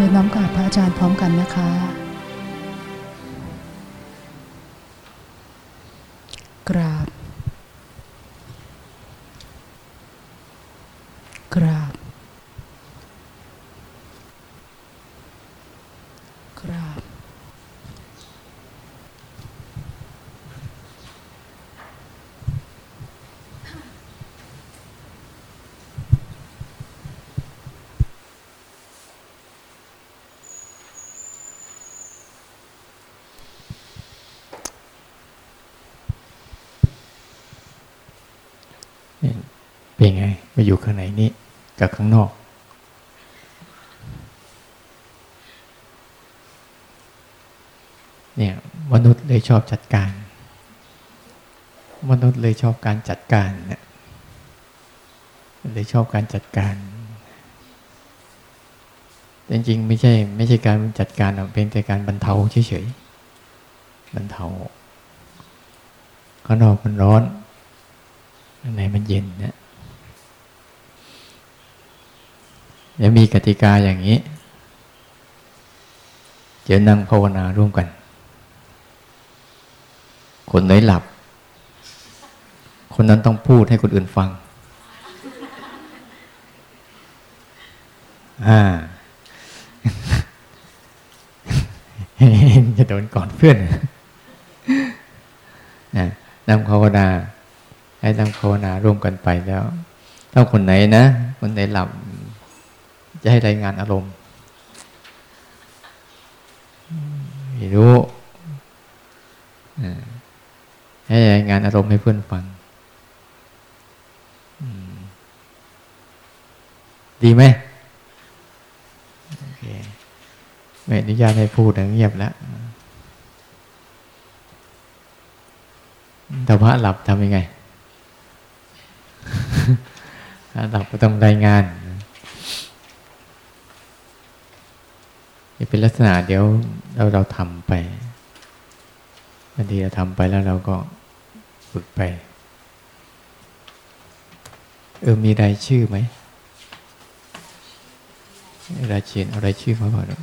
ชิญน้อมกราบพระอาจารย์พร้อมกันนะคะกราบกราบกราบเป็นไงมาอยู่ข้างในนี้กับข้างนอกเนี่ยมนุษย์เลยชอบจัดการมนุษย์เลยชอบการจัดการเนี่ยเลยชอบการจัดการจริงๆไม่ใช่การจัดการเป็นแต่การบรรเทาเฉยๆบรรเทาข้างนอกมันร้อนข้างในมันเย็นเนี่ยจะมีกติกาอย่างนี้จะนั่งภาวนาร่วมกันคนไหนหลับคนนั้นต้องพูดให้คนอื่นฟังจะโดนก่อนเพื่อนนั่งภาวนาให้นั่งภาวนาร่วมกันไปแล้วถ้าคนไหนนะคนไหนหลับจะให้รายงานอารมณ์ไม่รู้ให้รายงานอารมณ์ให้เพื่อนฟังดีไหมโอเคไม่อนุญาตให้พูดเงียบแล้วแต่พระหลับทำยังไงหลับก็ต้องรายงานเป็นลักษณะเดี๋ยวเราทำไปบางทีเราทำไปแล้วเราก็ฝึกไปมีรายชื่อไหมรายชื่อเอารายชื่อมาก่อนแล้ว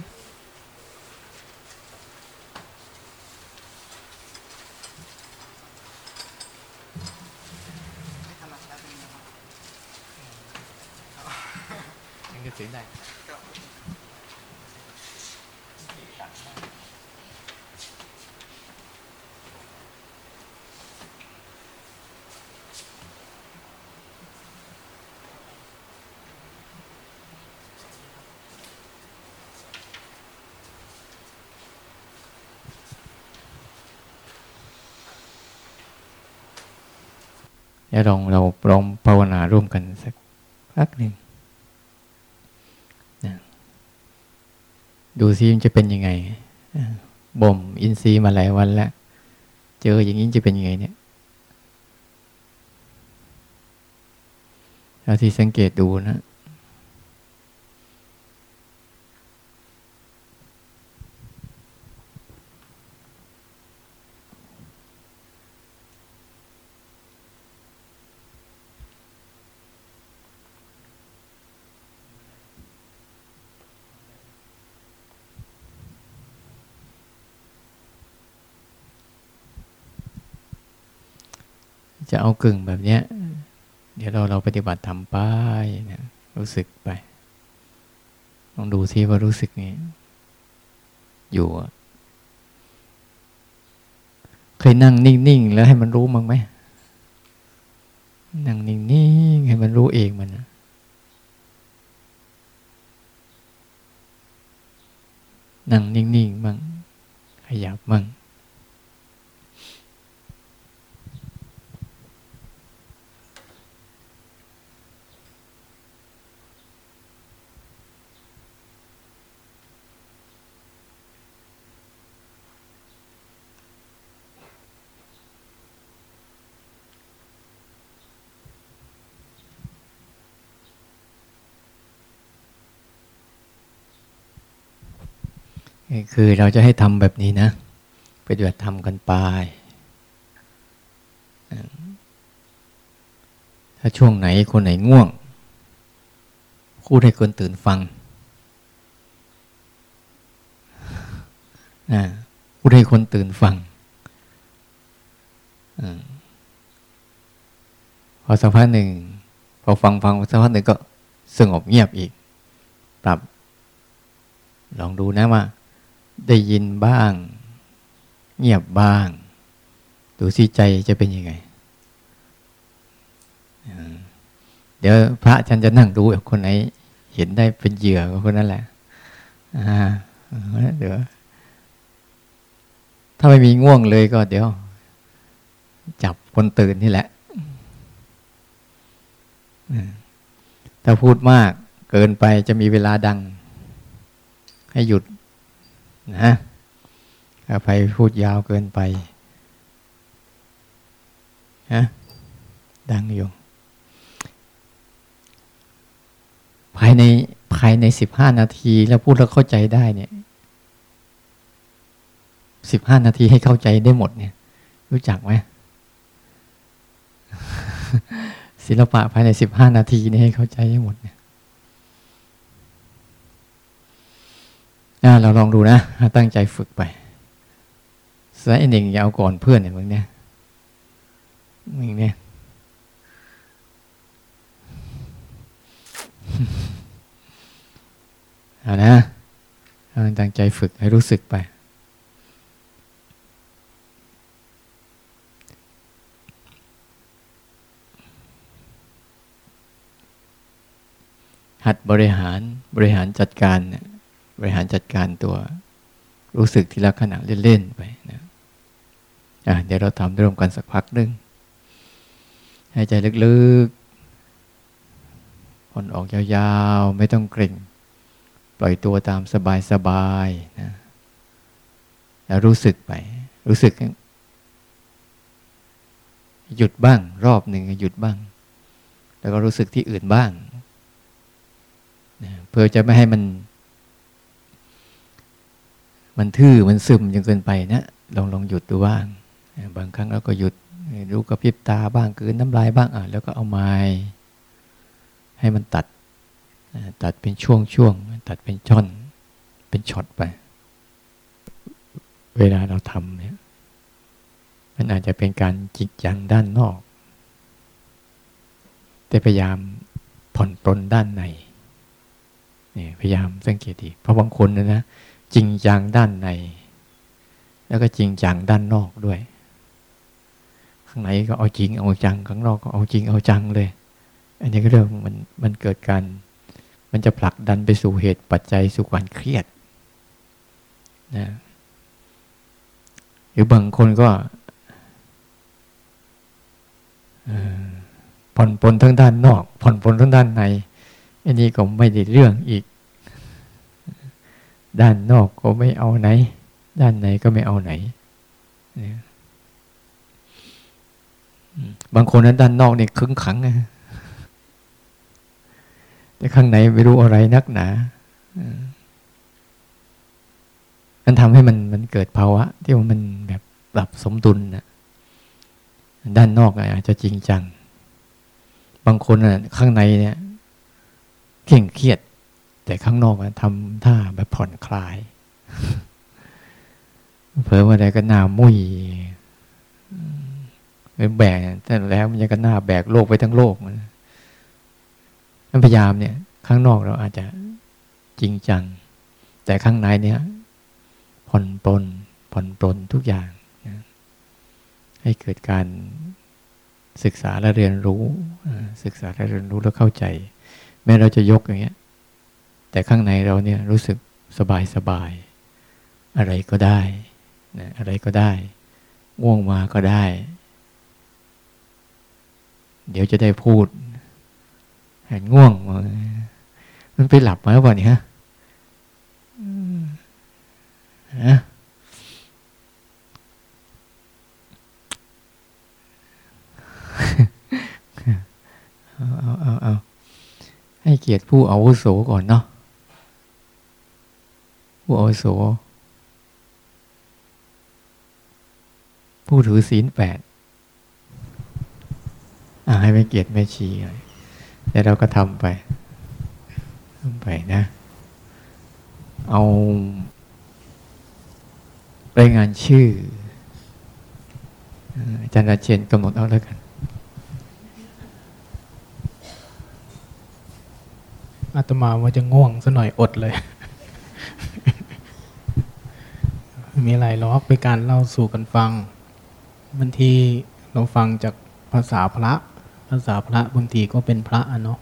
เราภาวนาร่วมกันสักพักหนึ่งดูซิมันจะเป็นยังไงบ่มอินทรีย์มาหลายวันแล้วเจออย่างนี้จะเป็นยังไงเนี่ยเราที่สังเกตดูนะจะเอากึ่งแบบเนี้ยเดี๋ยวเราปฏิบัติทำไปนะรู้สึกไปลองดูซิว่ารู้สึกนี้อยู่เคยนั่งนิ่งๆแล้วให้มันรู้มั้งไหมนั่งนิ่งๆให้มันรู้เองมันนะนั่งนิ่งๆมั่งขยับมั่งคือเราจะให้ทำแบบนี้นะปฏิบัติธรรมกันไปถ้าช่วงไหนคนไหนง่วงพูดให้คนตื่นฟัง พูดให้คนตื่นฟังพอสักพักหนึ่งพอฟังสักพักหนึ่งก็สงบเงียบอีกปรับลองดูนะว่าได้ยินบ้างเงียบบ้างดูสิใจจะเป็นยังไงเดี๋ยวพระอาจารย์จะนั่งดูคนไหนเห็นได้เป็นเหยื่อก็คนนั้นแหละเดี๋ยวถ้าไม่มีง่วงเลยก็เดี๋ยวจับคนตื่นนี่แหละถ้าพูดมากเกินไปจะมีเวลาดังให้หยุดนะถ้าไปพูดยาวเกินไปฮะดังอยู่ภายใน15นาทีแล้วพูดแล้วเข้าใจได้เนี่ย15นาทีให้เข้าใจได้หมดเนี่ยรู้จักไหม ศิลปะภายใน15นาทีนี่ให้เข้าใจได้หมดเนี่ยเราลองดูนะตั้งใจฝึกไปสายหนึ่งอย่าเอาก่อนเพื่อนเนี่ยมึงเนี่ยเอานะตั้งใจฝึกให้รู้สึกไปหัดบริหารจัดการบริหารจัดการตัวรู้สึกทีละขณะเล่นๆไปนะเดี๋ยวเราทำร่วมกันสักพักนึงหายใจลึกๆผ่อนออกยาวๆไม่ต้องเกร็งปล่อยตัวตามสบายๆนะแล้วรู้สึกไปรู้สึกหยุดบ้างรอบหนึ่งหยุดบ้างแล้วก็รู้สึกที่อื่นบ้างนะเพื่อจะไม่ให้มันทื่อมันซึมจนเกินไปนะลองหยุดดูบ้างบางครั้งเราก็หยุดรู้กระพริบตาบ้างคืนน้ำลายบ้างแล้วก็เอาไม้ให้มันตัดเป็นช่วงตัดเป็นช่อนเป็นช็อตไปเวลาเราทำเนี่ยมันอาจจะเป็นการจริงจังด้านนอกแต่พยายามผ่อนปลนด้านในนี่พยายามสังเกตดีเพราะบางคนนะจริงจังด้านในแล้วก็จริงจังด้านนอกด้วยข้างในก็เอาจริงเอาจังข้างนอกก็เอาจริงเอาจังเลยอันนี้ก็เรื่องมันเกิดการมันจะผลักดันไปสู่เหตุปัจจัยสู่ความเครียดนะหรือบางคนก็ผ่อนปลนทั้งด้านนอกผ่อนปลนทั้งด้านในอันนี้ก็ไม่ได้เรื่องอีกด้านนอกก็ไม่เอาไหนด้านไหนก็ไม่เอาไหนนะบางคนนั้นด้านนอกนี่ขึงขังนะแต่ข้างในไม่รู้อะไรนักหนามันทำให้มันเกิดภาวะที่มันแบบปรับสมดุลนะด้านนอกอาจจะจริงจังบางคนนะข้างในเนี่ยเคร่งเครียดแต่ข้างนอกทำท่าแบบผ่อนคลาย เผลอว่าอะไรก็หน้ามุ่ยเป็นแบกแต่แล้วมันยังก็หน้าแบกโลกไปทั้งโลกนะพยายามเนี่ยข้างนอกเราอาจจะจริงจังแต่ข้างในเนี่ยผ่อนปลนทุกอย่างนะให้เกิดการศึกษาและเรียนรู้แล้วเข้าใจแม้เราจะยกอย่างเงี้ยแต่ข้างในเราเนี่ยรู้สึกสบายอะไรก็ได้นะอะไรก็ได้ง่วงมาก็ได้เดี๋ยวจะได้พูดง่วงมันไปหลับมาแล้วป่ะเนี่ยฮะเอาให้เกียรติผู้อาวุโสก่อนเนาะผู้อาวุโสผู้ถือศีล8ให้ไม่เกียรติไม่ชี้เลยแต่เราก็ทำไปนะเอา รายงานชื่ออาจารย์ราเชนกำหนดเอาแล้วกันอาตมาว่าจะง่วงซะหน่อยอดเลย มีอะไรหรอกเป็นการเล่าสู่กันฟังบางทีเราฟังจากภาษาพระบางทีก็เป็นพระอ่ะเนาะ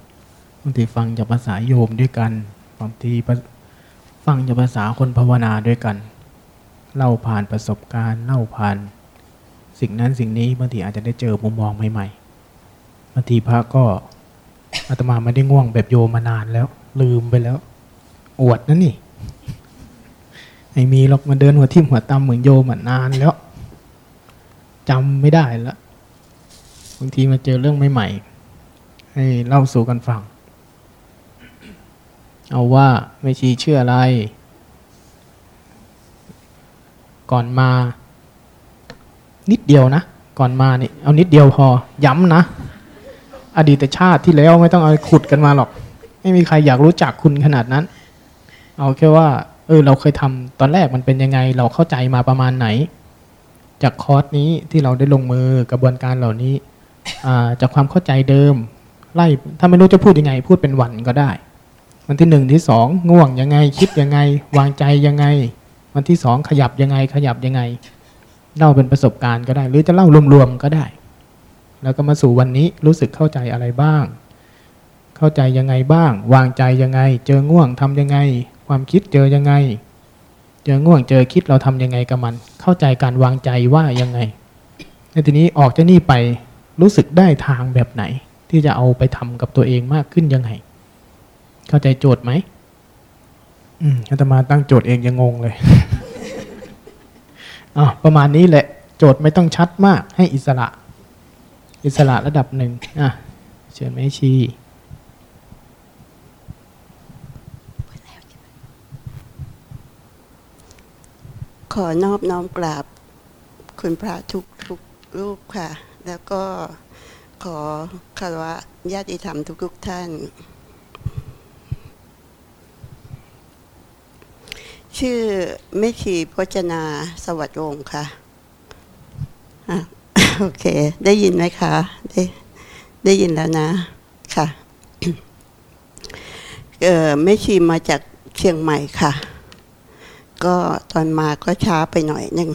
บางทีฟังจากภาษาโยมด้วยกันบางทีฟังจากภาษาคนภาวนาด้วยกันเล่าผ่านประสบการณ์เล่าผ่านสิ่งนั้นสิ่งนี้บางทีอาจจะได้เจอมุมมองใหม่ๆบางทีพระก็อาตมาไม่ได้ง่วงแบบโยมมานานแล้วลืมไปแล้วอวดนะนี่ไอ้มีหรอกมาเดินหัวทิ่มหัวตำเหมือนโยมนานแล้วจำไม่ได้แล้วบางทีมาเจอเรื่องใหม่ๆให้เล่าสู่กันฟังเอาว่าแม่ชีเชื่ออะไรก่อนมานิดเดียวนะก่อนมานี่เอานิดเดียวพอย้ำนะอดีตชาติที่แล้วไม่ต้องเอาขุดกันมาหรอกไม่มีใครอยากรู้จักคุณขนาดนั้นเอาแค่ว่าเราเคยทำตอนแรกมันเป็นยังไงเราเข้าใจมาประมาณไหนจากคอร์สนี้ที่เราได้ลงมือกระบวนการเหล่านี้จากความเข้าใจเดิมไล่ถ้าไม่รู้จะพูดยังไงพูดเป็นวันก็ได้วันที่1ที่2ง่วงยังไงคิดยังไงวางใจยังไงวันที่2ขยับยังไงเล่าเป็นประสบการณ์ก็ได้หรือจะเล่ารวมๆก็ได้แล้วก็มาสู่วันนี้รู้สึกเข้าใจอะไรบ้างเข้าใจยังไงบ้างวางใจยังไงเจอง่วงทำยังไงความคิดเจอยังไงเจอง่วงเจอคิดเราทำยังไงกับมันเข้าใจการวางใจว่ายังไงในทีนี้ออกจากนี่ไปรู้สึกได้ทางแบบไหนที่จะเอาไปทำกับตัวเองมากขึ้นยังไงเข้าใจโจทย์ไหมอาตมาตั้งโจทย์เองยังงงเลย ประมาณนี้แหละโจทย์ไม่ต้องชัดมากให้อิสระระดับหนึ่งเชิญแม่ชีขอนอบน้อมกราบคุณพระทุกรูปค่ะแล้วก็ขอคารวะญาติธรรมทุกท่านชื่อแม่ชีพจนาสวัสดิ์วงศ์ค่ะโอเคได้ยินไหมคะได้ยินแล้วนะค่ะ แม่ชีมาจากเชียงใหม่ค่ะก็ตอนมาก็ช้าไปหน่อยนึง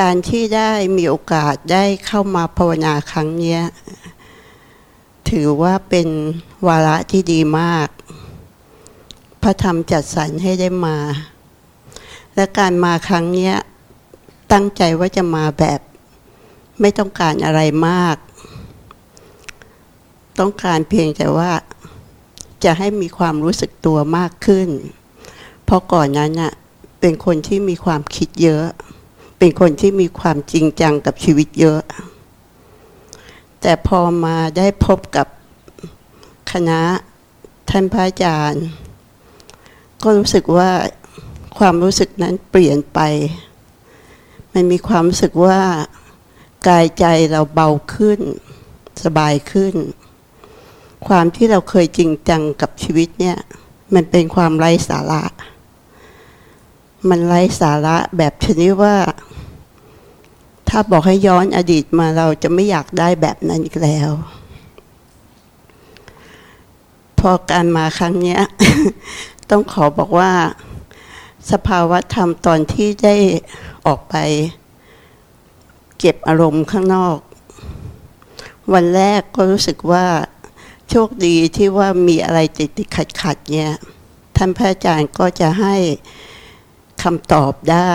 การที่ได้มีโอกาสได้เข้ามาภาวนาครั้งเนี้ยถือว่าเป็นวาระที่ดีมากพระธรรมจัดสรรให้ได้มาและการมาครั้งเนี้ยตั้งใจว่าจะมาแบบไม่ต้องการอะไรมากต้องการเพียงแต่ว่าจะให้มีความรู้สึกตัวมากขึ้นเพราะก่อนนั้นน่ะเป็นคนที่มีความคิดเยอะเป็นคนที่มีความจริงจังกับชีวิตเยอะแต่พอมาได้พบกับคณะท่านพระอาจารย์ก็รู้สึกว่าความรู้สึกนั้นเปลี่ยนไปมันมีความรู้สึกว่ากายใจเราเบาขึ้นสบายขึ้นความที่เราเคยจริงจังกับชีวิตเนี่ยมันเป็นความไร้สาระมันไร้สาระแบบชนิดว่าถ้าบอกให้ย้อนอดีตมาเราจะไม่อยากได้แบบนั้นอีกแล้วพอการมาครั้งเนี้ย ต้องขอบอกว่าสภาวะธรรมตอนที่ได้ออกไปเก็บอารมณ์ข้างนอกวันแรกก็รู้สึกว่าโชคดีที่ว่ามีอะไรติดขัดเนี่ยท่านพระอาจารย์ก็จะให้คำตอบได้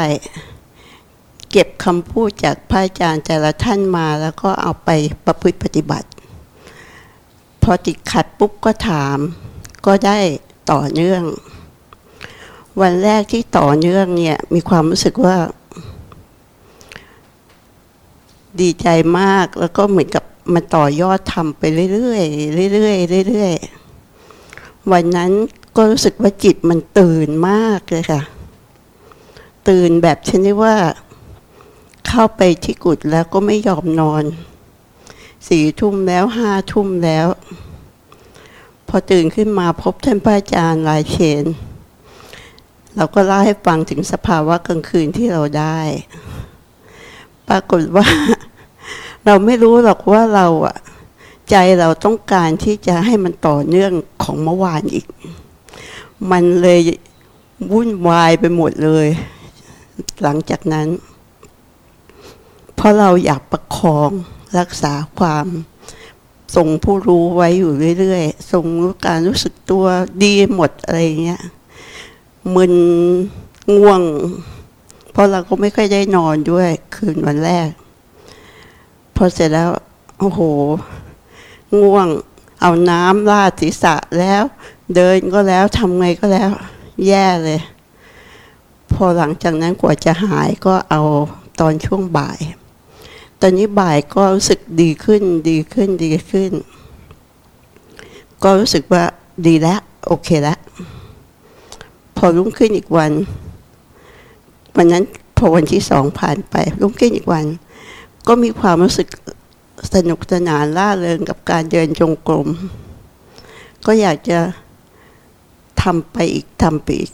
เก็บคำพูดจากพระอาจารย์แต่ละท่านมาแล้วก็เอาไปประพฤติปฏิบัติพอติดขัดปุ๊บก็ถามก็ได้ต่อเนื่องวันแรกที่ต่อเนื่องเนี่ยมีความรู้สึกว่าดีใจมากแล้วก็เหมือนกับมันต่อยอดทำไปเรื่อยๆเรื่อยๆเรื่อยๆวันนั้นก็รู้สึกว่าจิตมันตื่นมากเลยค่ะตื่นแบบชนิดว่าเข้าไปที่กุฏแล้วก็ไม่ยอมนอน4 ทุ่มแล้ว5 ทุ่มแล้วพอตื่นขึ้นมาพบท่านพระอาจารย์ราเชน เราก็เล่าให้ฟังถึงสภาวะกลางคืนที่เราได้ปรากฏว่าเราไม่รู้หรอกว่าเราอะใจเราต้องการที่จะให้มันต่อเนื่องของเมื่อวานอีกมันเลยวุ่นวายไปหมดเลยหลังจากนั้นเพราะเราอยากประคองรักษาความทรงผู้รู้ไว้อยู่เรื่อยๆทรงการรู้สึกตัวดีหมดอะไรเงี้ยมึนง่วงเพราะเราก็ไม่ค่อยได้นอนด้วยคืนวันแรกพอเสร็จแล้วโอ้โหง่วงเอาน้ำราดศีรษะแล้วเดินก็แล้วทำไงก็แล้วแย่เลยพอหลังจากนั้นกว่าจะหายก็เอาตอนช่วงบ่ายตอนนี้บ่ายก็รู้สึกดีขึ้นดีขึ้นดีขึ้นก็รู้สึกว่าดีแล้วโอเคแล้วพอรุ่งขึ้นอีกวันนั้นพอวันที่สองผ่านไปรุ่งขึ้นอีกวันก็มีความรู้สึกสนุกสนานร่าเริงกับการเดินจงกรมก็อยากจะทำไปอีกทำไปอีก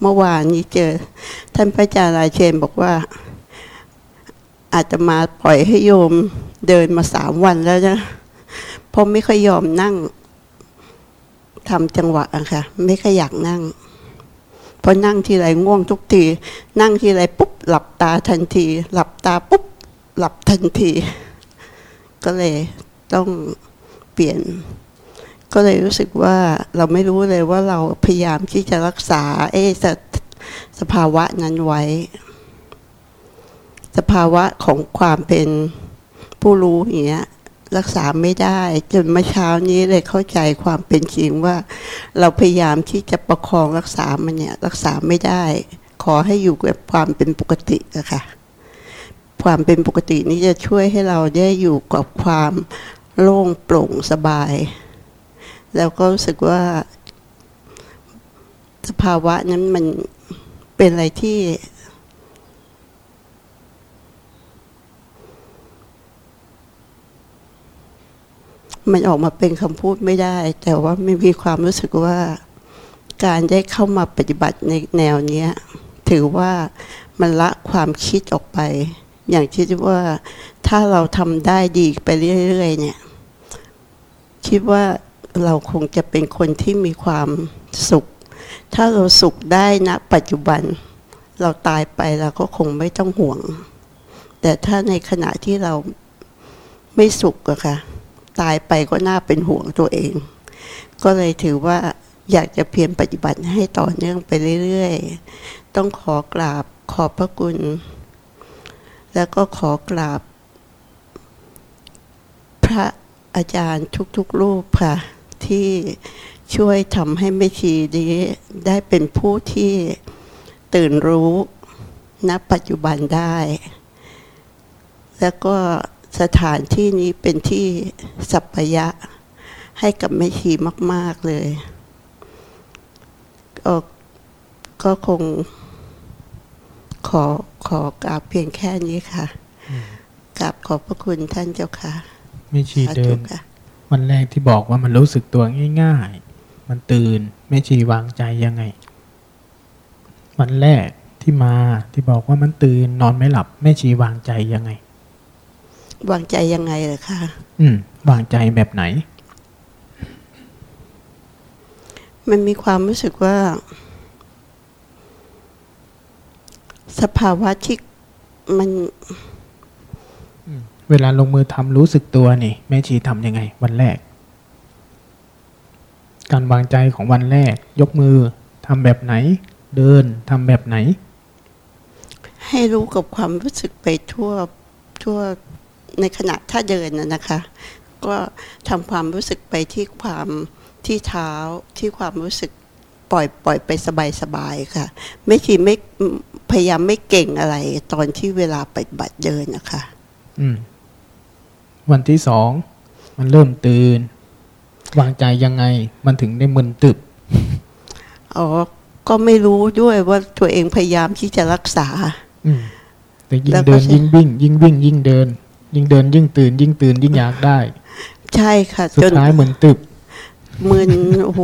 เมื่อวานนี้เจอท่านพระอาจารย์ราเชนบอกว่าอาตมาปล่อยให้โยมเดินมา3 วันแล้วนะเพราะไม่ค่อยยอมนั่งทำจังหวะอะค่ะไม่ค่อยอยากนั่งพอนั่งทีไรง่วงทุกทีนั่งทีไรปุ๊บหลับตาทันทีหลับตาปุ๊บหลับทันทีก็เลยต้องเปลี่ยนก็เลยรู้สึกว่าเราไม่รู้เลยว่าเราพยายามที่จะรักษาสภาวะนั้นไว้สภาวะของความเป็นผู้รู้อย่างเงี้ยรักษาไม่ได้จนเมื่อเช้านี้เลยเข้าใจความเป็นจริงว่าเราพยายามที่จะประคองรักษามันเนี่ยรักษาไม่ได้ขอให้อยู่กับความเป็นปกติอะค่ะความเป็นปกตินี้จะช่วยให้เราได้อยู่กับความโล่งโปร่งสบายแล้วก็รู้สึกว่าสภาวะนั้นมันเป็นอะไรที่มันออกมาเป็นคำพูดไม่ได้แต่ว่าไม่มีความรู้สึกว่าการได้เข้ามาปฏิบัติในแนวนี้ถือว่ามันละความคิดออกไปอย่างที่ว่าถ้าเราทำได้ดีไปเรื่อยๆเนี่ยคิดว่าเราคงจะเป็นคนที่มีความสุขถ้าเราสุขได้ณปัจจุบันเราตายไปเราก็คงไม่ต้องห่วงแต่ถ้าในขณะที่เราไม่สุขอะค่ะตายไปก็น่าเป็นห่วงตัวเองก็เลยถือว่าอยากจะเพียรปฏิบัติให้ต่อเนื่องไปเรื่อยๆต้องขอกราบขอบพระคุณแล้วก็ขอกราบพระอาจารย์ทุกๆรูปค่ะที่ช่วยทำให้แม่ชีนี้ได้เป็นผู้ที่ตื่นรู้ณปัจจุบันได้แล้วก็สถานที่นี้เป็นที่สัปปายะให้กับแม่ชีมากๆเลยก็คงขอกราบเพียงแค่นี้ค่ะกราบขอบพระคุณท่านเจ้าค่ะแม่ชีเดินวันแรกที่บอกว่ามันรู้สึกตัวง่ายๆมันตื่นแม่ชีวางใจยังไงวันแรกที่มาที่บอกว่ามันตื่นนอนไม่หลับแม่ชีวางใจยังไงวางใจยังไงเหรอคะวางใจแบบไหนมันมีความรู้สึกว่าสภาวะที่มันเวลาลงมือทำรู้สึกตัวนี่แม่ชีทำยังไงวันแรกการวางใจของวันแรกยกมือทำแบบไหนเดินทำแบบไหนให้รู้กับความรู้สึกไปทั่วในขณะถ้าเดินนะคะก็ทำความรู้สึกไปที่ความที่เท้าที่ความรู้สึกปล่อยไปสบายๆค่ะไม่ชีไม่พยายามไม่เก่งอะไรตอนที่เวลาปฏิบัติเดินนะคะวันที่สองมันเริ่มตื่นวางใจยังไงมันถึงได้มึนตึบก็ไม่รู้ด้วยว่าตัวเองพยายามที่จะรักษาแต่ยิ่งเดินยิ่งวิ่งยิ่งวิ่งยิ่งเดินยิ่งเดินยิ่งตื่นยิ่งตื่นยิ่งอยากได้ใช่ค่ะสุดท้ายเหมือนตึบมึนโอ้โห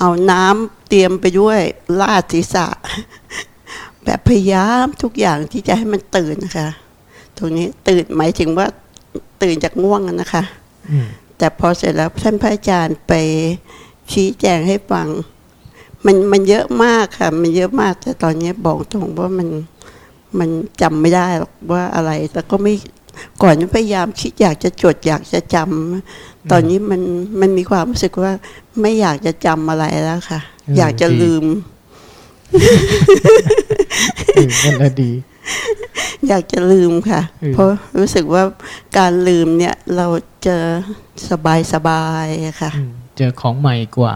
เอาน้ำเตรียมไปด้วยราดศีรษะแบบพยายามทุกอย่างที่จะให้มันตื่นนะคะตรงนี้ตื่นหมายถึงว่าตื่นจากง่วงนะคะแต่พอเสร็จแล้วท่านพระอาจารย์ไปชี้แจงให้ฟังมันเยอะมากค่ะมันเยอะมากแต่ตอนนี้บอกตรงว่ามันจำไม่ได้หรอกว่าอะไรแต่ก็ไม่ก่อนพยายามคิดอยากจะจดอยากจะจำตอนนี้มันมีความรู้สึกว่าไม่อยากจะจำอะไรแล้วค่ะอยากจะลืมนั่นแหละดีอยากจะลืมค่ะเพราะรู้สึกว่าการลืมเนี่ยเราจะสบายค่ะเจอของใหม่กว่า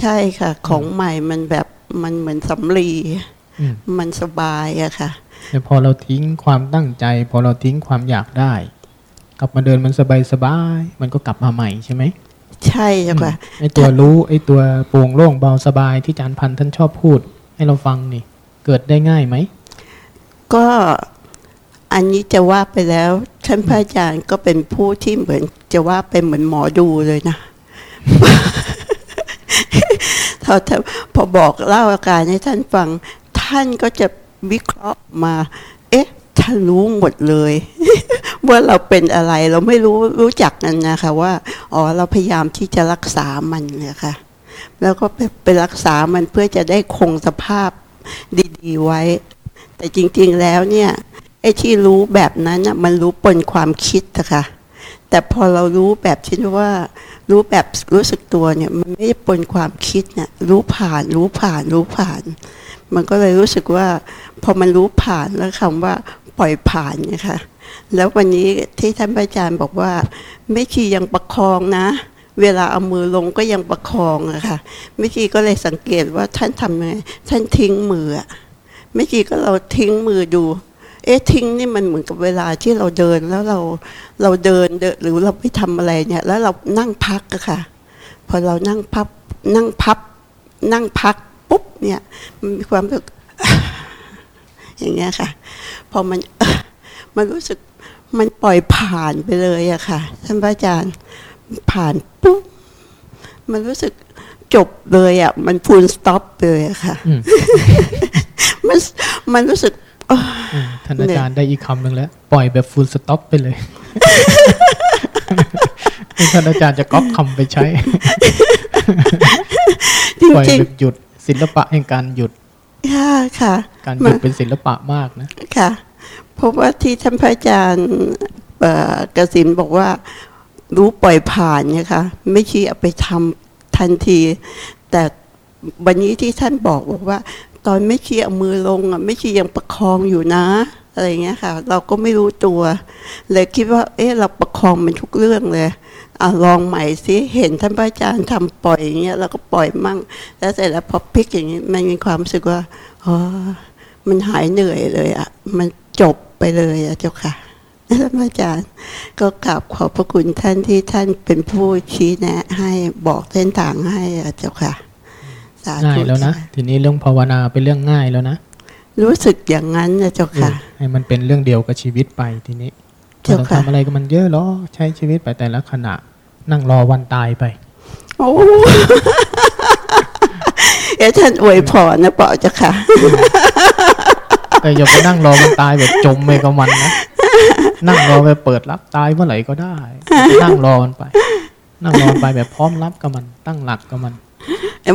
ใช่ค่ะของใหม่มันแบบมันเหมือนสำลีมันสบายอะค่ะแต่พอเราทิ้งความตั้งใจพอเราทิ้งความอยากได้กลับมาเดินมันสบายมันก็กลับมาใหม่ใช่ไหมใช่ค่ะไอ้ตัวรู้ไอ้ตัวโปร่งโล่งเบาสบายที่อาจารย์พันธุ์ท่านชอบพูดให้เราฟังนี่เกิดได้ง่ายไหมก็อันนี้จะว่าไปแล้วท่านพระอาจารย์ก็เป็นผู้ที่เหมือนจะว่าเป็นเหมือนหมอดูเลยนะ พอบอกเล่าอาการให้ท่านฟังท่านก็จะวิเคราะห์มาเอ๊ะท่านรู้หมดเลย ว่าเราเป็นอะไรเราไม่รู้จักนั่นนะคะว่าอ๋อเราพยายามที่จะรักษามันเนี่ยค่ะแล้วก็ไปรักษามันเพื่อจะได้คงสภาพดีๆไว้แต่จริงๆแล้วเนี่ยไอ้ที่รู้แบบนั้นน่ะมันรู้ปนความคิดนะคะแต่พอเรารู้แบบที่ว่ารู้แบบรู้สึกตัวเนี่ยมันไม่ได้ปนความคิดเนี่ยรู้ผ่านมันก็เลยรู้สึกว่าพอมันรู้ผ่านแล้วคำว่าปล่อยผ่านนะคะแล้ววันนี้ที่ท่านอาจารย์บอกว่าไม่ชียังประคองนะเวลาเอามือลงก็ยังประคองอะค่ะไม่ชีก็เลยสังเกตว่าท่านทำไงท่านทิ้งมือไม่ชีก็เราทิ้งมือดูเอ๊ะทิ้งนี่มันเหมือนกับเวลาที่เราเดินแล้วเราเดินหรือเราไปทำอะไรเนี่ยแล้วเรานั่งพักอะค่ะพอเรานั่งพักปุ๊บเนี่ยมันมีความรู้สึกอย่างเงี้ยค่ะพอมันรู้สึกมันปล่อยผ่านไปเลยอะค่ะท่านอาจารย์ผ่านปุ๊บมันรู้สึกจบเลยอะมันฟูลสต็อปเลยอะค่ะ มันรู้สึกท่านอาจารย์ได้อีกคำหนึ่งแล้วปล่อยแบบฟูลสต็อปไปเลย ท่านอาจารย์จะก๊อปคำไปใช้ ปล่อยแบบหยุดศิลปะแห่งการหยุดค่ะการหยุดเป็นศิลปะมากนะค่ะเพราะว่าที่ท่านพระอาจารย์กสิณบอกว่ารู้ปล่อยผ่านเนี่ยค่ะไม่ใช่เอาไปทำทันทีแต่วันนี้ที่ท่านบอกว่าตอนไม่ชี้เอามือลงอ่ะไม่ชี้ยังประคองอยู่นะอะไรเงี้ยค่ะเราก็ไม่รู้ตัวเลยคิดว่าเอ๊ะเราประคองมันทุกเรื่องเลยอ่ะลองใหม่สิเห็นท่านพระอาจารย์ทำปล่อยอย่างเงี้ยเราก็ปล่อยมั่งแล้วเสร็จแล้วพอพลิกอย่างงี้มันมีความรู้สึกว่าอ๋อมันหายเหนื่อยเลยอ่ะมันจบไปเลยอ่ะเจ้าค่ะท่านพระอาจารย์ก็กราบขอบพระคุณท่านที่ท่านเป็นผู้ชี้แนะให้บอกเส้นทางให้อ่ะเจ้าค่ะง่ายแล้วนะทีนี้เรื่องภาวนาเป็นเรื่องง่ายแล้วนะรู้สึกอย่างนั้นนะเจ้าค่ะให้มันเป็นเรื่องเดียวกับชีวิตไปทีนี้เราทำอะไรก็มันเยอะหรอใช้ชีวิตไปแต่ละขณะนั่งรอวันตายไปโอ้ เอ๊ะท่านอวยพรนะเปล่าเจ้าค่ะแต่อย่าไปนั่งรอวันตายแบบจมไปกับมันนะนั่งรอไปเปิดรับตายเมื่อไหร่ก็ได้นั่งรอมันไปนั่งรอไปแบบพร้อมรับกับมันตั้งหลักกับมัน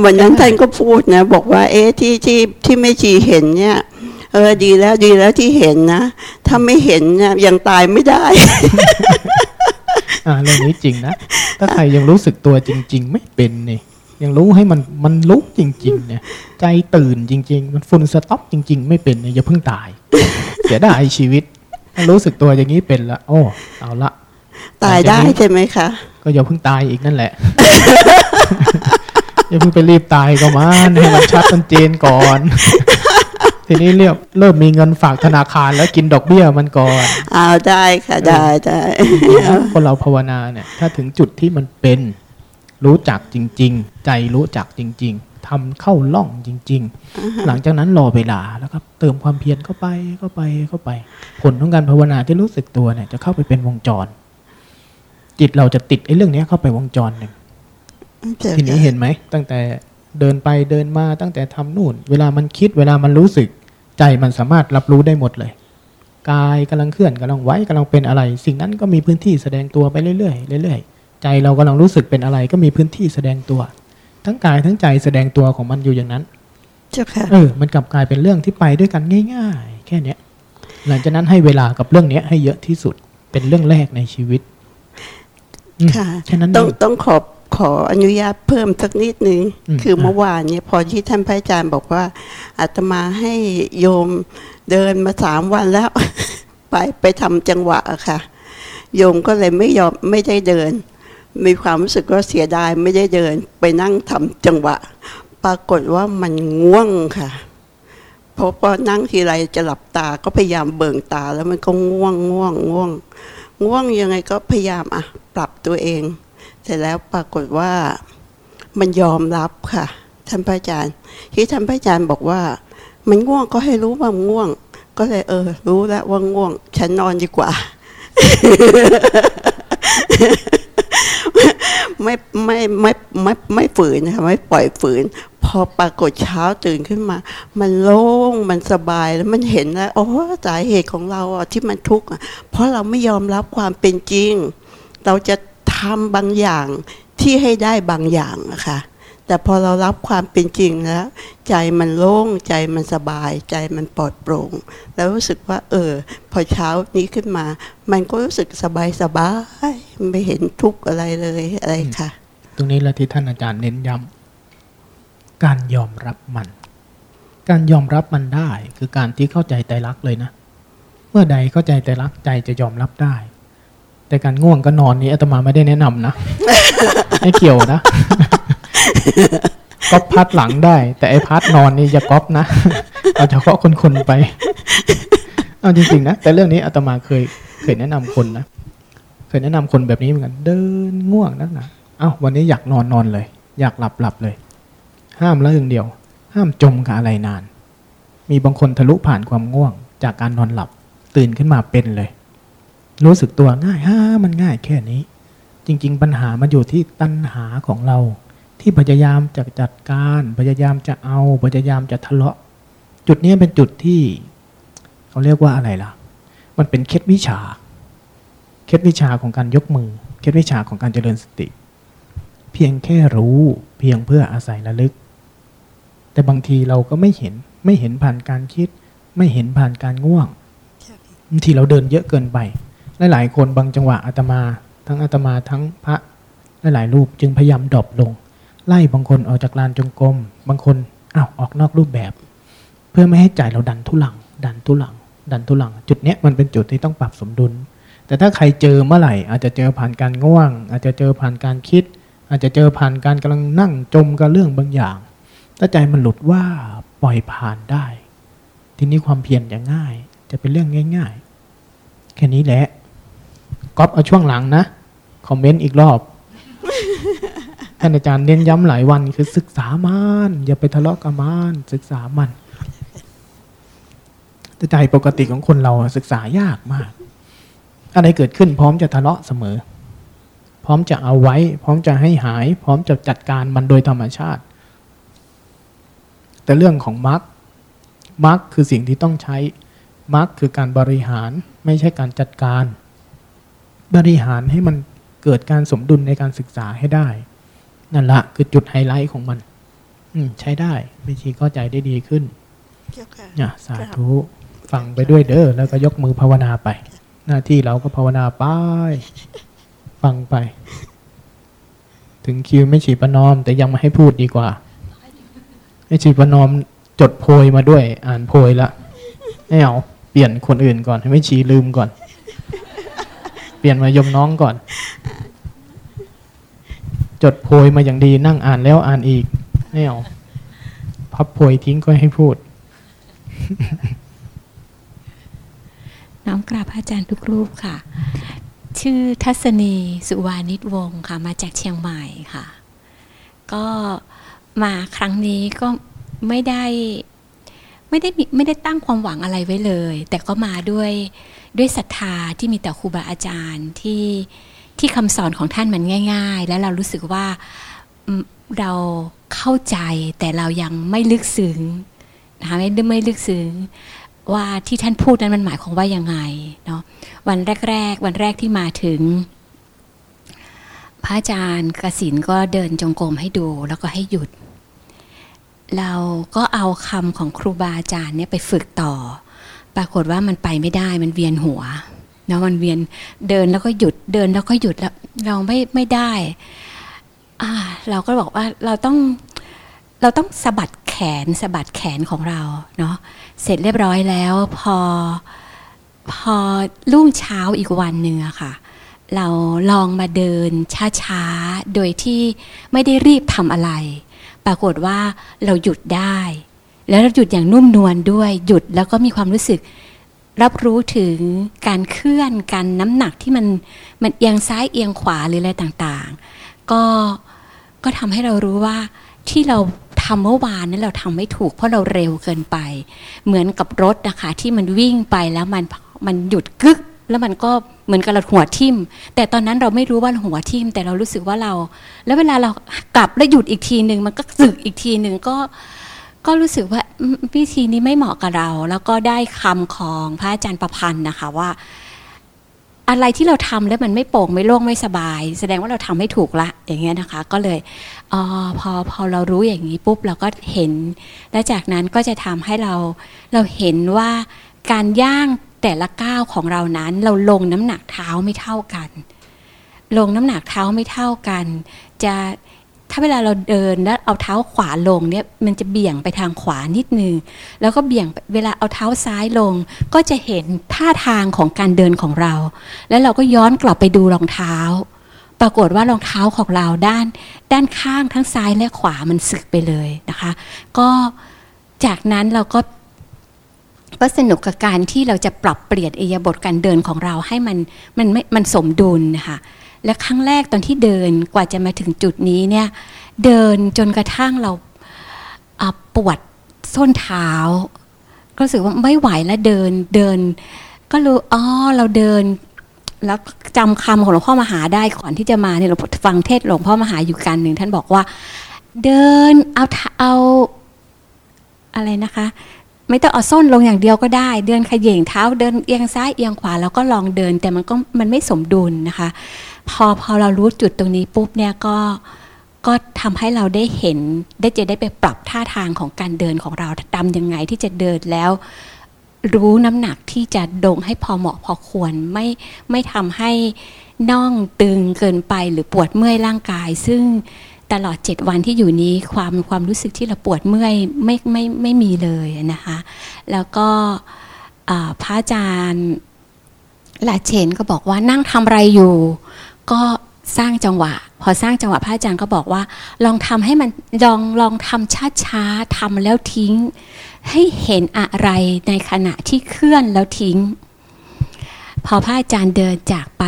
วันนั้นท่านก็พูดนะบอกว่าเอ๊ะที่แม่ชีเห็นเนี่ยดีแล้วที่เห็นนะถ้าไม่เห็นเนี่ยยังตายไม่ได้เรื่องนี้จริงนะถ้าใครยังรู้สึกตัวจริงๆไม่เป็นนี่ยังรู้ให้มันรู้จริงๆเนี่ยใจตื่นจริงๆมันฟุ้งสต๊อกจริงๆไม่เป็นเนี่ยอย่าเพิ่งตายเสียดายชีวิตถ้ารู้สึกตัวอย่างนี้เป็นละโอ้เอาละตายได้ใช่ไหมคะก็อย่าเพิ่งตายอีกนั่นแหละอย่าเพิ่งไปรีบตายก็มันให้มันชัดมันเจนก่อน ทีนี้เริ่มมีเงินฝากธนาคารแล้วกินดอกเบี้ยมันก่อนได้ค่ะได้คนเราภาวนาเนี่ยถ้าถึงจุดที่มันเป็นรู้จักจริงๆใจรู้จักจริงๆทำเข้าล่องจริงๆหลังจากนั้นรอเวลาแล้วก็เติมความเพียรเข้าไปผลของการภาวนาที่รู้สึกตัวเนี่ยจะเข้าไปเป็นวงจรจิตเราจะติดไอ้เรื่องนี้เข้าไปวงจรนึง ทีนี้เห็นไหมตั้งแต่เดินไปเดินมาตั้งแต่ทำนู่นเวลามันคิดเวลามันรู้สึกใจมันสามารถรับรู้ได้หมดเลยกายกำลังเคลื่อนกำลังไหวกำลังเป็นอะไรสิ่งนั้นก็มีพื้นที่แสดงตัวไปเรื่อยๆเรื่อยๆใจเรากำลังรู้สึกเป็นอะไรก็มีพื้นที่แสดงตัวทั้งกายทั้งใจแสดงตัวของมันอยู่อย่างนั้นเจ้าค่ะมันกลับกลายเป็นเรื่องที่ไปด้วยกันง่ายๆแค่นี้หลังจากนั้นให้เวลากับเรื่องนี้ให้เยอะที่สุดเป็นเรื่องแรกในชีวิตค่ะแค่นั้นต้องขออนุญาตเพิ่มสักนิดนึงคือเมื่อวานเนี่ยพอที่ท่านพระอาจารย์บอกว่าอาตมาให้โยมเดินมา3วันแล้ว ไปทำจังหวะอะค่ะโยมก็เลยไม่ยอมไม่ได้เดินมีความรู้สึกว่าเสียดายไม่ได้เดินไปนั่งทำจังหวะปรากฏว่ามันง่วงค่ะเพราะพอนั่งทีไรจะหลับตาก็พยายามเบิ่งตาแล้วมันก็ง่วงยังไงก็พยายามอะปรับตัวเองเสร็จแล้วปรากฏว่ามันยอมรับค่ะท่านพระอาจารย์ที่ท่านพระอาจารย์บอกว่ามันง่วงก็ให้รู้ว่าง่วงก็เลยรู้แล้วว่าง่วงฉันนอนดีกว่า ไม่ฝืนนะคะไม่ปล่อยฝืนพอปรากฏเช้าตื่นขึ้นมามันโล่งมันสบายแล้วมันเห็นแล้วอ๋อสาเหตุของเราที่มันทุกข์เพราะเราไม่ยอมรับความเป็นจริงเราจะทำบางอย่างที่ให้ได้บางอย่างนะคะแต่พอเรารับความเป็นจริงแล้วใจมันโล่งใจมันสบายใจมันปลอดโปร่งแล้วรู้สึกว่าพอเช้านี้ขึ้นมามันก็รู้สึกสบายไม่เห็นทุกข์อะไรเลยอะไรค่ะตรงนี้ละที่ท่านอาจารย์เน้นย้ำการยอมรับมันการยอมรับมันได้คือการที่เข้าใจไตรลักษณ์เลยนะเมื่อใดเข้าใจไตรลักษณ์ใจจะยอมรับได้แต่การง่วงก็นอนนี้อาตมาไม่ได้แนะนำนะไม่เกี่ยวนะก๊อปพัดหลังได้แต่ไอ้พัดนอนนี่อย่าก๊อปนะเอาเฉพาะคนๆไปเอาจริงๆนะแต่เรื่องนี้อาตมาเคยแนะนำคนนะเคยแนะนำคนแบบนี้เหมือนกันเดินง่วงนักหนาเอ้าวันนี้อยากนอนเลยอยากหลับเลยห้ามแล้วอย่างเดียวห้ามจมกับอะไรนานมีบางคนทะลุผ่านความง่วงจากการนอนหลับตื่นขึ้นมาเป็นเลยรู้สึกตัวง่ายมันง่ายแค่นี้จริงๆปัญหามันอยู่ที่ตัณหาของเราที่พยายามจะจัดการพยายามจะเอาพยายามจะทะเลาะจุดนี้เป็นจุดที่เขาเรียกว่าอะไรล่ะมันเป็นเคล็ดวิชาของการยกมือเคล็ดวิชาของการเจริญสติเพียงแค่รู้เพียงเพื่ออาศัยระลึกแต่บางทีเราก็ไม่เห็นผ่านการคิดไม่เห็นผ่านการง่วงบางทีเราเดินเยอะเกินไปหลายๆคนบางจังหวะอาตมาทั้งพระหลายๆรูปจึงพยายามดรอปลงไล่บางคนออกจากลานจงกรมบางคนออกนอกรูปแบบเพื่อไม่ให้ใจเราดันทุลังจุดเนี้ยมันเป็นจุดที่ต้องปรับสมดุลแต่ถ้าใครเจอเมื่อไหร่อาจจะเจอผ่านการง่วงอาจจะเจอผ่านการคิดอาจจะเจอผ่านการกำลังนั่งจมกับเรื่องบางอย่างถ้าใจมันหลุดว่าปล่อยผ่านได้ทีนี้ความเพียรจะง่ายจะเป็นเรื่องง่ายๆแค่นี้แหละก๊อปเอาช่วงหลังนะคอมเมนต์อีกรอบ ท่านอาจารย์เน้นย้ำหลายวันคือศึกษามันอย่าไปทะเลาะกับมันศึกษามันแต่ใจปกติของคนเราศึกษายากมากอะไรเกิดขึ้นพร้อมจะทะเลาะเสมอพร้อมจะเอาไว้พร้อมจะให้หายพร้อมจะจัดการมันโดยธรรมชาติแต่เรื่องของมรรคคือสิ่งที่ต้องใช้มรรคคือการบริหารไม่ใช่การจัดการบริหารให้มันเกิดการสมดุลในการศึกษาให้ได้นั่นละคือจุดไฮไลท์ของมันใช้ได้วิธีเข้าใจได้ดีขึ้นสาธุฟังไปด้วยเด้อแล้วก็ยกมือภาวนาไปหน้าที่เราก็ภาวนาไปฟังไปถึงคิวแม่ชีประนอมแต่ยังไม่ให้พูดดีกว่าแม่ชีประนอมจดโพยมาด้วยอ่านโพยละไม่เอาเปลี่ยนคนอื่นก่อนให้แม่ชีลืมก่อนเปลี่ยนมายมน้องก่อนจดโพยมาอย่างดีนั่งอ่านแล้วอ่านอีกไม่เอาพับโพยทิ้งก็ให้พูดน้อมกราบอาจารย์ทุกรูปค่ะชื่อทัศนีสุวานิชวงศ์ค่ะมาจากเชียงใหม่ค่ะก็มาครั้งนี้ก็ไม่ได้ตั้งความหวังอะไรไว้เลยแต่ก็มาด้วยศรัทธาที่มีต่อครูบาอาจารย์ที่คำสอนของท่านมันง่ายๆแล้วเรารู้สึกว่า เราเข้าใจแต่เรายังไม่ลึกซึ้งนะคะไม่ลึกซึ้งว่าที่ท่านพูดนั้นมันหมายความว่ายังไงเนาะวันแรกที่มาถึงพระอาจารย์กสิณก็เดินจงกรมให้ดูแล้วก็ให้หยุดเราก็เอาคำของครูบาอาจารย์เนี่ยไปฝึกต่อปรากฏว่ามันไปไม่ได้มันเวียนหัวเนาะมันเวียนเดินแล้วก็หยุดเดินแล้วก็หยุดแล้วเราไม่ได้เราก็บอกว่าเราต้องสะบัดแขนของเราเนาะเสร็จเรียบร้อยแล้วพอรุ่งเช้าอีกวันนึงอะค่ะเราลองมาเดินช้าๆโดยที่ไม่ได้รีบทำอะไรปรากฏว่าเราหยุดได้แล้วเราหยุดอย่างนุ่มนวลด้วยหยุดแล้วก็มีความรู้สึกรับรู้ถึงการเคลื่อนการน้ำหนักที่มันเอียงซ้ายเอียงขวาหรืออะไรต่างๆก็ทำให้เรารู้ว่าที่เราทำเมื่อวานนั้นเราทำไม่ถูกเพราะเราเร็วเกินไปเหมือนกับรถนะคะที่มันวิ่งไปแล้วมันหยุดกึกแล้วมันก็เหมือนกับเราหัวทิ่มแต่ตอนนั้นเราไม่รู้ว่าหัวทิ่มแต่เรารู้สึกว่าเราแล้วเวลาเรากลับแล้วหยุดอีกทีนึงมันก็สึกอีกทีนึงก็รู้สึกว่าวิธีนี้ไม่เหมาะกับเราแล้วก็ได้คำของพระอาจารย์ประพันธ์นะคะว่าอะไรที่เราทำแล้วมันไม่โปร่งไม่โล่งไม่สบายแสดงว่าเราทำไม่ถูกละอย่างเงี้ยนะคะก็เลยพอเรารู้อย่างนี้ปุ๊บเราก็เห็นและจากนั้นก็จะทำให้เราเห็นว่าการย่างแต่ละก้าวของเรานั้นเราลงน้ำหนักเท้าไม่เท่ากันลงน้ำหนักเท้าไม่เท่ากันจะถ้าเวลาเราเดินแล้วเอาเท้าขวาลงเนี่ยมันจะเบี่ยงไปทางขวานิดนึงแล้วก็เบี่ยงเวลาเอาเท้าซ้ายลงก็จะเห็นท่าทางของการเดินของเราแล้วเราก็ย้อนกลับไปดูรองเท้าปรากฏว่ารองเท้าของเราด้านข้างทั้งซ้ายและขวามันสึกไปเลยนะคะก็จากนั้นเราก็สนุกกับการที่เราจะปรับเปลี่ยนอิริยาบถการเดินของเราให้มันสมดุลนะคะและครั้งแรกตอนที่เดินกว่าจะมาถึงจุดนี้เนี่ยเดินจนกระทั่งเราปวดส้นเท้าก็รู้สึกว่าไม่ไหวแล้วเดินก็รู้เราเดินแล้วจำคำของหลวงพ่อมหาได้ก่อนที่จะมาเนี่ยเราฟังเทศหลวงพ่อมหาอยู่กันหนึ่งท่านบอกว่าเดินเอาอะไรนะคะไม่ต้องเอาส้นลงอย่างเดียวก็ได้เดินขย่งเท้าเดินเอียงซ้ายเอียงขวาแล้วก็ลองเดินแต่มันไม่สมดุลนะคะพอเรารู้จุดตรงนี้ปุ๊บเนี่ยก็ทำให้เราได้เห็นได้ไปปรับท่าทางของการเดินของเราทำยังไงที่จะเดินแล้วรู้น้ำหนักที่จะลงให้พอเหมาะพอควรไม่ทำให้น่องตึงเกินไปหรือปวดเมื่อยร่างกายซึ่งตลอด7วันที่อยู่นี้ความรู้สึกที่เราปวดเมื่อยไม่มีเลยนะคะแล้วก็พระอาจารย์หลาเชนก็บอกว่านั่งทำอะไรอยู่ก็สร้างจังหวะพอสร้างจังหวะพระอาจารย์ก็บอกว่าลองทำให้มันลองทำช้าๆทำแล้วทิ้งให้เห็นอะไรในขณะที่เคลื่อนแล้วทิ้งพอพระอาจารย์เดินจากไป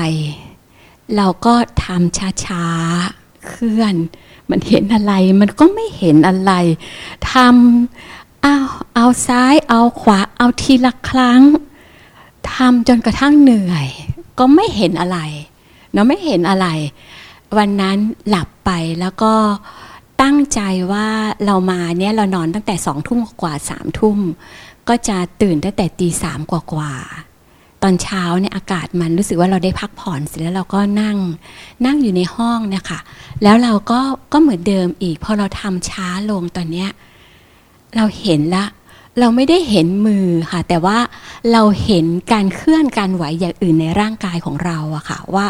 เราก็ทำช้าๆเคลื่อนมันเห็นอะไรมันก็ไม่เห็นอะไรทำเอาซ้ายเอาขวาเอาทีละครั้งทำจนกระทั่งเหนื่อยก็ไม่เห็นอะไรเราไม่เห็นอะไรวันนั้นหลับไปแล้วก็ตั้งใจว่าเรามาเนี่ยเรานอนตั้งแต่ 20:00 นกว่า 3:00 นก็จะตื่นตั้งแต่ 3:00 นกว่าตอนเช้าเนี่ยอากาศมันรู้สึกว่าเราได้พักผ่อนเสร็จแล้วเราก็นั่งอยู่ในห้องเนี่ยค่ะแล้วเราก็เหมือนเดิมอีกพอเราทำช้าลงตอนเนี้ยเราเห็นละเราไม่ได้เห็นมือค่ะแต่ว่าเราเห็นการเคลื่อนการไหวอย่างอื่นในร่างกายของเราอะค่ะว่า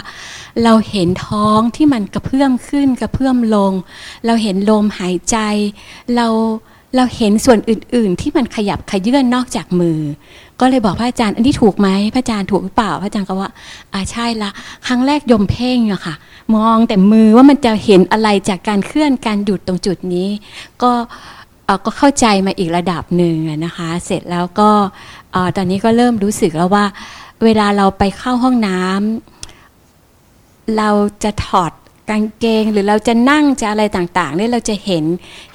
เราเห็นท้องที่มันกระเพื่อมขึ้นกระเพื่อมลงเราเห็นลมหายใจเราเห็นส่วนอื่นๆที่มันขยับขยื่นนอกจากมือก็เลยบอกพระอาจารย์อันนี้ถูกไหมพระอาจารย์ถูกหรือเปล่าพระอาจารย์ก็ว่าใช่ละครั้งแรกยมเพ่งอะค่ะมองแต่มือว่ามันจะเห็นอะไรจากการเคลื่อนการหยุดตรงจุดนี้ก็เข้าใจมาอีกระดับหนึ่งนะคะเสร็จแล้วก็ตอนนี้ก็เริ่มรู้สึกแล้วว่าเวลาเราไปเข้าห้องน้ำเราจะถอดกางเกงหรือเราจะนั่งจะอะไรต่างๆเนี่ยเราจะเ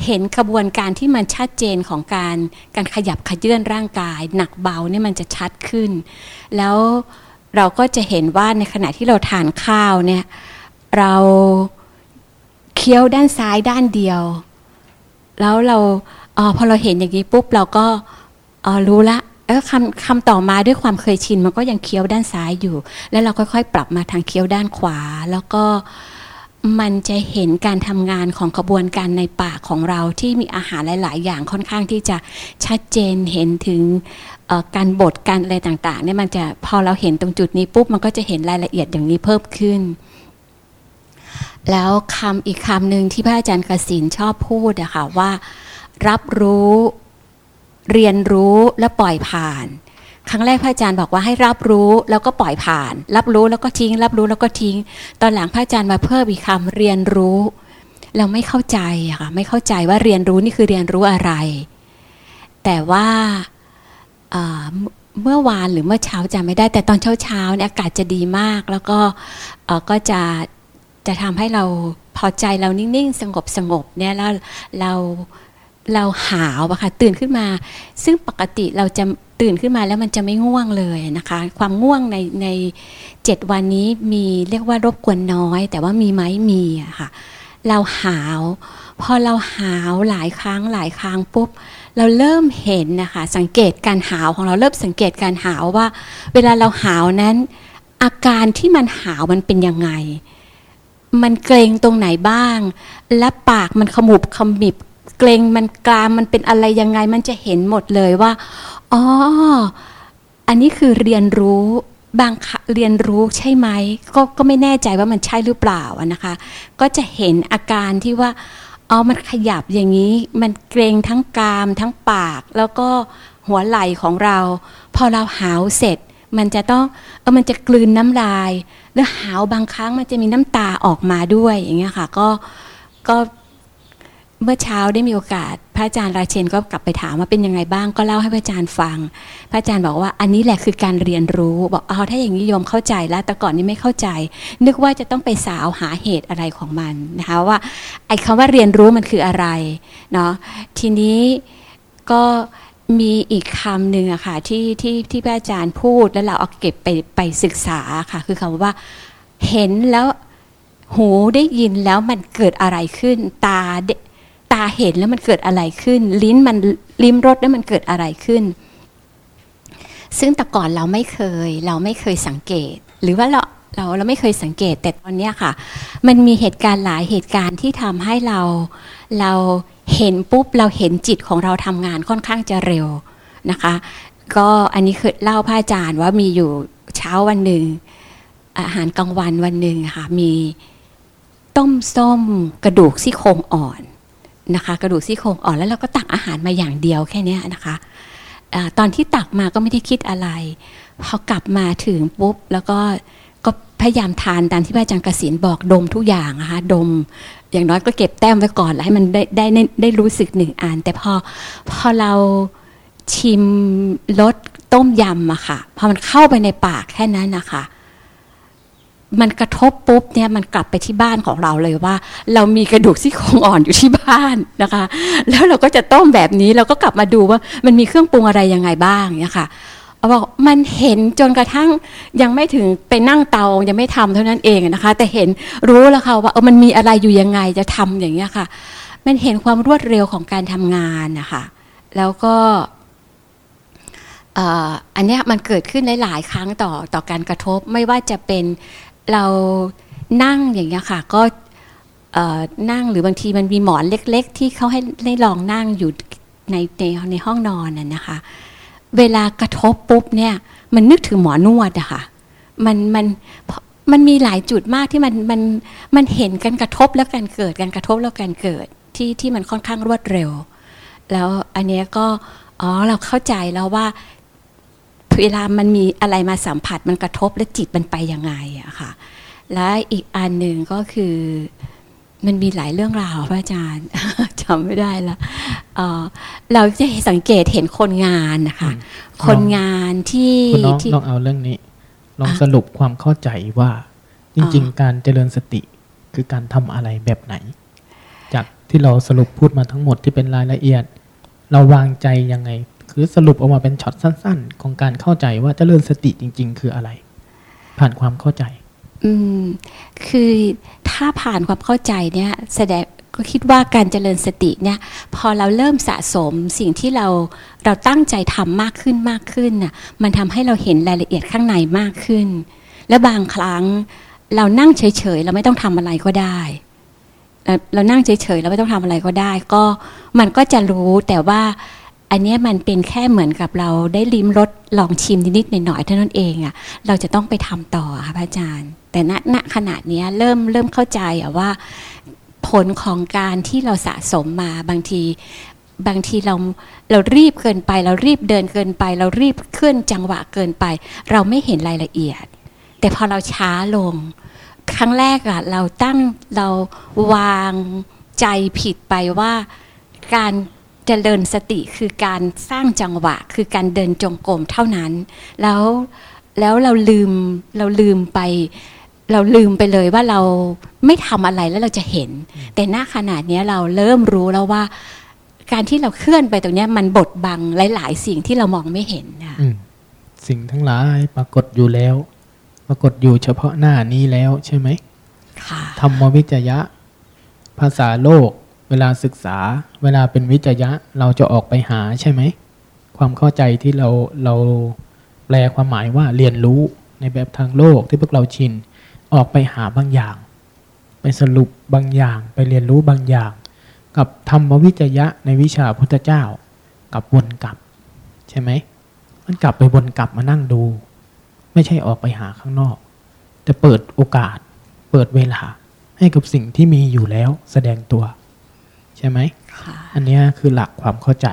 ห็นขบวนการที่มันชัดเจนของการขยับขยื่นร่างกายหนักเบาเนี่ยมันจะชัดขึ้นแล้วเราก็จะเห็นว่าในขณะที่เราทานข้าวเนี่ยเรา เคี้ยวด้านซ้ายด้านเดียวแล้วเราพอเราเห็นอย่างนี้ปุ๊บเราก็รู้ละแล้วคำต่อมาด้วยความเคยชินมันก็ยังเคี้ยวด้านซ้ายอยู่แล้วเราค่อยๆปรับมาทางเคี้ยวด้านขวาแล้วก็มันจะเห็นการทำงานของกระบวนการในปากของเราที่มีอาหารหลายๆอย่างค่อนข้างที่จะชัดเจนเห็นถึงการบดการอะไรต่างๆเนี่ยมันจะพอเราเห็นตรงจุดนี้ปุ๊บมันก็จะเห็นรายละเอียดอย่างนี้เพิ่มขึ้นแล้วคำอีกคำหนึ่งที่พระอาจารย์กสิณชอบพูดอะค่ะว่ารับรู้เรียนรู้และปล่อยผ่านครั้งแรกพระอาจารย์บอกว่าให้รับรู้แล้วก็ปล่อยผ่านรับรู้แล้วก็ทิ้งรับรู้แล้วก็ทิ้งตอนหลังพระอาจารย์มาเพิ่มอีกคำเรียนรู้เราไม่เข้าใจอะค่ะไม่เข้าใจว่าเรียนรู้นี่คือเรียนรู้อะไรแต่ว่าเมื่อวานหรือเมื่อเช้าจำไม่ได้แต่ตอนเช้าเนี่ยอากาศจะดีมากแล้วก็จะทำให้เราพอใจเรานิ่งๆสงบเนี่ยแล้วเราหาวอะค่ะตื่นขึ้นมาซึ่งปกติเราจะตื่นขึ้นมาแล้วมันจะไม่ง่วงเลยนะคะความง่วงใน7วันนี้มีเรียกว่ารบกวนน้อยแต่ว่ามีไหมมีอะค่ะเราหาวพอเราหาวหลายครั้งปุ๊บเราเริ่มเห็นนะคะสังเกตการหาวของเราเริ่มสังเกตการหาวว่าเวลาเราหาวนั้นอาการที่มันหาวมันเป็นยังไงมันเกรงตรงไหนบ้างและปากมันขมุบขมิบเกรงมันกรามมันเป็นอะไรยังไงมันจะเห็นหมดเลยว่าอ๋ออันนี้คือเรียนรู้บางเรียนรู้ใช่ไหมก็ไม่แน่ใจว่ามันใช่หรือเปล่านะคะก็จะเห็นอาการที่ว่าอ๋อมันขยับอย่างนี้มันเกรงทั้งกรามทั้งปากแล้วก็หัวไหล่ของเราพอเราหาวเสร็จมันจะต้องมันจะกลืนน้ำลายแล้วหาวบางครั้งมันจะมีน้ำตาออกมาด้วยอย่างเงี้ยค่ะก็เมื่อเช้าได้มีโอกาสพระอาจารย์ราเชนก็กลับไปถามว่าเป็นยังไงบ้างก็เล่าให้พระอาจารย์ฟังพระอาจารย์บอกว่าอันนี้แหละคือการเรียนรู้บอกเอาถ้าอย่างนี้โยมเข้าใจแล้วแต่ก่อนนี้ไม่เข้าใจนึกว่าจะต้องไปสาวหาเหตุอะไรของมันนะคะว่าไอ้คำว่าเรียนรู้มันคืออะไรเนาะทีนี้ก็มีอีกคำหนึ่งอะค่ะที่พระอาจารย์พูดแล้วเราเอาเก็บไปศึกษาค่ะคือคำว่าเห็นแล้วหูได้ยินแล้วมันเกิดอะไรขึ้นตาเห็นแล้วมันเกิดอะไรขึ้นลิ้มรสแล้วมันเกิดอะไรขึ้นซึ่งแต่ก่อนเราไม่เคยสังเกตหรือว่าเราไม่เคยสังเกตแต่ตอนนี้ค่ะมันมีเหตุการณ์หลายเหตุการณ์ที่ทำให้เราเห็นปุ๊บเราเห็นจิตของเราทำงานค่อนข้างจะเร็วนะคะก็อันนี้เคยเล่าพระอาจารย์ว่ามีอยู่เช้าวันหนึ่งอาหารกลางวันวันหนึ่งค่ะมีต้มส้มกระดูกซี่โครงอ่อนนะคะกระดูกซี่โครงอ่อนแล้วเราก็ตักอาหารมาอย่างเดียวแค่นี้นะคะตอนที่ตักมาก็ไม่ได้คิดอะไรพอกลับมาถึงปุ๊บแล้วก็พยายามทานตามที่พระอาจารย์กสิณบอกดมทุกอย่างนะคะดมอย่างน้อยก็เก็บแต้มไว้ก่อนแล้วให้มันได้รู้สึกหนึ่งอันแต่พอเราชิมรสต้มยำอะค่ะพอมันเข้าไปในปากแค่นั้นนะคะมันกระทบปุ๊บเนี่ยมันกลับไปที่บ้านของเราเลยว่าเรามีกระดูกซี่โครงอ่อนอยู่ที่บ้านนะคะแล้วเราก็จะต้มแบบนี้เราก็กลับมาดูว่ามันมีเครื่องปรุงอะไรยังไงบ้างเนี่ยค่ะเอาบอกมันเห็นจนกระทั่งยังไม่ถึงไปนั่งเตายังไม่ทำเท่านั้นเองนะคะแต่เห็นรู้แล้วค่ะว่ามันมีอะไรอยู่ยังไงจะทำอย่างเงี้ยค่ะมันเห็นความรวดเร็วของการทำงานนะคะแล้วก็อันเนี้ยมันเกิดขึ้นหลายๆครั้งต่อการกระทบไม่ว่าจะเป็นเรานั่งอย่างเงี้ยค่ะก็นั่งหรือบางทีมันมีหมอนเล็กๆที่เขาให้ลองนั่งอยู่ในห้องนอนนะคะเวลากระทบปุ๊บเนี่ยมันนึกถึงหมอนวดอะค่ะมันมีหลายจุดมากที่มันเห็นกันกระทบแล้วกันเกิดกันกระทบแล้วกันเกิดที่มันค่อนข้างรวดเร็วแล้วอันเนี้ยก็เราเข้าใจแล้วว่าเวลามันมีอะไรมาสัมผัสมันกระทบและจิตมันไปยังไงอะค่ะและอีกอันหนึ่งก็คือมันมีหลายเรื่องราวพระอาจารย์ จำไม่ได้ละเราจะสังเกตเห็นคนงานนะคะคนงานที่ลองเอาเรื่องนี้ลองสรุปความเข้าใจว่าจริงๆการเจริญสติคือการทำอะไรแบบไหนจากที่เราสรุปพูดมาทั้งหมดที่เป็นรายละเอียดเราวางใจยังไงคือสรุปออกมาเป็นช็อตสั้นๆของการเข้าใจว่าเจริญสติจริงๆคืออะไรผ่านความเข้าใจคือท ถ้าผ่านความเข้าใจเนี่ยแสดงก็คิดว่าการเจริญสติเนี่ยพอเราเริ่มสะสมสิ่งที่เราตั้งใจทำมากขึ้นน่ะมันทำให้เราเห็นรายละเอียดข้างในมากขึ้นและบางครั้งเรานั่งเฉยๆเราไม่ต้องทำอะไรก็ได้เรานั่งเฉยๆเราไม่ต้องทำอะไรก็ได้ก็มันก็จะรู้แต่ว่าอันนี้มันเป็นแค่เหมือนกับเราได้ลิ้มรสลองชิมนิดๆหน่อยๆเท่านั้นเองอ่ะเราจะต้องไปทำต่อค่ะพระอาจารย์แต่ณขณะนี้เริ่มเข้าใจว่าผลของการที่เราสะสมมาบางทีเรารีบเกินไปเรารีบเดินเกินไปเรารีบเคลื่อนจังหวะเกินไปเราไม่เห็นรายละเอียดแต่พอเราช้าลงครั้งแรกอ่ะเราวางใจผิดไปว่าการเจริญสติคือการสร้างจังหวะคือการเดินจงกรมเท่านั้นแล้วเราลืมไปเลยว่าเราไม่ทำอะไรแล้วเราจะเห็นแต่ณขณะนี้เราเริ่มรู้แล้วว่าการที่เราเคลื่อนไปตรงนี้มันบดบังหลายๆสิ่งที่เรามองไม่เห็นนะสิ่งทั้งหลายปรากฏอยู่แล้วปรากฏอยู่เฉพาะหน้านี้แล้วใช่ไหมค่ะธรรมวิจยะภาษาโลกเวลาศึกษาเวลาเป็นวิจยะเราจะออกไปหาใช่ไหมความเข้าใจที่เราแปลความหมายว่าเรียนรู้ในแบบทางโลกที่พวกเราชินออกไปหาบางอย่างไปสรุปบางอย่างไปเรียนรู้บางอย่างกับธรรมวิจยะในวิชาพุทธเจ้ากับวนกลับใช่ไหมมันกลับไปวนกลับมานั่งดูไม่ใช่ออกไปหาข้างนอกแต่เปิดโอกาสเปิดเวลาให้กับสิ่งที่มีอยู่แล้วแสดงตัวใช่ไหมอันนี้คือหลักความเข้าใจ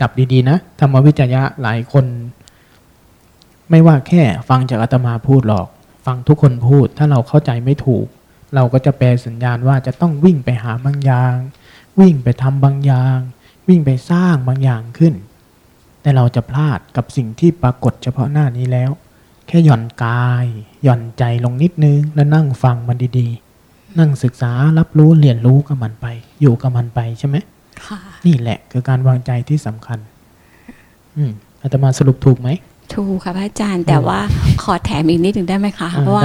จับดีๆนะธรรมวิจยะหลายคนไม่ว่าแค่ฟังจากอาตมาพูดหรอกฟังทุกคนพูดถ้าเราเข้าใจไม่ถูกเราก็จะแปลสัญญาณว่าจะต้องวิ่งไปหาบางอย่างวิ่งไปทำบางอย่างวิ่งไปสร้างบางอย่างขึ้นแต่เราจะพลาดกับสิ่งที่ปรากฏเฉพาะหน้านี้แล้วแค่หย่อนกายหย่อนใจลงนิดนึงแล้วนั่งฟังมันดีๆนั่งศึกษารับรู้เรียนรู้กับมันไปอยู่กับมันไปใช่ไหมค่ะนี่แหละคือการวางใจที่สำคัญอาตมาสรุปถูกไหมถูกค่ะพระอาจารย์แต่ว่าขอแถมอีกนิดหนึ่งได้ไหมคะว่า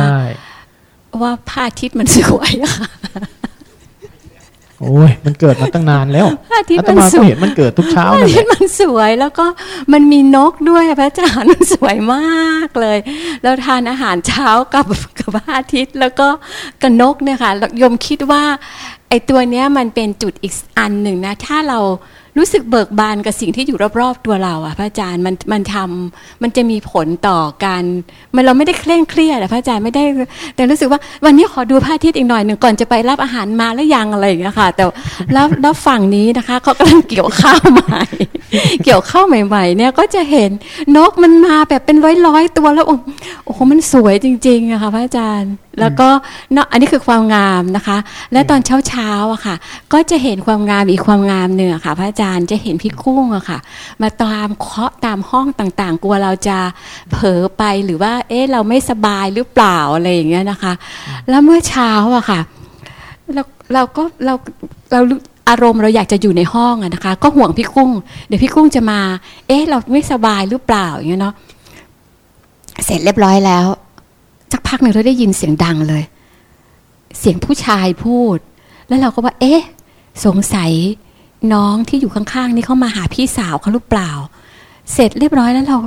พระอาทิตย์มันสวยค่ะโอ้ยมันเกิดมาตั้งนานแล้วพระอาทิตย์มันสวยมันเกิดทุกเช้าเลยพระอาทิตย์มันสวยแล้วก็มันมีนกด้วยพระอาจารย์มันสวยมากเลยเราทานอาหารเช้ากับพระอาทิตย์แล้วก็กับนกเนี่ยค่ะยมคิดว่าไอ้ตัวเนี้ยมันเป็นจุดอีกอันหนึ่งนะถ้าเรารู้สึกเบิกบานกับสิ่งที่อยู่รอบๆตัวเราอะพระอาจารย์มันจะมีผลต่อการเราไม่ได้เคร่งเครียดอะพระอาจารย์ไม่ได้แต่รู้สึกว่าวันนี้ขอดูพระอาทิตย์อีกหน่อยนึงก่อนจะไปรับอาหารมาแล้วยังอะไรอย่างเงี้ยค่ะแต่แล้วฝั่งนี้นะคะเขากำลังเกี่ยวข้าวใหม่ เกี่ยวข้าวใหม่ๆเนี่ยก็จะเห็นนกมันมาแบบเป็นร้อยๆตัวแล้วโอ้โหมันสวยจริงๆอะค่ะพระอาจารย์แล้วก็อันนี้คือความงามนะคะและตอนเช้าๆอะค่ะก็จะเห็นความงามอีกความงามหนึ่งค่ะพระอาจารย์จะเห็นพี่กุ้งอะค่ะมาตามเคาะตามห้องต่างๆกลัวเราจะเผลอไปหรือว่าเอ๊ะเราไม่สบายหรือเปล่าอะไรอย่างเงี้ยนะคะแล้วเมื่อเช้าอะค่ะเราอารมณ์เราอยากจะอยู่ในห้องอะนะคะก็ห่วงพี่กุ้งเดี๋ยวพี่กุ้งจะมาเอ๊ะเราไม่สบายหรือเปล่าอย่างเงี้ยเนาะเสร็จเรียบร้อยแล้วสักพักหนึ่งเราได้ยินเสียงดังเลยเสียงผู้ชายพูดแล้วเราก็ว่าเอ๊ะสงสัยน้องที่อยู่ข้างๆนี่เขามาหาพี่สาวเขาหรือเปล่าเสร็จเรียบร้อยแล้วเรา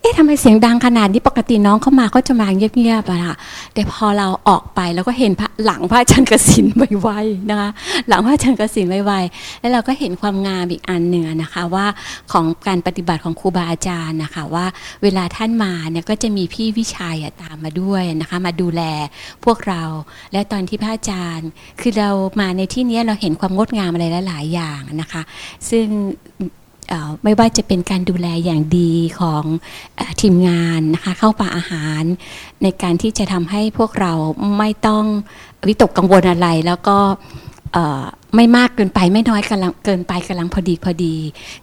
เอ๊ะทำไมเสียงดังขนาดนี้ปกติน้องเขามาก็จะมาเงียบๆอะค่ะแต่พอเราออกไปเราก็เห็นหลังพระอาจารย์กสิณไวๆนะคะหลังพระอาจารย์กสิณไวๆแล้วเราก็เห็นความงามอีกอันหนึ่งนะคะว่าของการปฏิบัติของครูบาอาจารย์นะคะว่าเวลาท่านมาเนี่ยก็จะมีพี่วิชัยตามมาด้วยนะคะมาดูแลพวกเราและตอนที่พระอาจารย์คือเรามาในที่นี้เราเห็นความงดงามอะไรหลายๆอย่างนะคะซึ่งไม่ว่าจะเป็นการดูแลอย่างดีของทีมงานนะคะเข้าป่าอาหารในการที่จะทำให้พวกเราไม่ต้องวิตกกังวลอะไรแล้วก็ไม่มากเกินไปไม่น้อยเกินไปกำลังพอดี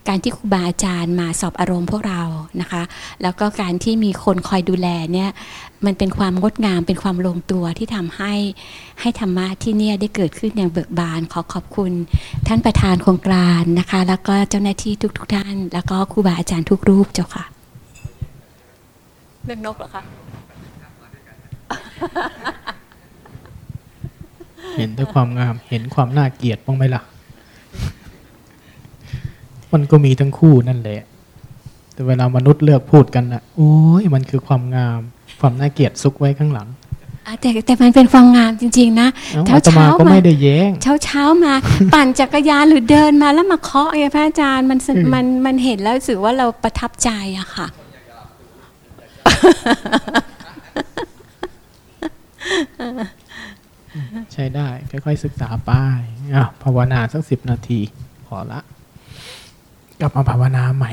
การที่ครูบาอาจารย์มาสอบอารมณ์พวกเรานะคะแล้วก็การที่มีคนคอยดูแลเนี่ยมันเป็นความงดงามเป็นความลงตัวที่ทำให้ธรรมะที่เนี่ยได้เกิดขึ้นอย่างเบิกบานขอขอบคุณท่านประธานโครงการนะคะแล้วก็เจ้าหน้าที่ทุกท่านแล้วก็ครูบาอาจารย์ทุกรูปเจ้าค่ะเรื่องนกเหรอคะ เห็นแต่ความงามเห็นความน่าเกลียดบ้างไหมล่ะมันก็มีทั้งคู่นั่นแหละแต่เวลามนุษย์เลือกพูดกันนะโอ้ยมันคือความงามความน่าเกลียดซุกไว้ข้างหลังแต่มันเป็นความงามจริงๆนะเช้ามาปั่นจักรยานหรือเดินมาแล้วมาเคาะไงพระอาจารย์มันเห็นแล้วรู้สึกว่าเราประทับใจอะค่ะใช้ได้ค่อยๆศึกษาไปภาวนาสัก10นาทีพอละกลับมาภาวนาใหม่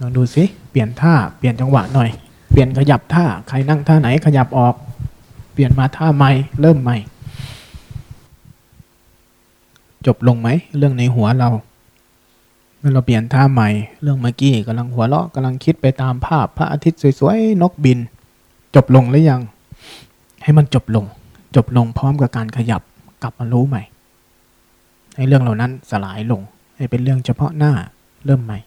ลองดูสิเปลี่ยนท่าเปลี่ยนจังหวะหน่อยเปลี่ยนขยับท่าใครนั่งท่าไหนขยับออกเปลี่ยนมาท่าใหม่เริ่มใหม่จบลงไหมเรื่องในหัวเราเมื่อเราเปลี่ยนท่าใหม่เรื่องเมื่อกี้กำลังหัวเราะกำลังคิดไปตามภาพพระอาทิตย์สวยๆนกบินจบลงหรือยังให้มันจบลงพร้อมกับการขยับกลับมารู้ใหม่ให้เรื่องเหล่านั้นสลายลงให้เป็นเรื่องเฉพาะหน้าเริ่มใหม่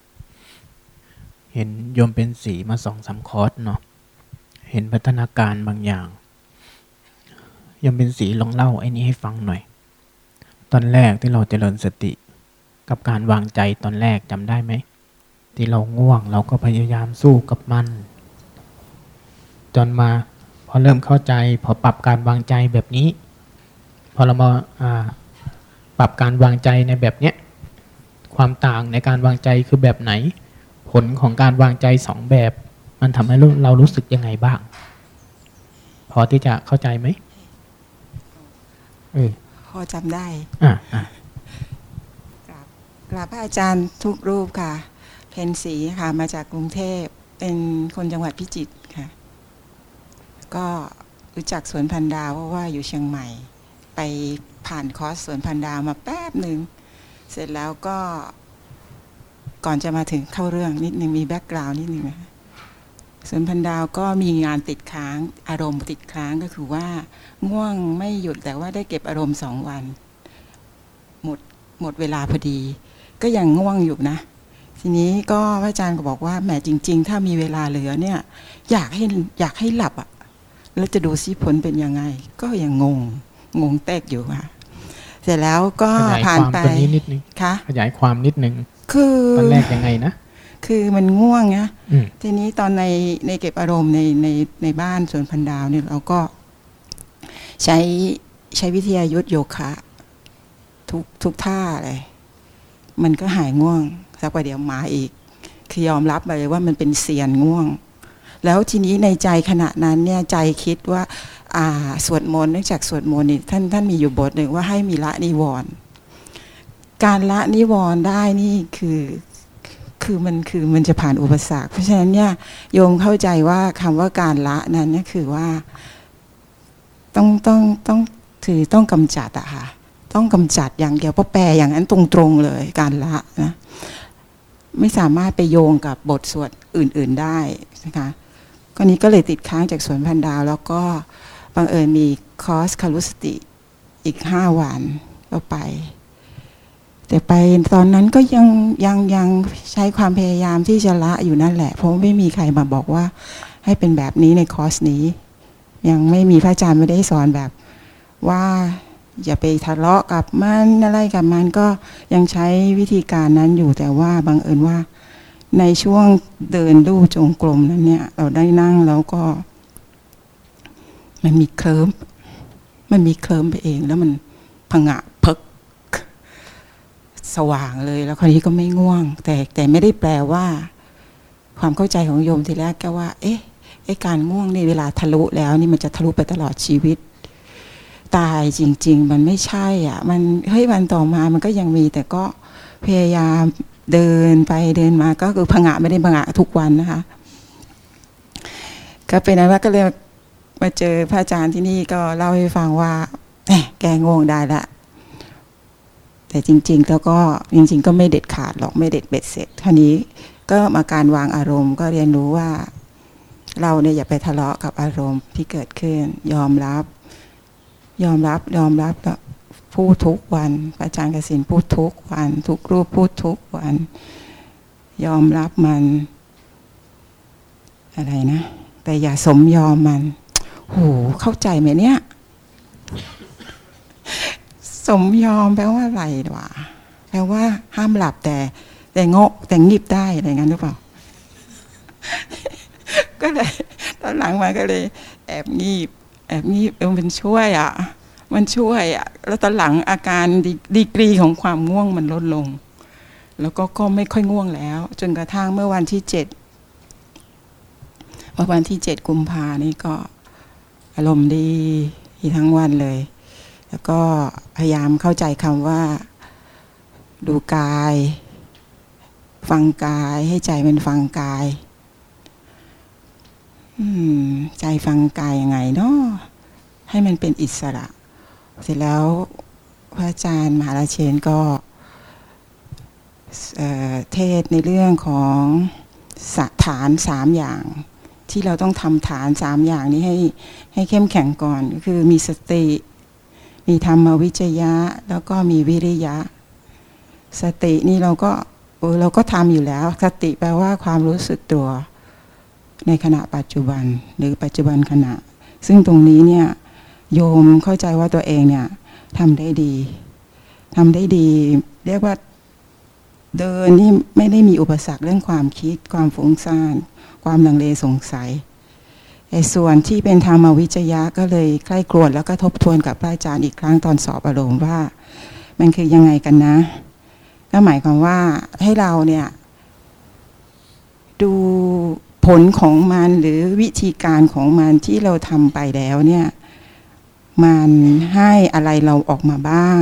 เห็นโยมเป็นสีมา 2-3 คอร์สเนาะเห็นพัฒนาการบางอย่างโยมเป็นสีลองเล่าไอ้นี้ให้ฟังหน่อยตอนแรกที่เราเจริญสติกับการวางใจตอนแรกจำได้ไหมที่เราง่วงเราก็พยายามสู้กับมันจนมาพอเริ่มเข้าใจพอปรับการวางใจแบบนี้พอเรามาปรับการวางใจในแบบเนี้ยความต่างในการวางใจคือแบบไหนผลของการวางใจ2แบบมันทำให้เรารู้สึกยังไงบ้างพอที่จะเข้าใจไหมพอจำได้กราบพระอาจารย์ทุกรูปค่ะเพ็ญศรีค่ะมาจากกรุงเทพเป็นคนจังหวัดพิจิตรค่ะก็รู้จักสวนพันดาวเพราะว่าอยู่เชียงใหม่ไปผ่านคอร์สสวนพันดาวมาแป๊บนึงเสร็จแล้วก็ก่อนจะมาถึงเข้าเรื่องนิดนึงมีแบ็คกราวด์นิดนึงนะคะสวนพันดาวก็มีงานติดค้างอารมณ์ติดค้างก็คือว่าง่วงไม่หยุดแต่ว่าได้เก็บอารมณ์2วันหมดเวลาพอดีก็ยังง่วงอยู่นะทีนี้ก็อาจารย์ก็บอกว่าแหมจริงๆถ้ามีเวลาเหลือเนี่ยอยากให้หลับอ่ะแล้วจะดูซิผลเป็นยังไงก็ยังงงแตกอยู่ค่ะเสร็จแล้วก็ผ่านไปค่ะขยายความนิดนึงคือตอนแรกยังไงนะคือมันง่วงนะทีนี้ตอนในเก็บอารมณ์ในบ้านสวนพันดาวเนี่ยเราก็ใช้วิทยายุทธโยคะทุกท่าเลยมันก็หายง่วงสักประเดี๋ยวมาอีกคือยอมรับไปเลยว่ามันเป็นเสียนง่วงแล้วทีนี้ในใจขณะนั้นเนี่ยใจคิดว่าสวดมนต์เนื่องจากสวดมนต์นี่ท่านมีอยู่บทหนึ่งว่าให้มีละนิวรณ์การละนิวรณ์ได้นี่คือมันจะผ่านอุปสรรคเพราะฉะนั้นเนี่ยโยมเข้าใจว่าคำว่าการละนั้นเนี่ยคือว่าต้องถือต้องกำจัดอะค่ะต้องกำจัดอย่างเดียวเพราะแปลอย่างนั้นตรงๆเลยการละนะไม่สามารถไปโยงกับบทสวดอื่นๆได้นะคะก็นี้ก็เลยติดค้างจากสวนพันดาวแล้วก็บังเอิญมีคอร์สคารุสติอีก5วันก็ไปแต่ไปตอนนั้นก็ยังใช้ความพยายามที่จะละอยู่นั่นแหละเพราะไม่มีใครมาบอกว่าให้เป็นแบบนี้ในคอร์สนี้ยังไม่มีพระอาจารย์ไม่ได้สอนแบบว่าอย่าไปทะเลาะกับมันอะไรกับมันก็ยังใช้วิธีการนั้นอยู่แต่ว่าบังเอิญว่าในช่วงเดินดูจงกรมนั้นเนี่ยเราได้นั่งแล้วก็มันมีเคลิ้มไปเองแล้วมันผงะเพิกสว่างเลยแล้วคราวนี้ก็ไม่ง่วงแต่ไม่ได้แปลว่าความเข้าใจของโยมทีแรกก็ว่าเอ๊ะไอ้การง่วงนี่เวลาทะลุแล้วนี่มันจะทะลุไปตลอดชีวิตตายจริงๆมันไม่ใช่อ่ะมันเฮ้ยวันต่อมามันก็ยังมีแต่ก็พยายามเดินไปเดินมาก็คือผงะไม่ได้ผงะทุกวันนะคะก็เป็นนั้นว่าก็เลยมาเจอพระอาจารย์ที่นี่ก็เล่าให้ฟังว่าแกง่วงได้ละแต่จริงๆแล้วก็จริงๆก็ไม่เด็ดขาดหรอกไม่เด็ดเบ็ดเสร็จท่านี้ก็มาการวางอารมณ์ก็เรียนรู้ว่าเราเนี่ยอย่าไปทะเลาะกับอารมณ์ที่เกิดขึ้นยอมรับพูดทุกวันอาจารย์กสินพูดทุกวันทุกรูปพูดทุกวันยอมรับมันอะไรนะแต่อย่าสมยอมมันโหเข้าใจไหมเนี่ย สมยอมแปลว่าอะไรวะแปลว่าห้ามหลับแต่โง่แต่งีบได้อะไรงั้นหรือเปล่าก็เลยตอนหลังมาก็เลยแอบงีบมันช่วยอ่ะแล้วตอนหลังอาการดีกรีของความง่วงมันลดลงแล้วก็ไม่ค่อยง่วงแล้วจนกระทั่งเมื่อวันที่7กุมภานี่ก็อารมณ์ดีทั้งวันเลยแล้วก็พยายามเข้าใจคำว่าดูกายฟังกายให้ใจมันฟังกายใจฟังกายยังไงเนาะให้มันเป็นอิสระเสร็จแล้วพระอาจารย์มหาราเชนก็เทศในเรื่องของฐาน3อย่างที่เราต้องทำฐาน3อย่างนี้ให้เข้มแข็งก่อนก็คือมีสติมีธรรมวิจยะแล้วก็มีวิริยะสตินี่เราก็ทำอยู่แล้วสติแปลว่าความรู้สึกตัวในขณะปัจจุบันหรือปัจจุบันขณะซึ่งตรงนี้เนี่ยโยมเข้าใจว่าตัวเองเนี่ยทำได้ดีเรียกว่าเดินนี่ไม่ได้มีอุปสรรคเรื่องความคิดความฟุ้งซ่านความลังเลสงสัยไอ้ส่วนที่เป็นธรรมวิจยะก็เลยใกล้กรวดแล้วก็ทบทวนกับพระอาจารย์อีกครั้งตอนสอบอารมณ์ว่ามันคือยังไงกันนะก็หมายความว่าให้เราเนี่ยดูผลของมันหรือวิธีการของมันที่เราทำไปแล้วเนี่ยมันให้อะไรเราออกมาบ้าง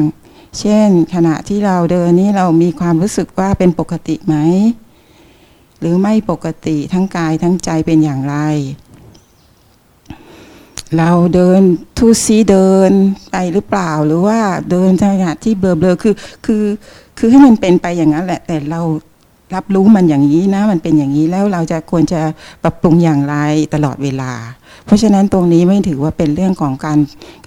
เช่นขณะที่เราเดินนี่เรามีความรู้สึกว่าเป็นปกติไหมหรือไม่ปกติทั้งกายทั้งใจเป็นอย่างไรเราเดินทุซีเดินไปหรือเปล่าหรือว่าเดินขณะที่เบลอๆคือให้มันเป็นไปอย่างนั้นแหละแต่เรารับรู้มันอย่างนี้นะมันเป็นอย่างนี้แล้วเราจะควรจะปรับปรุงอย่างไรตลอดเวลาเพราะฉะนั้นตรงนี้ไม่ถือว่าเป็นเรื่องของ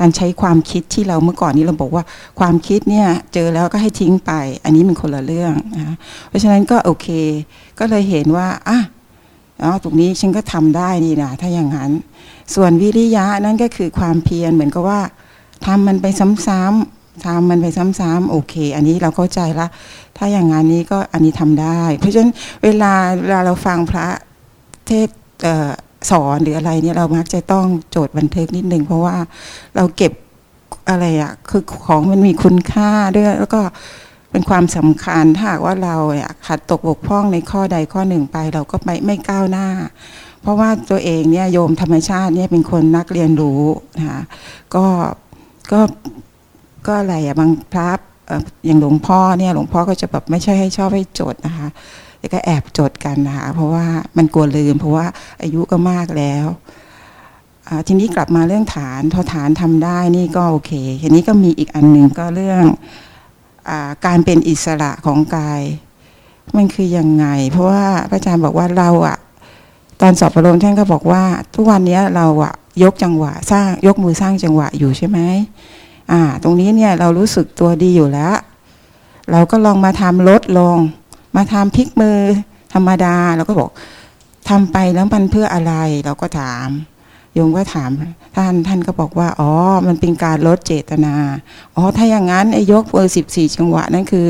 การใช้ความคิดที่เราเมื่อก่อนนี้เราบอกว่าความคิดเนี่ยเจอแล้วก็ให้ทิ้งไปอันนี้มันคนละเรื่องนะเพราะฉะนั้นก็โอเคก็เลยเห็นว่าตรงนี้ฉันก็ทำได้นี่นะถ้าอย่างนั้นส่วนวิริยะนั่นก็คือความเพียรเหมือนกับว่าทำมันไปซ้ำๆโอเคอันนี้เราเข้าใจละถ้าอย่างงั้นนี้ก็อันนี้ทำได้เพราะฉะนั้นเวลาเราฟังพระเทศสอนหรืออะไรเนี่ยเรามักจะต้องจดบันทึกนิดนึงเพราะว่าเราเก็บอะไรอ่ะคือของมันมีคุณค่าด้วยแล้วก็เป็นความสำคัญถ้าหากว่าเราขาดตกบกพร่องในข้อใดข้อหนึ่งไปเราก็ไม่ก้าวหน้าเพราะว่าตัวเองเนี่ยโยมธรรมชาติเนี่ยเป็นคนนักเรียนรู้นะคะก็อะไรบางพระอย่างหลวงพ่อเนี่ยหลวงพ่อก็จะแบบไม่ใช่ให้ชอบให้จดนะคะแต่ก็แอบจดกันนะคะเพราะว่ามันกลัวลืมเพราะว่าอายุก็มากแล้วทีนี้กลับมาเรื่องฐานพอฐานทำได้นี่ก็โอเคทีนี้ก็มีอีกอันนึงก็เรื่องการเป็นอิสระของกายมันคือยังไงเพราะว่าพระอาจารย์บอกว่าเราอะตอนสอบอารมณ์ท่านก็บอกว่าทุกวันนี้เราอะยกจังหวะสร้างยกมือสร้างจังหวะอยู่ใช่ไหมตรงนี้เนี่ยเรารู้สึกตัวดีอยู่แล้วเราก็ลองมาทำลดลงมาทำพลิกมือธรรมดาเราก็บอกทำไปแล้วมันเพื่ออะไรเราก็ถามโยมก็ถามท่านก็บอกว่าอ๋อมันเป็นการลดเจตนาอ๋อถ้าอย่างนั้นไอ้ยกมือ14จังหวะนั่นคือ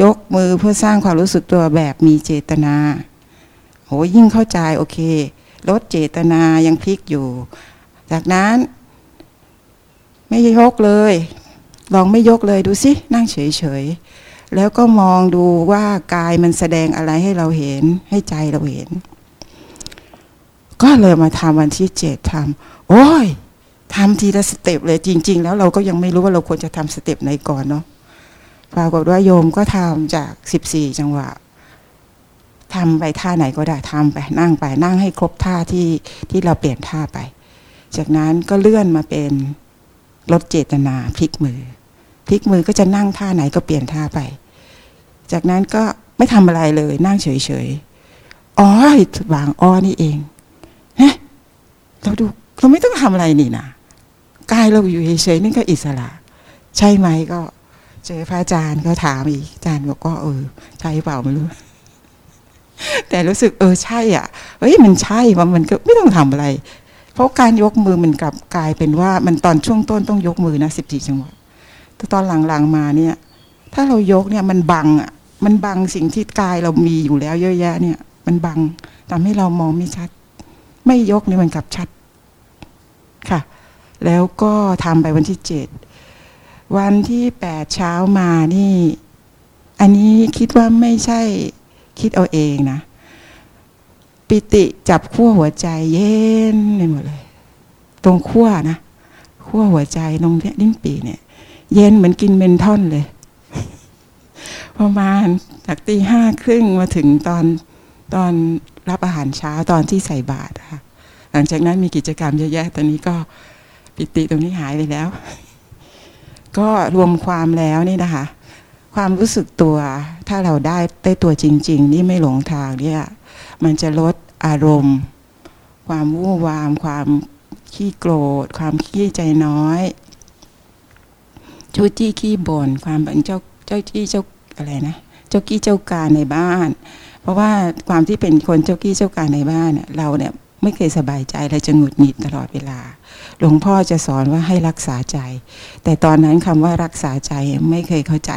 ยกมือเพื่อสร้างความรู้สึกตัวแบบมีเจตนาโหยิ่งเข้าใจโอเคลดเจตนายังพลิกอยู่จากนั้นไม่ยกเลยลองไม่ยกเลยดูสินั่งเฉยๆแล้วก็มองดูว่ากายมันแสดงอะไรให้เราเห็นให้ใจเราเห็นก็เลยมาทำวันที่7ทำโอ้ยทำทีละสเต็ปเลยจริงๆแล้วเราก็ยังไม่รู้ว่าเราควรจะทำสเต็ปไหนก่อนเนาะปรากฏว่าโยมก็ทำจาก14จังหวะทำไปท่าไหนก็ได้ทำไปนั่งให้ครบท่าที่เราเปลี่ยนท่าไปจากนั้นก็เลื่อนมาเป็นลดเจตนาพลิกมือก็จะนั่งท่าไหนก็เปลี่ยนท่าไปจากนั้นก็ไม่ทำอะไรเลยนั่งเฉยๆอ๋อวางอ้อนี่เองนะเราไม่ต้องทำอะไรนี่นะกายเราอยู่เฉยๆนี่ก็อิสระใช่ไหมก็เจอพระอาจารย์ก็ถามอีกอาจารย์บอกก็ใช่เปล่าไม่รู้ แต่รู้สึกใช่อ่ะเฮ้ยมันใช่ว่ามันก็ไม่ต้องทำอะไรเพราะการยกมือมันกลับกลายเป็นว่ามันตอนช่วงต้นต้องยกมือนะ14จังหวะ แต่ตอนหลังๆมาเนี่ยถ้าเรายกเนี่ยมันบังอ่ะมันบังสิ่งที่กายเรามีอยู่แล้วเยอะแยะเนี่ยมันบังทำให้เรามองไม่ชัดไม่ยกนี่มันกลับชัดค่ะแล้วก็ทำไปวันที่7วันที่8เช้ามานี่อันนี้คิดว่าไม่ใช่คิดเอาเองนะปิติจับขั้วหัวใจเย็นไปหมดเลยตรงขั้วนะขั้วหัวใจตรงนี้ลิ้นปี่เนี่ยเย็นเหมือนกินเมนทอนเลยประมาณจากตีห้าครึ่งมาถึงตอนรับอาหารเช้าตอนที่ใส่บาตรค่ะหลังจากนั้นมีกิจกรรมเยอะแยะตอนนี้ก็ปิติตรงนี้หายไปแล้ว ก็รวมความแล้วนี่นะคะความรู้สึกตัวถ้าเราได้ตัวจริงๆนี่ไม่หลงทางเนี่ยมันจะลดอารมณ์ความวู่วามความขี้โกรธความขี้ใจน้อยชู้จี้ขี้บ่นความเป็นเจ้าที่เจ้าอะไรนะเจ้ากี้เจ้าการในบ้านเพราะว่าความที่เป็นคนเจ้ากี้เจ้าการในบ้านเนี่ยเราเนี่ยไม่เคยสบายใจเราจะหงุดหงิดตลอดเวลาหลวงพ่อจะสอนว่าให้รักษาใจแต่ตอนนั้นคำว่ารักษาใจไม่เคยเข้าใจ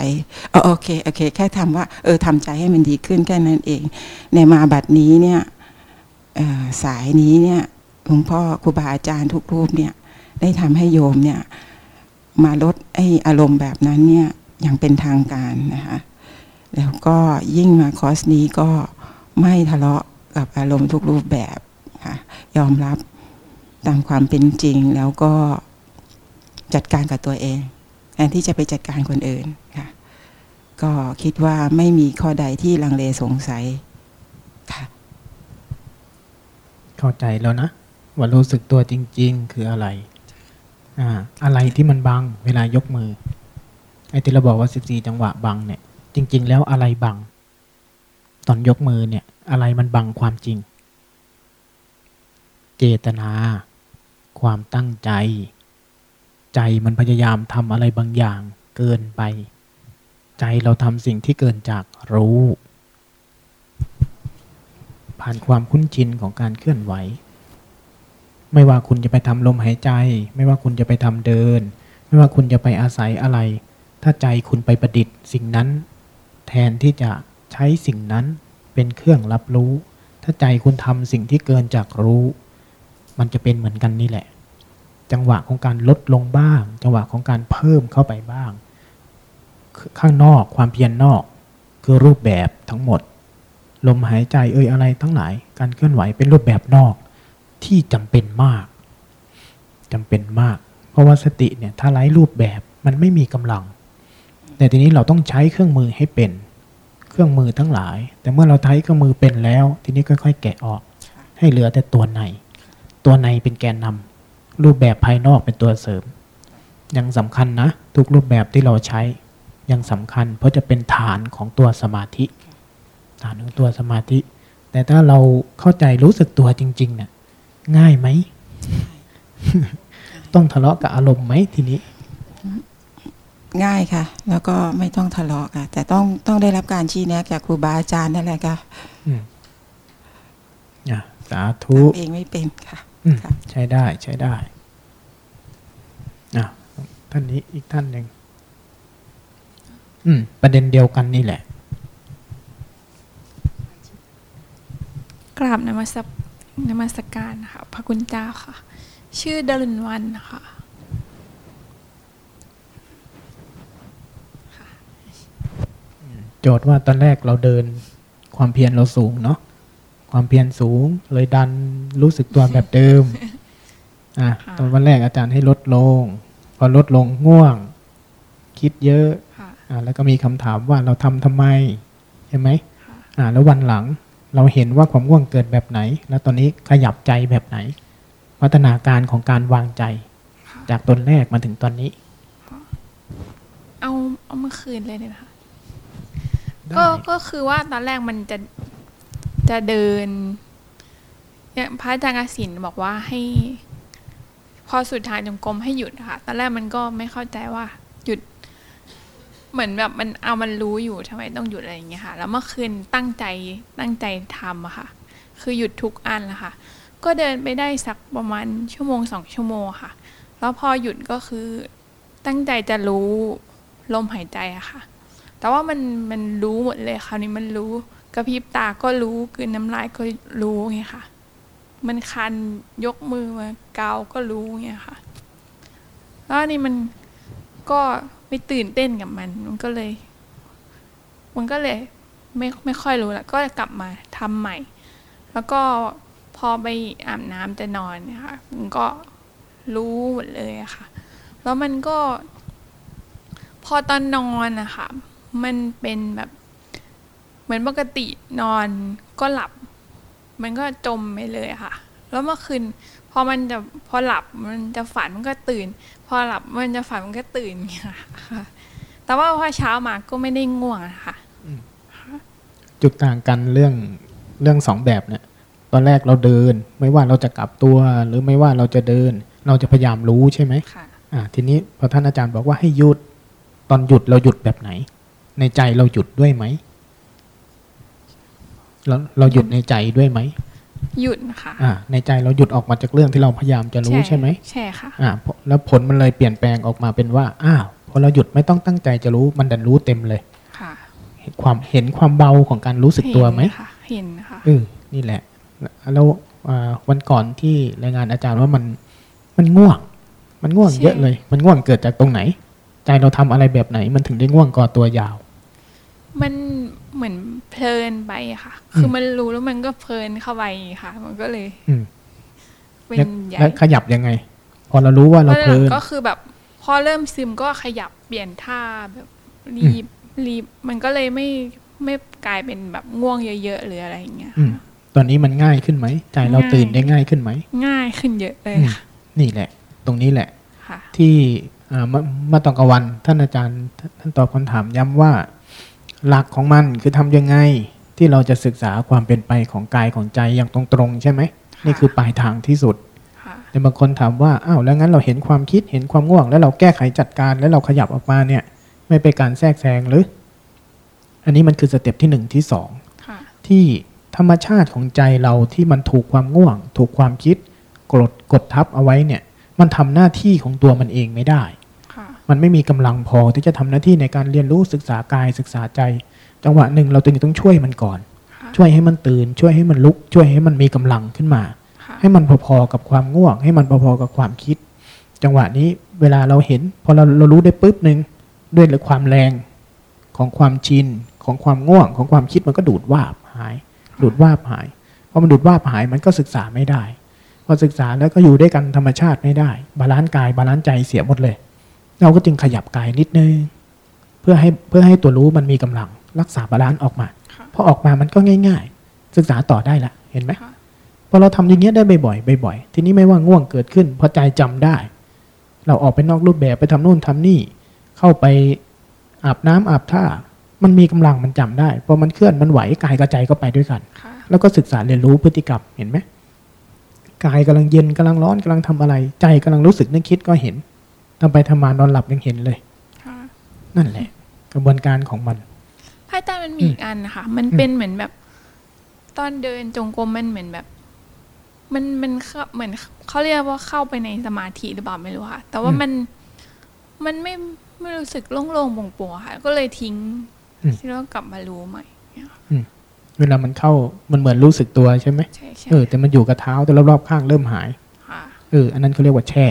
โอเคแค่ทำว่าทำใจให้มันดีขึ้นแค่นั้นเองในมาบัดนี้เนี่ยสายนี้เนี่ยหลวงพ่อครูบาอาจารย์ทุกรูปเนี่ยได้ทำให้โยมเนี่ยมาลดไอ้อารมณ์แบบนั้นเนี่ยอย่างเป็นทางการนะคะแล้วก็ยิ่งมาคอร์สนี้ก็ไม่ทะเลาะกับอารมณ์ทุกรูปแบบค่ะยอมรับตามความเป็นจริงแล้วก็จัดการกับตัวเองแทนที่จะไปจัดการคนอื่นค่ะก็คิดว่าไม่มีข้อใดที่ลังเลสงสัยค่ะเข้าใจแล้วนะว่ารู้สึกตัวจริงๆคืออะไรอะไรที่มันบังเวลายกมือไอ้ที่เราบอกว่า14จังหวะบังเนี่ยจริงๆแล้วอะไรบังตอนยกมือเนี่ยอะไรมันบังความจริงเจตนาความตั้งใจใจมันพยายามทำอะไรบางอย่างเกินไปใจเราทำสิ่งที่เกินจากรู้ผ่านความคุ้นชินของการเคลื่อนไหวไม่ว่าคุณจะไปทำลมหายใจไม่ว่าคุณจะไปทำเดินไม่ว่าคุณจะไปอาศัยอะไรถ้าใจคุณไปประดิษฐ์สิ่งนั้นแทนที่จะใช้สิ่งนั้นเป็นเครื่องรับรู้ถ้าใจคุณทำสิ่งที่เกินจากรู้มันจะเป็นเหมือนกันนี่แหละจังหวะของการลดลงบ้างจังหวะของการเพิ่มเข้าไปบ้างข้างนอกความเพียรนอกคือรูปแบบทั้งหมดลมหายใจอะไรทั้งหลายการเคลื่อนไหวเป็นรูปแบบนอกที่จำเป็นมากเพราะว่าสติเนี่ยถ้าไร้รูปแบบมันไม่มีกำลังแต่ทีนี้เราต้องใช้เครื่องมือให้เป็นเครื่องมือทั้งหลายแต่เมื่อเราใช้เครื่องมือเป็นแล้วทีนี้ค่อยๆแกะออกให้เหลือแต่ตัวในเป็นแกนนำรูปแบบภายนอกเป็นตัวเสริมยังสำคัญนะทุกรูปแบบที่เราใช้ยังสำคัญเพราะจะเป็นฐานของตัวสมาธิฐานของตัวสมาธิแต่ถ้าเราเข้าใจรู้สึกตัวจริงๆเนี่ยง่ายไหม ต้องทะเลาะกับอารมณ์ไหมทีนี้ง่ายค่ะแล้วก็ไม่ต้องทะเลาะค่ะแต่ต้องได้รับการชี้แนะจากครูบาอาจารย์นั่นแหละค่ะสาธุเองไม่เป็นค่ะใช้ได้ท่านนี้อีกท่านหนึ่งประเด็นเดียวกันนี่แหละกราบนมัสการค่ะพระคุณเจ้าค่ะชื่อดรุณวรรณค่ะโจทย์ว่าตอนแรกเราเดินความเพียรเราสูงเนาะความเพียรสูงเลยดันรู้สึกตัวแบบเดิมตอนวันแรกอาจารย์ให้ลดลงพอลดลงง่วงคิดเยอะแล้วก็มีคำถามว่าเราทำไมใช่ไหมแล้ววันหลังเราเห็นว่าความง่วงเกิดแบบไหนแล้วตอนนี้ขยับใจแบบไหนพัฒนาการของการวางใจจากตอนแรกมาถึงตอนนี้เอามาคืนเลยเนี่ยนะคะก็คือว่าตอนแรกมันจะเดินเนี่ยพระอาจารย์กสิณบอกว่าให้พอสุดทางจงกรมให้หยุดค่ะตอนแรกมันก็ไม่เข้าใจว่าหยุดเหมือนแบบมันมันรู้อยู่ทำไมต้องหยุดอะไรอย่างเงี้ยค่ะแล้วเมื่อคืนตั้งใจทำอะค่ะคือหยุดทุกอันละค่ะก็เดินไปได้สักประมาณชั่วโมง2 ชั่วโมงค่ะแล้วพอหยุดก็คือตั้งใจจะรู้ ลมหายใจอะค่ะแต่ว่ามันรู้หมดเลยคราวนี้มันรู้กระพริบตาก็รู้กลืนน้ำลายก็รู้ไงค่ะมันคันยกมือมาเกาก็รู้ไงค่ะแล้วนี่มันก็ไม่ตื่นเต้นกับมันก็เลยไม่ค่อยรู้ละก็กลับมาทำใหม่แล้วก็พอไปอาบน้ำจะนอนนะคะมันก็รู้หมดเลยอะค่ะแล้วมันก็พอตอนนอนนะคะมันเป็นแบบเหมือนปกตินอนก็หลับมันก็จมไปเลยค่ะแล้วเมื่อคืนพอหลับมันจะฝันมันก็ตื่นพอหลับมันจะฝันมันก็ตื่นค่ะแต่ว่าพอเช้ามาก็ไม่ได้ง่วงนะคะจุดต่างกันเรื่องสองแบบเนี่ยตอนแรกเราเดินไม่ว่าเราจะกลับตัวหรือไม่ว่าเราจะเดินเราจะพยายามรู้ใช่ไหมค่ะทีนี้พอท่านอาจารย์บอกว่าให้หยุดตอนหยุดเราหยุดแบบไหนในใจเราหยุดด้วยไหมเราหยุดในใจด้วยไหมหยุดค่ะในใจเราหยุดออกมาจากเรื่องที่เราพยายามจะรู้ใช่ไหมใช่ค่ะแล้วผลมันเลยเปลี่ยนแปลงออกมาเป็นว่าอ้าวพอเราหยุดไม่ต้องตั้งใจจะรู้มันดันรู้เต็มเลยค่ะเห็นความเบาของการรู้สึกตัวไหมเห็นค่ะนี่แหละแล้ววันก่อนที่รายงานอาจารย์ว่ามันง่วงมันง่วงเยอะเลยมันง่วงเกิดจากตรงไหนใจเราทำอะไรแบบไหนมันถึงได้ง่วงก่อตัวยาวมันเหมือนเพลินไปค่ะคือมันรู้แล้วมันก็เพลินเข้าไปค่ะมันก็เลยเป็นแล้วขยับยังไงพอเรารู้ว่าเราเพลินก็คือแบบพอเริ่มซึมก็ขยับเปลี่ยนท่าแบบรีบมันก็เลยไม่กลายเป็นแบบง่วงเยอะๆหรืออะไรอย่างเงี้ยตอนนี้มันง่ายขึ้นไหมใจเราตื่นได้ง่ายขึ้นไหมง่ายขึ้นเยอะเลยค่ะนี่แหละตรงนี้แหละที่มาตอนกลางวันท่านอาจารย์ท่านตอบคำถามย้ำว่าหลักของมันคือทำยังไงที่เราจะศึกษาความเป็นไปของกายของใจอย่างตรงๆใช่ไหมนี่คือปลายทางที่สุดแต่บางคนถามว่าอ้าวแล้วงั้นเราเห็นความคิดเห็นความง่วงแล้วเราแก้ไขจัดการแล้วเราขยับออกมาเนี่ยไม่เป็นการแทรกแซงหรืออันนี้มันคือสเต็ปที่1ที่2ที่ธรรมชาติของใจเราที่มันถูกความง่วงถูกความคิดกดทับเอาไว้เนี่ยมันทำหน้าที่ของตัวมันเองไม่ได้มันไม่มีกำลังพอที่จะทำหน้าที่ในการเรียนรู้ศึกษากายศึกษาใจจังหวะหนึ่งเราต้องช่วยมันก่อนช่วยให้มันตื่นช่วยให้มันลุกช่วยให้มันมีกำลังขึ้นมาให้มันพอๆกับความง่วงให้มันพอๆกับความคิดจังหวะนี้เวลาเราเห็นพอเรารู้ได้ปุ๊บนึงด้วยความแรงของความชินของความง่วงของความคิดมันก็ดูดวาบหายดูดวาบหายพอมันดูดวาบหายมันก็ศึกษาไม่ได้พอศึกษาแล้วก็อยู่ด้วยกันธรรมชาติไม่ได้บาลานซ์กายบาลานซ์ใจเสียหมดเลยเราก็จึงขยับกายนิดนึงเพื่อให้ตัวรู้มันมีกำลังรักษาบาลานซ์ออกมาพอออกมามันก็ง่ายๆศึกษาต่อได้ละเห็นไหมพอเราทำอย่างเงี้ยได้บ่อยๆทีนี้ไม่ว่าง่วงเกิดขึ้นพอใจจำได้เราออกไปนอกรูปแบบไปทำโน่นทำนี่เข้าไปอาบน้ำอาบท่ามันมีกำลังมันจำได้พอมันเคลื่อนมันไหวกายกับใจก็ไปด้วยกันแล้วก็ศึกษาเรียนรู้พฤติกรรมเห็นไหมกายกำลังเย็นกำลังร้อนกำลังทำอะไรใจกำลังรู้สึกนึกคิดก็เห็นทำไปทำมานอนหลับยังเห็นเลยนั่นแหละกระบวนการของมันภายใต้มันมีอีกอันนะคะมันเป็นเหมือนแบบตอนเดินจงกรมมันเหมือนแบบมันเหมือนเขาเรียกว่าเข้าไปในสมาธิหรือเปล่าไม่รู้ค่ะแต่ว่ามันไม่รู้สึกโล่งๆโปร่งๆค่ะก็เลยทิ้งแล้วกลับมารู้ใหม่เวลามันเข้ามันเหมือนรู้สึกตัวใช่ไหมแต่มันอยู่กับเท้าแต่รอบๆข้างเริ่มหายอันนั้นเขาเรียกว่าแช่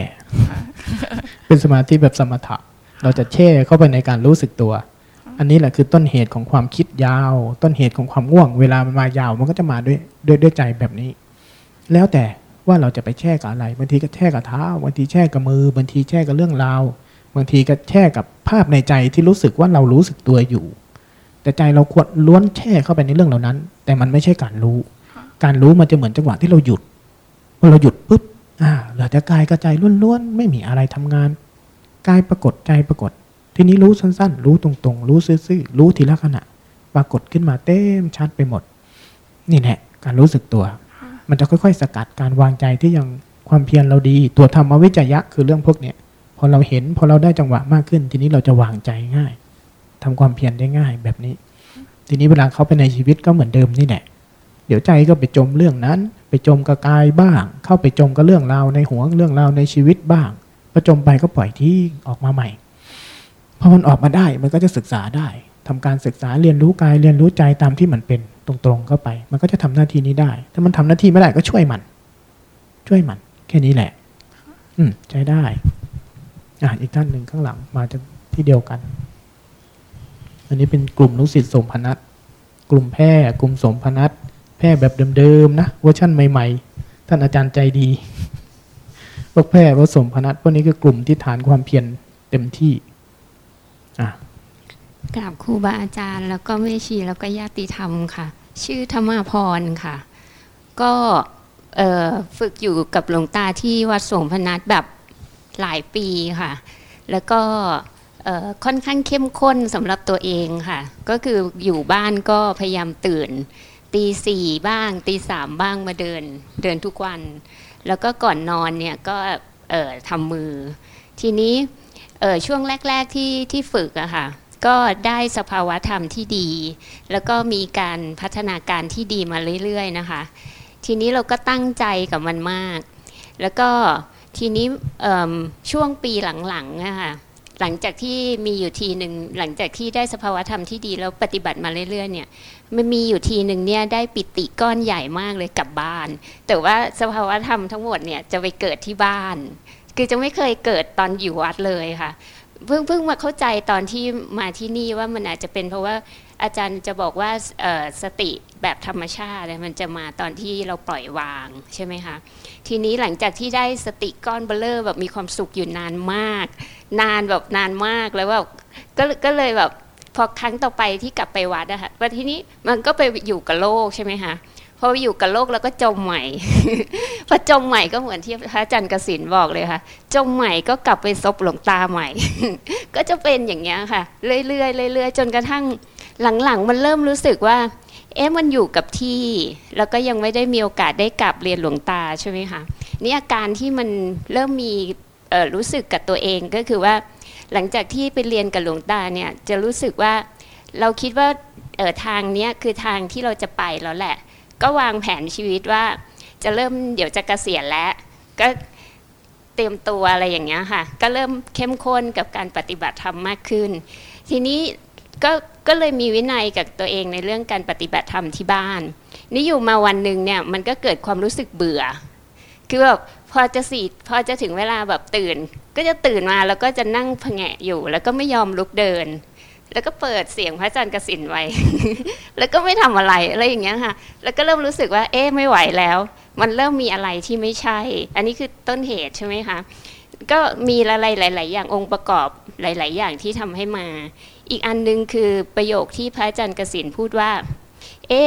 เป็นสมาธิแบบสมถะเราจะแช่เข้าไปในการรู้สึกตัวอันนี้แหละคือต้นเหตุของความคิดยาวต้นเหตุของความง่วงเวลามันมายาวมันก็จะมาด้วยใจแบบนี้แล้วแต่ว่าเราจะไปแช่กับอะไรบางทีก็แช่กับเท้าบางทีแช่กับมือบางทีแช่กับเรื่องราวบางทีก็แช่กับภาพในใจที่รู้สึกว่าเรารู้สึกตัวอยู่แต่ใจเราควรล้วนแช่เข้าไปในเรื่องเหล่านั้นแต่มันไม่ใช่การรู้การรู้มันจะเหมือนจังหวะที่เราหยุดพอเราหยุดปุ๊บเหลือแต่กายกับใจล้วนๆไม่มีอะไรทำงานกายปรากฏใจปรากฏทีนี้รู้สั้นๆรู้ตรงๆรู้ซื่อๆรู้ทีละขณะปรากฏขึ้นมาเต็มชัดไปหมดนี่แหละการรู้สึกตัวมันจะค่อยๆสกัดการวางใจที่ยังความเพียรเราดีตัวธรรมวิจยะคือเรื่องพวกนี้พอเราเห็นพอเราได้จังหวะมากขึ้นทีนี้เราจะวางใจง่ายทำความเพียรได้ง่ายแบบนี้ทีนี้เวลาเข้าไปในชีวิตก็เหมือนเดิมนี่แหละเดี๋ยวใจก็ไปจมเรื่องนั้นไปจมกับกายบ้างเข้าไปจมกับเรื่องราวในหัวเรื่องราวในชีวิตบ้างพอจมไปก็ปล่อยที่ออกมาใหม่พ พอมันออกมาได้มันก็จะศึกษาได้ทำการศึกษาเรียนรู้กายเรียนรู้ใจตามที่มันเป็นตรงๆเข้าไปมันก็จะทำหน้าที่นี้ได้ถ้ามันทำหน้าที่ไม่ได้ก็ช่วยมันแค่นี้แหละใช้ได้อีกท่านหนึ่งข้างหลังมาจากที่เดียวกันอันนี้เป็นกลุ่มลูกศิษย์สมพนัสกลุ่มแพร่กลุ่มสมพนัสแพร่แบบเดิมๆนะเวอร์ชั่นใหม่ๆท่านอาจารย์ใจดีพวกแพร่พวกสมพนัสพวกนี้คือกลุ่มที่ฐานความเพียรเต็มที่กราบครูบาอาจารย์แล้วก็แม่ชีแล้วก็ญาติธรรมค่ะชื่อธรรมาพรค่ะก็ฝึกอยู่กับหลวงตาที่วัดสมพนัสแบบหลายปีค่ะแล้วก็ค่อนข้างเข้มข้นสำหรับตัวเองค่ะก็คืออยู่บ้านก็พยายามตื่นตีสี่บ้างตีสามบ้างมาเดินทุกวันแล้วก็ก่อนนอนเนี่ยก็ทำมือทีนี้ช่วงแรกๆที่ฝึกอะค่ะก็ได้สภาวะธรรมที่ดีแล้วก็มีการพัฒนาการที่ดีมาเรื่อยๆนะคะทีนี้เราก็ตั้งใจกับมันมากแล้วก็ทีนี้ช่วงปีหลังๆนะคะหลังจากที่มีอยู่ทีหนึ่งหลังจากที่ได้สภาวะธรรมที่ดีแล้วปฏิบัติมาเรื่อยๆเนี่ยมันมีอยู่ทีหนึ่งเนี่ยได้ปิติก้อนใหญ่มากเลยกลับบ้านแต่ว่าสภาวะธรรมทั้งหมดเนี่ยจะไปเกิดที่บ้านคือจะไม่เคยเกิดตอนอยู่วัดเลยค่ะเพิ่งมาเข้าใจตอนที่มาที่นี่ว่ามันอาจจะเป็นเพราะว่าอาจารย์จะบอกว่าสติแบบธรรมชาติมันจะมาตอนที่เราปล่อยวางใช่ไหมคะทีนี้หลังจากที่ได้สติก้อนเบลเลอร์แบบมีความสุขอยู่นานมากแล้วแบบก็เลยแบบพอครั้งต่อไปที่กลับไปวัดอะค่ะวันที่นี้มันก็ไปอยู่กับโลกใช่ไหมคะพออยู่กับโลกแล้วก็จมใหม่ พอจมใหม่ก็เหมือนที่พระอาจารย์กสิณบอกเลยค่ะจมใหม่ก็กลับไปซบหลวงตาใหม่ ก็จะเป็นอย่างเงี้ยค่ะเรื่อยจนกระทั่งหลังๆมันเริ่มรู้สึกว่ามันอยู่กับที่แล้วก็ยังไม่ได้มีโอกาสได้กลับเรียนหลวงตาใช่ไหมคะนี่อาการที่มันเริ่มมีรู้สึกกับตัวเองก็คือว่าหลังจากที่ไปเรียนกับหลวงตาเนี่ยจะรู้สึกว่าเราคิดว่าทางเนี้ยคือทางที่เราจะไปแล้วแหละก็วางแผนชีวิตว่าจะเริ่มเดี๋ยวจะเกษียณแล้วก็เตรียมตัวอะไรอย่างเงี้ยค่ะก็เริ่มเข้มข้นกับการปฏิบัติธรรมมากขึ้นทีนี้ก็เลยมีวินัยกับตัวเองในเรื่องการปฏิบัติธรรมที่บ้านนี่อยู่มาวันนึงเนี่ยมันก็เกิดความรู้สึกเบื่อคือแบบพอจะถึงเวลาแบบตื่นก็จะตื่นมาแล้วก็จะนั่งผงะอยู่แล้วก็ไม่ยอมลุกเดินแล้วก็เปิดเสียงพระอาจารย์กสิณไว้ แล้วก็ไม่ทำอะไรอย่างเงี้ยค่ะแล้วก็เริ่มรู้สึกว่าไม่ไหวแล้วมันเริ่มมีอะไรที่ไม่ใช่อันนี้คือต้นเหตุใช่ไหมคะก็มีอะไรหลายๆอย่างองค์ประกอบหลายๆอย่างที่ทำให้มาอีกอันนึงคือประโยคที่พระอาจารย์กสิณพูดว่า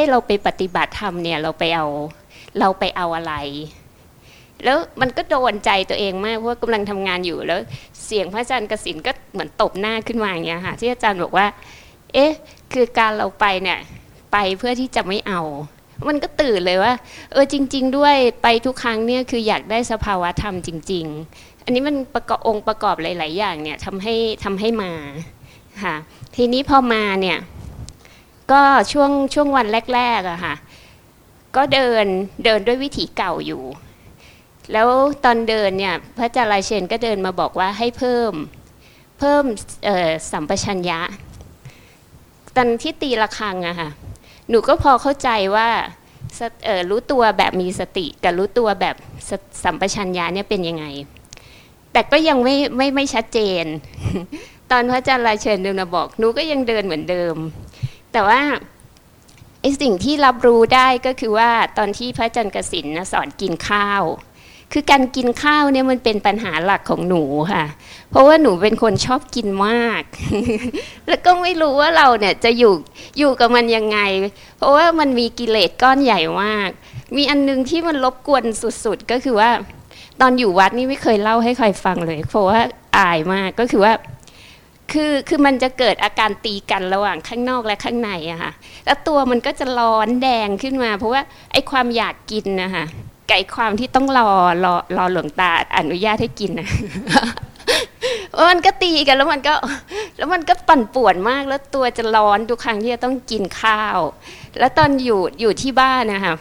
เราไปปฏิบัติธรรมเนี่ยเราไปเอาอะไรแล้วมันก็โดนใจตัวเองมากเพราะว่ากำลังทำงานอยู่แล้วเสียงพระอาจารย์กสิณก็เหมือนตบหน้าขึ้นมาอย่างเงี้ยค่ะที่อาจารย์บอกว่าคือการเราไปเนี่ยไปเพื่อที่จะไม่เอามันก็ตื่นเลยว่าจริงๆด้วยไปทุกครั้งเนี่ยคืออยากได้สภาวะธรรมจริงๆอันนี้มันองค์ประกอบหลายๆอย่างเนี่ยทำให้มาค่ะทีนี้พอมาเนี่ยก็ช่วงวันแรกๆอะค่ะก็เดินด้วยวิถีเก่าอยู่แล้วตอนเดินเนี่ยพระอาจารย์ลายเชนก็เดินมาบอกว่าให้เพิ่มสัมปชัญญะตอนที่ตีระฆังอะค่ะหนูก็พอเข้าใจว่ารู้ตัวแบบมีสติกับรู้ตัวแบบสัมปชัญญะเนี่ยเป็นยังไงแต่ก็ยังไม่ชัดเจน ตอนพระอาจารย์ลายเชนเดินมาบอกหนูก็ยังเดินเหมือนเดิมแต่ว่าไอ้สิ่งที่รับรู้ได้ก็คือว่าตอนที่พระอาจารย์กสิณสอนกินข้าวคือการกินข้าวเนี่ยมันเป็นปัญหาหลักของหนูค่ะเพราะว่าหนูเป็นคนชอบกินมาก แล้วก็ไม่รู้ว่าเราเนี่ยจะอยู่กับมันยังไงเพราะว่ามันมีกิเลสก้อนใหญ่มากมีอันนึงที่มันรบกวนสุดๆก็คือว่าตอนอยู่วัดนี่ไม่เคยเล่าให้ใครฟังเลยเพราะว่าอายมากก็คือว่าคือมันจะเกิดอาการตีกันระหว่างข้างนอกและข้างในอะค่ะแล้วตัวมันก็จะร้อนแดงขึ้นมาเพราะว่าไอ้ความอยากกินนะคะไก่ความที่ต้องรอหลวงตาอนุญาตให้กินนะ มันก็ตีกันแล้วมันก็ปั่นป่วนมากแล้วตัวจะร้อนทุกครั้งที่จะต้องกินข้าวแล้วตอนอยู่ที่บ้านนะคะ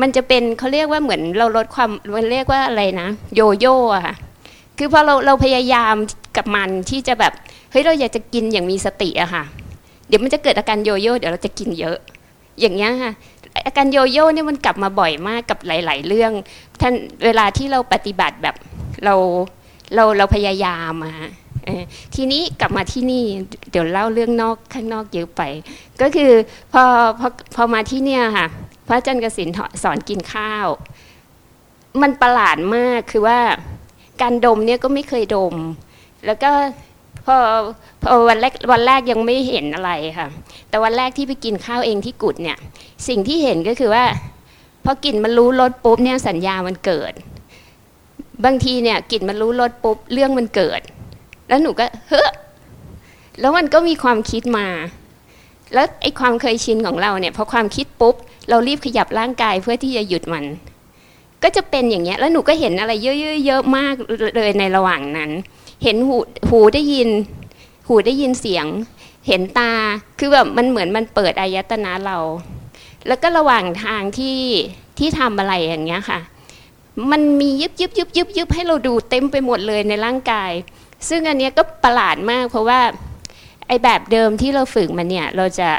มันจะเป็นเขาเรียกว่าเหมือนเราลดความมันเรียกว่าอะไรนะโยโย่อะค่ะคือพอเราพยายามกับมันที่จะแบบ เฮ้ยเราอยากจะกินอย่างมีสติอะค่ะเดี๋ยวมันจะเกิดอาการโยโย่เดี๋ยวเราจะกินเยอะอย่างเงี้ยค่ะอาการโยโย่เนี่ยมันกลับมาบ่อยมากกับหลายๆเรื่องท่านเวลาที่เราปฏิบัติแบบเราพยายามอะค่ะทีนี้กลับมาที่นี่เดี๋ยวเล่าเรื่องนอกข้างนอกเยอะไปก็คือพอมาที่เนี่ยค่ะพระอาจารย์กสิณสอนกินข้าวมันประหลาดมากคือว่าการดมเนี่ยก็ไม่เคยดมแล้วก็พอวันแรกยังไม่เห็นอะไรค่ะแต่วันแรกที่ไปกินข้าวเองที่กุฏเนี่ยสิ่งที่เห็นก็คือว่าพอกลิ่นมันรู้รสปุ๊บเนี่ยสัญญามันเกิดบางทีเนี่ยกลิ่นมันรู้รสปุ๊บเรื่องมันเกิดแล้วหนูก็เฮ้อแล้วมันก็มีความคิดมาแล้วไอ้ความเคยชินของเราเนี่ยพอความคิดปุ๊บเรารีบขยับร่างกายเพื่อที่จะหยุดมันก็จะเป็นอย่างเงี้ยแล้วหนูก็เห็นอะไรเยอะมากเลยในระหว่างนั้นเห็นหูได้ยินเสียงเห็นตาคือแบบมันเหมือนมันเปิดอายตนะเราแล้วก็ระหว่างทางที่ทำอะไรอย่างเงี้ยค่ะมันมียึบให้เราดูเต็มไปหมดเลยในร่างกายซึ่งอันเนี้ยก็ประหลาดมากเพราะว่าไอ้แบบเดิมที่เราฝึกมาเนี่ยเราจะ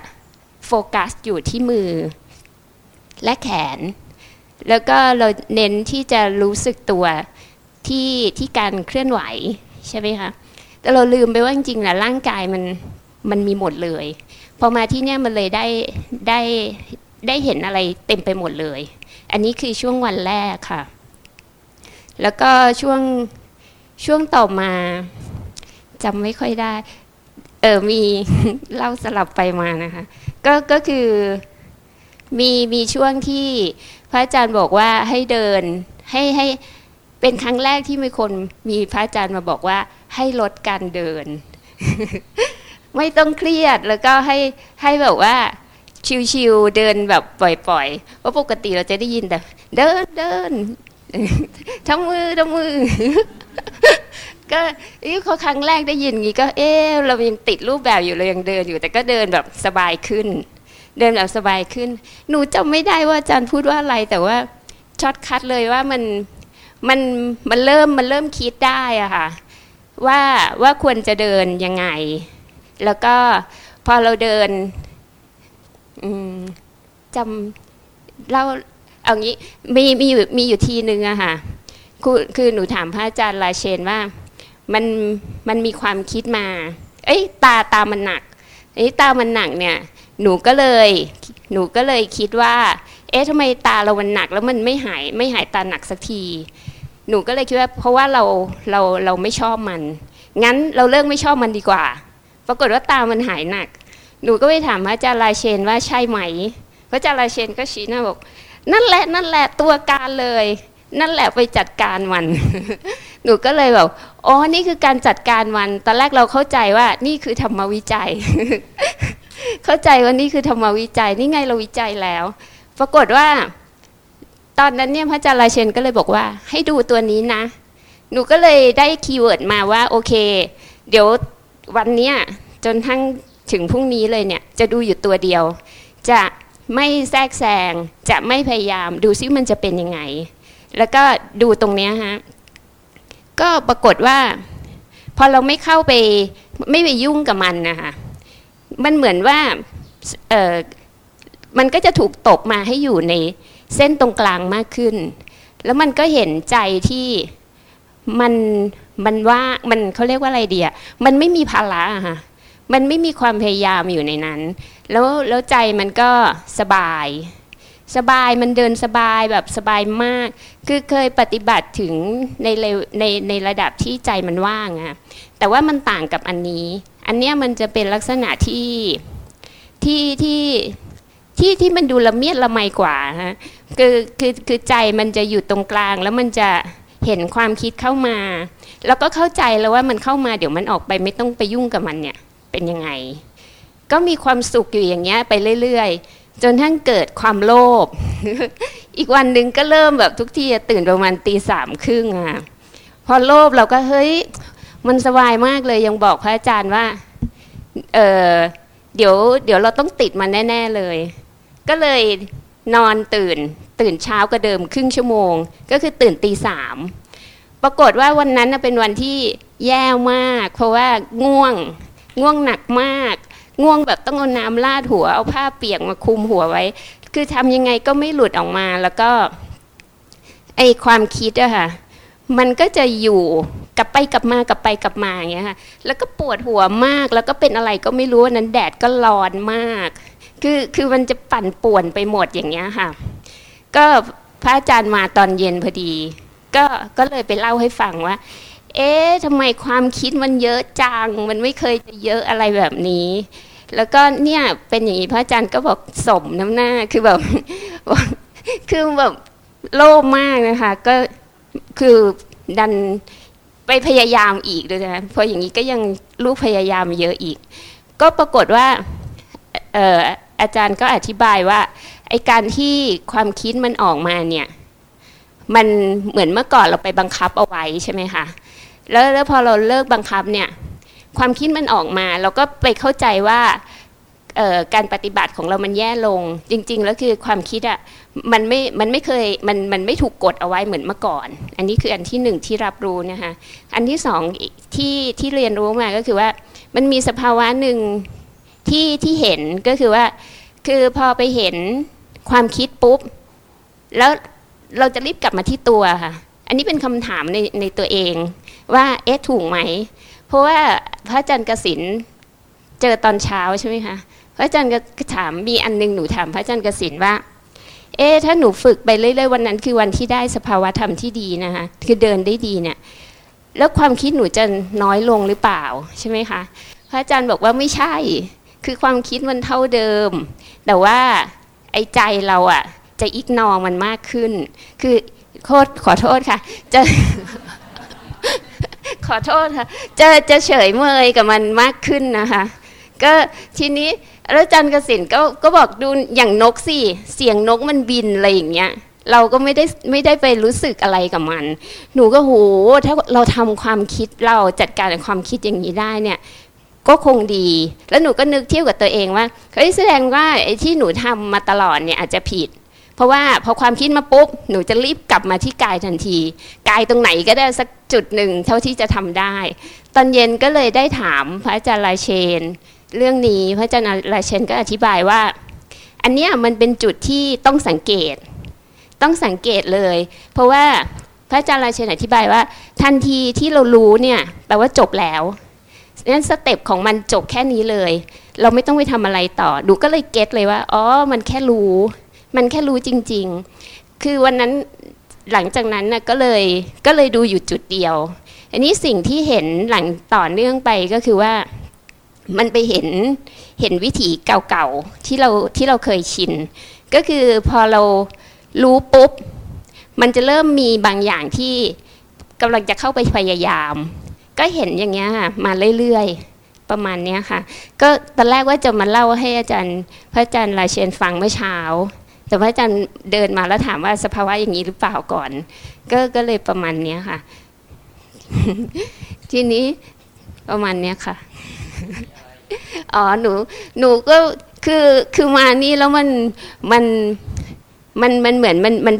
โฟกัสอยู่ที่มือและแขนแล้วก็เราเน้นที่จะรู้สึกตัวที่การเคลื่อนไหวใช่ไหมคะแต่เราลืมไปว่าจริงๆนะร่างกายมันมีหมดเลยพอมาที่เนี่ยมันเลยได้เห็นอะไรเต็มไปหมดเลยอันนี้คือช่วงวันแรกค่ะแล้วก็ช่วงต่อมาจำไม่ค่อยได้มี เล่าสลับไปมานะคะก็คือมีช่วงที่พระอาจารย์บอกว่าให้เดินให้เป็นครั้งแรกที่มีคนมีพระอาจารย์มาบอกว่าให้ลดการเดิน ไม่ต้องเครียดแล้วก็ให้แบบว่าชิวๆเดินแบบปล่อยๆเพราะปกติเราจะได้ยินแต่เดิน ทำมือ ก็เขาครั้งแรกได้ยินงี้ก็เอ๊ะเรายังติดรูปแบบอยู่เรายังเดินอยู่แต่ก็เดินแบบสบายขึ้นเดินแบบสบายขึ้นหนูจำไม่ได้ว่าอาจารย์พูดว่าอะไรแต่ว่าช็อตคัทเลยว่ามันเริ่มคิดได้อะค่ะว่าควรจะเดินยังไงแล้วก็พอเราเดินจำเราเอางี้มีอยู่ทีนึงอะค่ะคือหนูถามพระอาจารย์ลาเชนว่ามันมีความคิดมาเอ้ยตามันหนักไอ้ตามันหนักเนี่ยหนูก็เลยคิดว่าเอ๊ะทำไมตาเรามันหนักแล้วมันไม่หายตาหนักสักทีหนูก็เลยคิดว่าเพราะว่าเราไม่ชอบมันงั้นเราเลิกไม่ชอบมันดีกว่าปรากฏว่าตามันหายหนักหนูก็ไปถามพระอาจารย์ลาเชนว่าใช่ไหมพระอาจารย์ลาเชนก็ชี้หน้าบอกนั่นแหละตัวการเลยนั่นแหละไปจัดการมัน หนูก็เลยแบบอ๋อนี่คือการจัดการมันตอนแรกเราเข้าใจว่านี่คือธรรมวิจัย เข้าใจว่านี่คือธรรมวิจัยนี่ไงเราวิจัยแล้วปรากฏว่าตอนนั้นเนี่ยพระอาจารย์ราเชนก็เลยบอกว่าให้ดูตัวนี้นะหนูก็เลยได้คีย์เวิร์ดมาว่าโอเคเดี๋ยววันเนี้ยจนทั้งถึงพรุ่งนี้เลยเนี่ยจะดูอยู่ตัวเดียวจะไม่แทรกแซงจะไม่พยายามดูซิมันจะเป็นยังไงแล้วก็ดูตรงเนี้ยฮะก็ปรากฏว่าพอเราไม่เข้าไปไม่ไปยุ่งกับมันนะคะมันเหมือนว่ามันก็จะถูกตบมาให้อยู่ในเส้นตรงกลางมากขึ้นแล้วมันก็เห็นใจที่มันว่ามันเขาเรียกว่าอะไรดีอ่ะมันไม่มีภาระค่ะมันไม่มีความพยายามอยู่ในนั้นแล้วใจมันก็สบายมันเดินสบายแบบสบายมากคือเคยปฏิบัติถึงในระดับที่ใจมันว่างอะแต่ว่ามันต่างกับอันนี้อันเนี้ยมันจะเป็นลักษณะที่มันดูละเมียดละไมกว่าฮะคือใจมันจะอยู่ตรงกลางแล้วมันจะเห็นความคิดเข้ามาแล้วก็เข้าใจแล้วว่ามันเข้ามาเดี๋ยวมันออกไปไม่ต้องไปยุ่งกับมันเนี่ยเป็นยังไงก็มีความสุขอยู่อย่างเงี้ยไปเรื่อยๆจนทั้งเกิดความโลภ อีกวันนึงก็เริ่มแบบทุกทีตื่นประมาณ 3:30 น.อ่ะพอโลภเราก็เฮ้ยมันสบายมากเลยยังบอกพระอาจารย์ว่าเดี๋ยวเราต้องติดมันแน่ๆเลยก็เลยนอนตื่นเช้ากว่าเดิมครึ่งชั่วโมงก็คือตื่น 3:00 น. ปรากฏว่าวันนั้นเป็นวันที่แย่มากเพราะว่าง่วงหนักมากง่วงแบบต้องเอาน้ำลาดหัวเอาผ้าเปียกมาคลุมหัวไว้คือทำยังไงก็ไม่หลุดออกมาแล้วก็ไอความคิดอะค่ะมันก็จะอยู่กลับไปกลับมากลับไปกลับมาอย่างเงี้ยค่ะแล้วก็ปวดหัวมากแล้วก็เป็นอะไรก็ไม่รู้นั้นแดดก็ร้อนมากคือมันจะปั่นป่วนไปหมดอย่างเงี้ยค่ะก็พระอาจารย์มาตอนเย็นพอดีก็เลยไปเล่าให้ฟังว่าเอ๊ะทำไมความคิดมันเยอะจังมันไม่เคยจะเยอะอะไรแบบนี้แล้วก็เนี่ยเป็นอย่างนี้พระอาจารย์ก็บอกสมน้ำหน้าคือแบบโล่มากนะคะก็คือดันไปพยายามอีกด้วยนะพออย่างนี้ก็ยังลูกพยายามเยอะอีกก็ปรากฏว่าอาจารย์ก็อธิบายว่าไอ้การที่ความคิดมันออกมาเนี่ยมันเหมือนเมื่อก่อนเราไปบังคับเอาไว้ใช่ไหมคะแล้วพอเราเลิกบังคับเนี่ยความคิดมันออกมาเราก็ไปเข้าใจว่าการปฏิบัติของเรามันแย่ลงจริงๆแล้วคือความคิดมันไม่เคยมันไม่ถูกกดเอาไว้เหมือนเมื่อก่อนอันนี้คืออันที่หนึ่งที่รับรู้นะคะอันที่สองที่เรียนรู้มาก็คือว่ามันมีสภาวะหนึ่งที่เห็นก็คือว่าคือพอไปเห็นความคิดปุ๊บแล้วเราจะรีบกลับมาที่ตัวค่ะอันนี้เป็นคำถามในตัวเองว่าเอ๊ะถูกไหมเพราะว่าพระอาจารย์กสิณเจอตอนเช้าใช่ไหมคะพระอาจารย์ก็ถามมีอันนึงหนูถามพระอาจารย์กสิณว่าเอ๊ะถ้าหนูฝึกไปเรื่อยๆวันนั้นคือวันที่ได้สภาวะธรรมที่ดีนะคะคือเดินได้ดีเนี่ยแล้วความคิดหนูจะน้อยลงหรือเปล่าใช่ไหมคะพระอาจารย์บอกว่าไม่ใช่คือความคิดมันเท่าเดิมแต่ว่าไอ้ใจเราจะอิกนอมันมากขึ้นคือโคตรขอโทษค่ะจะ ขอโทษค่ะจะเฉยเมยกับมันมากขึ้นนะคะก็ทีนี้อาจารย์กสิณก็บอกดูอย่างนกสิเสียงนกมันบินอะไรอย่างเงี้ยเราก็ไม่ได้ไปรู้สึกอะไรกับมันหนูก็โหถ้าเราทำความคิดเราจัดการกับความคิดอย่างนี้ได้เนี่ยก็คงดีแล้วหนูก็นึกเทียบกับตัวเองว่าเฮ้ยแสดงว่าไอ้ที่หนูทำมาตลอดเนี่ยอาจจะผิดเพราะว่าพอความคิดมาปุ๊บหนูจะรีบกลับมาที่กายทันทีกายตรงไหนก็ได้สักจุดหนึ่งเท่าที่จะทำได้ตอนเย็นก็เลยได้ถามพระอาจารย์ราเชนเรื่องนี้พระอาจารย์ราเชนก็อธิบายว่าอันเนี้ยมันเป็นจุดที่ต้องสังเกตเลยเพราะว่าพระอาจารย์ราเชนอธิบายว่าทันทีที่เรารู้เนี่ยแปลว่าจบแล้วนั้นสเต็ปของมันจบแค่นี้เลยเราไม่ต้องไปทำอะไรต่อดูก็เลยเก็ตเลยว่าอ๋อมันแค่รู้จริงๆคือวันนั้นหลังจากนั้นนะก็เลยดูอยู่จุดเดียวอันนี้สิ่งที่เห็นหลังต่อเนื่องไปก็คือว่ามันไปเห็นวิถีเก่าๆที่เราเคยชินก็คือพอเรารู้ปุ๊บมันจะเริ่มมีบางอย่างที่กำลังจะเข้าไปพยายามก็เห็นอย่างเงี้ยค่ะมาเรื่อยๆประมาณเนี้ยค่ะก็ตอนแรกว่าจะมาเล่าให้อาจารย์พระอาจารย์ราเชนฟังเมื่อเช้าแต่พระอาจารย์เดินมาแล้วถามว่าสภาวะอย่างนี้หรือเปล่าก่อนก็เลยประมาณเนี้ยค่ะ ทีนี้ประมาณเนี้ยค่ะ อ๋อหนูก็คือมานี่แล้วมันเหมือนมัน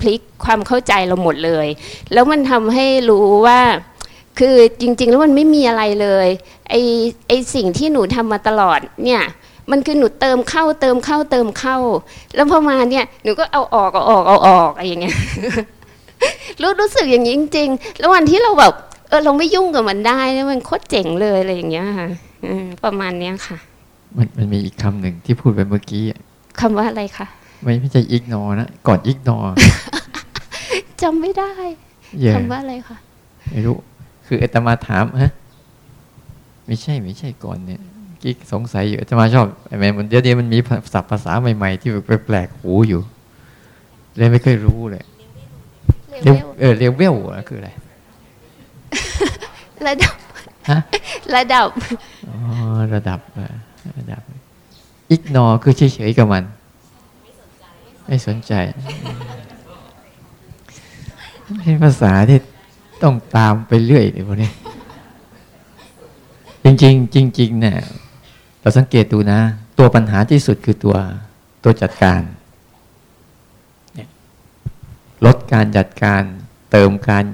พลิกความเข้าใจเราหมดเลยแล้วมันทำให้รู้ว่าคือจริงๆแล้วมันไม่มีอะไรเลยไอสิ่งที่หนูทำมาตลอดเนี่ยมันคือหนูเติมเข้าแล้วพอมาเนี่ยหนูก็เอาออกอะไรอย่างเงี้ย รู้สึกอย่างนี้จริงๆแล้ววันที่เราแบบเราไม่ยุ่งกับมันได้เนี่ยมันโคตรเจ๋งเลยอะไรอย่างเงี้ยค่ะประมาณเนี้ยค่ะมันมีอีกคำหนึ่งที่พูดไปเมื่อกี้คำว่าอะไรคะไม่ใช่อิกนอนะก่อนอิกนอ จำไม่ได้คำว่าอะไรคะไม่รู้คืออาตมาถามฮะไม่ใช่ก่อนเนี่ยกิ๊กสงสัยอยู่อาตมาชอบไอ้แม่มันเดี๋ยวนี้มันมีศัพท์ภาษาใหม่ๆที่แปลกๆหูอยู่เลยไม่เคยรู้เลยเลเวลคืออะไรระดับฮะระดับอิกนอคือเฉยๆกับมันไม่สนใจเป็นภาษาที่ต้องตามไปเรื่อยเลยพวกนี้จริงเนี่ยเราสังเกตดูนะตัวปัญหาที่สุดคือตัวจัดการลดการจัดการ เติมการ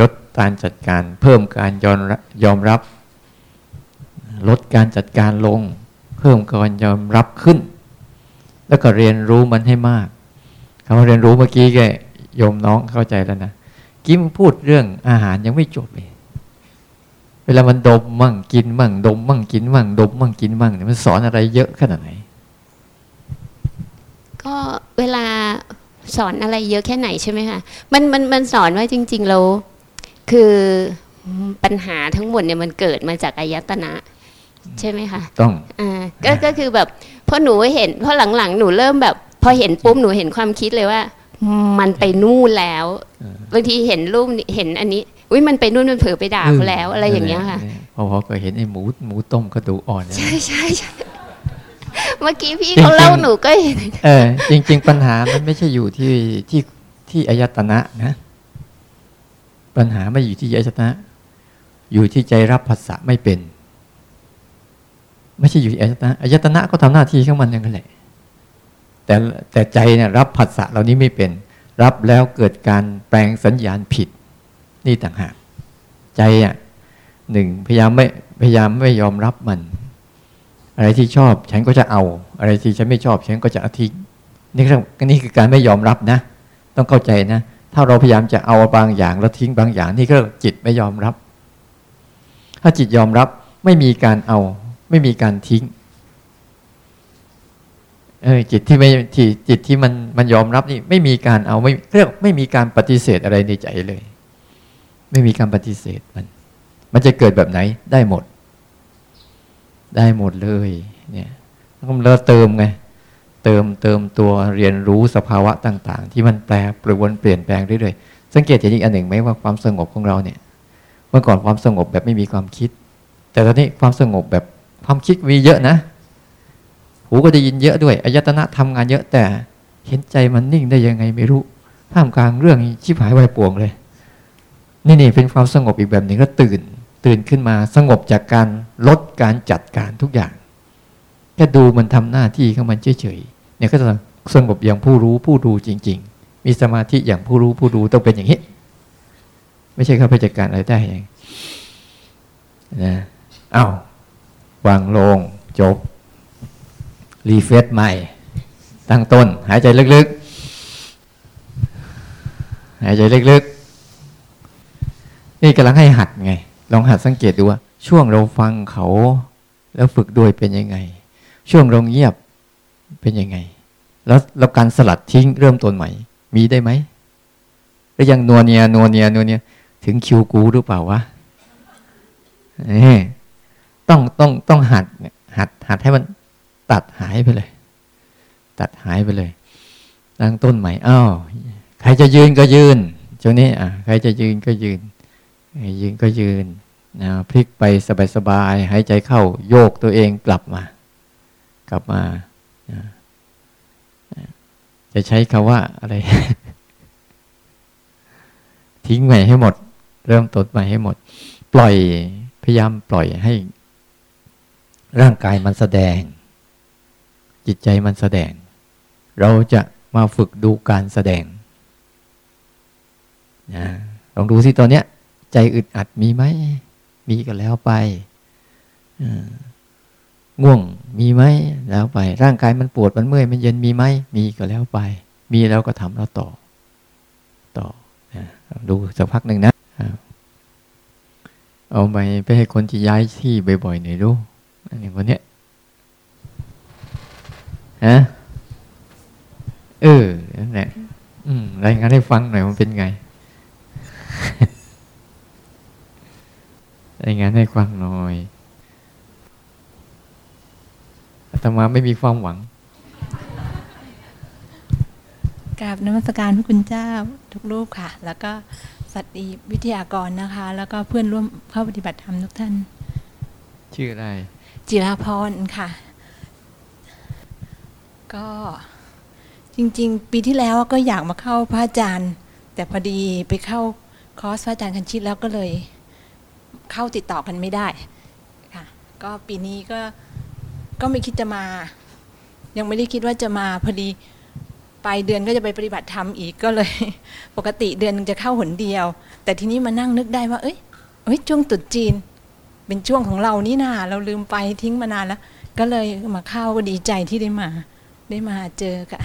ลดการจัดการเพิ่มการยอมรับลดการจัดการลงเพิ่มการยอมรับขึ้นแล้วก็เรียนรู้มันให้มากคำว่าเรียนรู้เมื่อกี้แกโยมน้องเข้าใจแล้วนะกิมพูดเรื่องอาหารยังไม่จบเลยเวลามันดมมั่งกินมั่งดมมั่งกินมั่งดมมั่งกินมั่งเนี่ยมันสอนอะไรเยอะขนาดไหนก็เวลาสอนอะไรเยอะแค่ไหนใช่ไหมคะมันสอนว่าจริงๆแล้วคือปัญหาทั้งหมดเนี่ยมันเกิดมาจากอายตนะใช่ไหมคะต้องก็คือแบบพอหนูเห็นพอหลังๆหนูเริ่มแบบพอเห็นปุ๊บหนูเห็นความคิดเลยว่ามันไปนู่นแล้วบางทีเห็นรูปเห็นอันนี้อุ้ยมันไปนู่นมันเผลอไปด่าเขาแล้วอะไรอย่างเงี้ยค่ะพอก็เห็นไอ้หมูต้มกระดูกอ่อนใช่ใช่ใช่เมื่อกี้พี่เขาเล่าหนูก็เห็นจริงๆปัญหามันไม่ใช่อยู่ที่อายตนะนะปัญหาไม่อยู่ที่อายตนะอยู่ที่ใจรับผัสสะไม่เป็นไม่ใช่อยู่ที่อายตนะอายตนะก็ทำหน้าที่ของมันอย่างนั้นแหละแต่ใจเนี่ยรับผัสสะเหล่านี้ไม่เป็นรับแล้วเกิดการแปลงสัญญาณผิดนี่ต่างหากใจอ่ะหนึ่งพยายามไม่ยอมรับมันอะไรที่ชอบฉันก็จะเอาอะไรที่ฉันไม่ชอบฉันก็จะทิ้งนี่คือการไม่ยอมรับนะต้องเข้าใจนะถ้าเราพยายามจะเอาบางอย่างแล้วทิ้งบางอย่างนี่ก็จิตไม่ยอมรับถ้าจิตยอมรับไม่มีการเอาไม่มีการทิ้งจิตที่มันยอมรับนี่ไม่มีการเอาไม่เรียกไม่มีการปฏิเสธอะไรในใจเลยไม่มีการปฏิเสธมันจะเกิดแบบไหนได้หมดเลยเนี่ยต้องเราเติมไงเติมตัวเรียนรู้สภาวะต่างๆที่มันแปรปรวนเปลี่ยนแปลงเรื่อยๆสังเกตเห็นอีกอันหนึ่งไหมว่าความสงบของเราเนี่ยเมื่อก่อนความสงบแบบไม่มีความคิดแต่ตอนนี้ความสงบแบบความคิดมีเยอะนะหูก็ได้ยินเยอะด้วยอายตนะทำงานเยอะแต่เห็นใจมันนิ่งได้ยังไงไม่รู้ท่ามกลางเรื่องชิบหายวายป่วงเลยนี่เป็นความสงบอีกแบบหนึ่งก็ตื่นขึ้นมาสงบจากการลดการจัดการทุกอย่างแค่ดูมันทำหน้าที่ของมันเฉยๆเนี่ยก็จะสงบอย่างผู้รู้ผู้ดูจริงๆมีสมาธิอย่างผู้รู้ผู้ดูต้องเป็นอย่างนี้ไม่ใช่เข้าไปจัดการอะไรได้อย่างนะอ้าววางลงจบรีเฟรชใหม่ตั้งต้นหายใจลึกๆหายใจลึกๆนี่กำลังให้หัดไงลองหัดสังเกตดูว่าช่วงเราฟังเขาแล้วฝึกด้วยเป็นยังไงช่วงเราเงียบเป็นยังไงแล้วการสลัดทิ้งเริ่มต้นใหม่มีได้ไหมแล้วยังนัวเนียถึงคิวกูหรือเปล่าวะนี่ต้องหัดให้มันตัดหายไปเลยตั้งต้นใหม่อ้าวใครจะยืนก็ยืนช่วงนี้ใครจะยืนก็ยืนยืนนะพลิกไปสบายๆหายใจเข้าโยกตัวเองกลับมาจะใช้คำว่าอะไร ทิ้งใหม่ให้หมดเริ่มต้นใหม่ให้หมดปล่อยพยายามปล่อยให้ร่างกายมันแสดงจิตใจมันแสดงเราจะมาฝึกดูการแสดงนะลองดูสิตอนเนี้ยใจอึดอัดมีไหมมีก็แล้วไปง่วงมีไหมแล้วไปร่างกายมันปวดมันเมื่อยมันเย็นมีไหมมีก็แล้วไปมีแล้วก็ทำเราต่อนะดูสักพักหนึ่งนะเอาไปให้คนที่ย้ายที่บ่อยๆหน่อยดูอย่างวันเนี้ยฮะนั่นแหละรายงานให้ฟังหน่อยมันเป็นไง รายงานให้ฟังหน่อยอาตมาไม่มีความหวังกราบนมัสการพระคุณเจ้าทุกรูปค่ะแล้วก็สวัสดีวิทยากรนะคะแล้วก็เพื่อนร่วมเข้าปฏิบัติธรรมทุกท่านชื่ออะไรจิราพรค่ะก็จริงๆปีที่แล้วก็อยากมาเข้าพระอาจารย์แต่พอดีไปเข้าคอร์สพระอาจารย์คันชิตแล้วก็เลยเข้าติดต่อกันไม่ได้ค่ะก็ปีนี้ก็ไม่คิดจะมายังไม่ได้คิดว่าจะมาพอดี ปลายเดือนก็จะไปปฏิบัติธรรมอีกก็เลยปกติเดือนนึงจะเข้าหนเดียวแต่ทีนี้มานั่งนึกได้ว่าเอ้ยช่วงตรุษจีนเป็นช่วงของเรานี่นาเราลืมไปทิ้งมานานแล้วก็เลยมาเข้าก็ดีใจที่ได้มาเจอค่ะ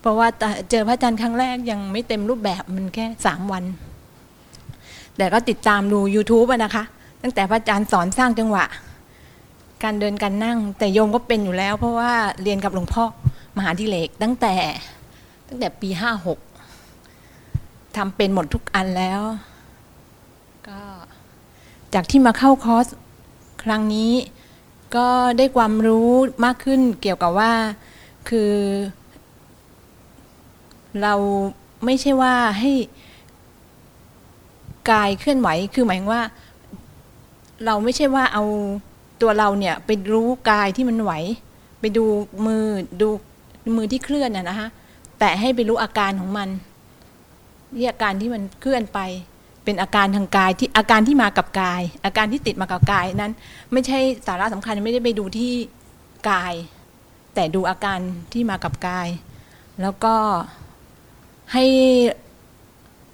เพราะว่าเจอพระอาจารย์ครั้งแรกยังไม่เต็มรูปแบบมันแค่3วันแต่ก็ติดตามดู YouTube อ่ะนะคะตั้งแต่พระอาจารย์สอนสร้างจังหวะการเดินการนั่งแต่โยมก็เป็นอยู่แล้วเพราะว่าเรียนกับหลวงพ่อมหาธิเรกตั้งแต่ปี56ทำเป็นหมดทุกอันแล้วก็จากที่มาเข้าคอร์สครั้งนี้ก็ได้ความรู้มากขึ้นเกี่ยวกับว่าคือเราไม่ใช่ว่าให้กายเคลื่อนไหวคือหมายว่าเราไม่ใช่ว่าเอาตัวเราเนี่ยไปรู้กายที่มันไหวไปดูมือที่เคลื่อนนะคะแต่ให้ไปรู้อาการของมันที่อาการที่มันเคลื่อนไปเป็นอาการทางกายที่อาการที่มากับกายอาการที่ติดมากับกายนั้นไม่ใช่สาระสำคัญไม่ได้ไปดูที่กายแต่ดูอาการที่มากับกายแล้วก็ให้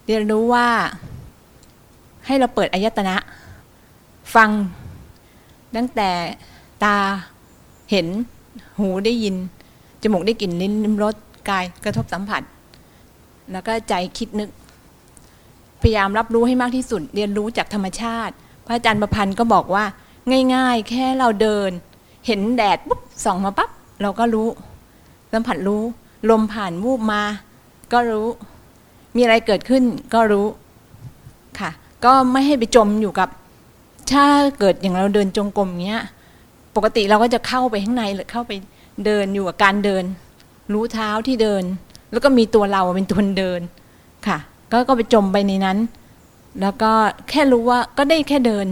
เรียนรู้ว่าให้เราเปิดอายตนะฟังตั้งแต่ตาเห็นหูได้ยินจมูกได้กลิ่นลิ้นลิ้มรสกายกระทบสัมผัสแล้วก็ใจคิดนึกพยายามรับรู้ให้มากที่สุดเรียนรู้จากธรรมชาติพระอาจารย์ประพันธ์ก็บอกว่าง่ายๆแค่เราเดินเห็นแดดปุ๊บส่องมาปั๊บเราก็รู้สัมผัสรู้ลมผ่านวูบมาก็รู้มีอะไรเกิดขึ้นก็รู้ค่ะก็ไม่ให้ไปจมอยู่กับถ้าเกิดอย่างเราเดินจงกรมเงี้ยปกติเราก็จะเข้าไปข้างในหรือเข้าไปเดินอยู่กับการเดินรู้เท้าที่เดินแล้วก็มีตัวเราเป็นตัวเดินค่ะก็ไปจมไปในนั้นแล้วก็แค่รู้ว่าก็ได้แค่เดิน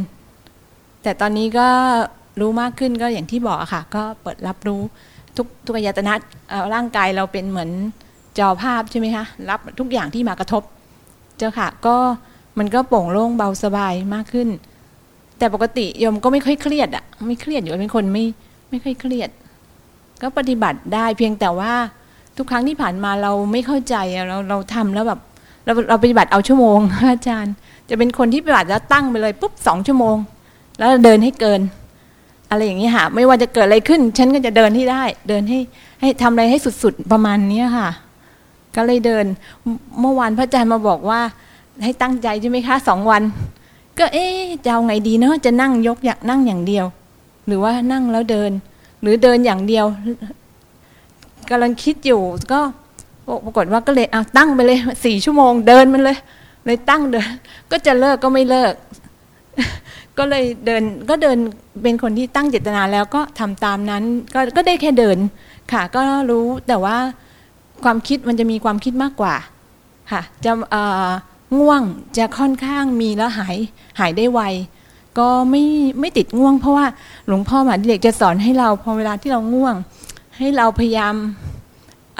แต่ตอนนี้ก็รู้มากขึ้นก็อย่างที่บอกค่ะก็เปิดรับรู้ทุกอายตนะร่างกายเราเป็นเหมือนจอภาพใช่ไหมคะรับทุกอย่างที่มากระทบเจ้าค่ะก็มันก็โปร่งโล่งเบาสบายมากขึ้นแต่ปกติโยมก็ไม่ค่อยเครียดอ่ะไม่เครียดอยู่เป็นคนไม่ค่อยเครียดก็ปฏิบัติได้เพียงแต่ว่าทุกครั้งที่ผ่านมาเราไม่เข้าใจเราทำแล้วแบบเราปฏิบัติเอาชั่วโมงอาจารย์จะเป็นคนที่ปฏิบัติแล้วตั้งไปเลยปุ๊บ2ชั่วโมงแล้วเดินให้เกินอะไรอย่างนี้ค่ะไม่ว่าจะเกิดอะไรขึ้นฉันก็จะเดินให้ได้เดินให้ทำอะไรให้สุดๆประมาณนี้ค่ะก็เลยเดินเมื่อวานพระอาจารย์มาบอกว่าให้ตั้งใจใช่ไหมคะ2วันก็จะเอาไงดีเนาะจะนั่งยกอยากนั่งอย่างเดียวหรือว่านั่งแล้วเดินหรือเดินอย่างเดียวกำลังคิดอยู่ก็ปรากฏว่าก็เลยเอาตั้งไปเลย4ชั่วโมงเดินมันเลยตั้งเดินก็จะเลิกก็ไม่เลิกก็เลยเดินก็เดินเป็นคนที่ตั้งเจตนาแล้วก็ทำตามนั้นก็ได้แค่เดินค่ะก็รู้แต่ว่าความคิดมันจะมีความคิดมากกว่าค่ะจะง่วงจะค่อนข้างมีแล้วหายได้ไวก็ไม่ติดง่วงเพราะว่าหลวงพ่อมหาธิเรกจะสอนให้เราพอเวลาที่เราง่วงให้เราพยายาม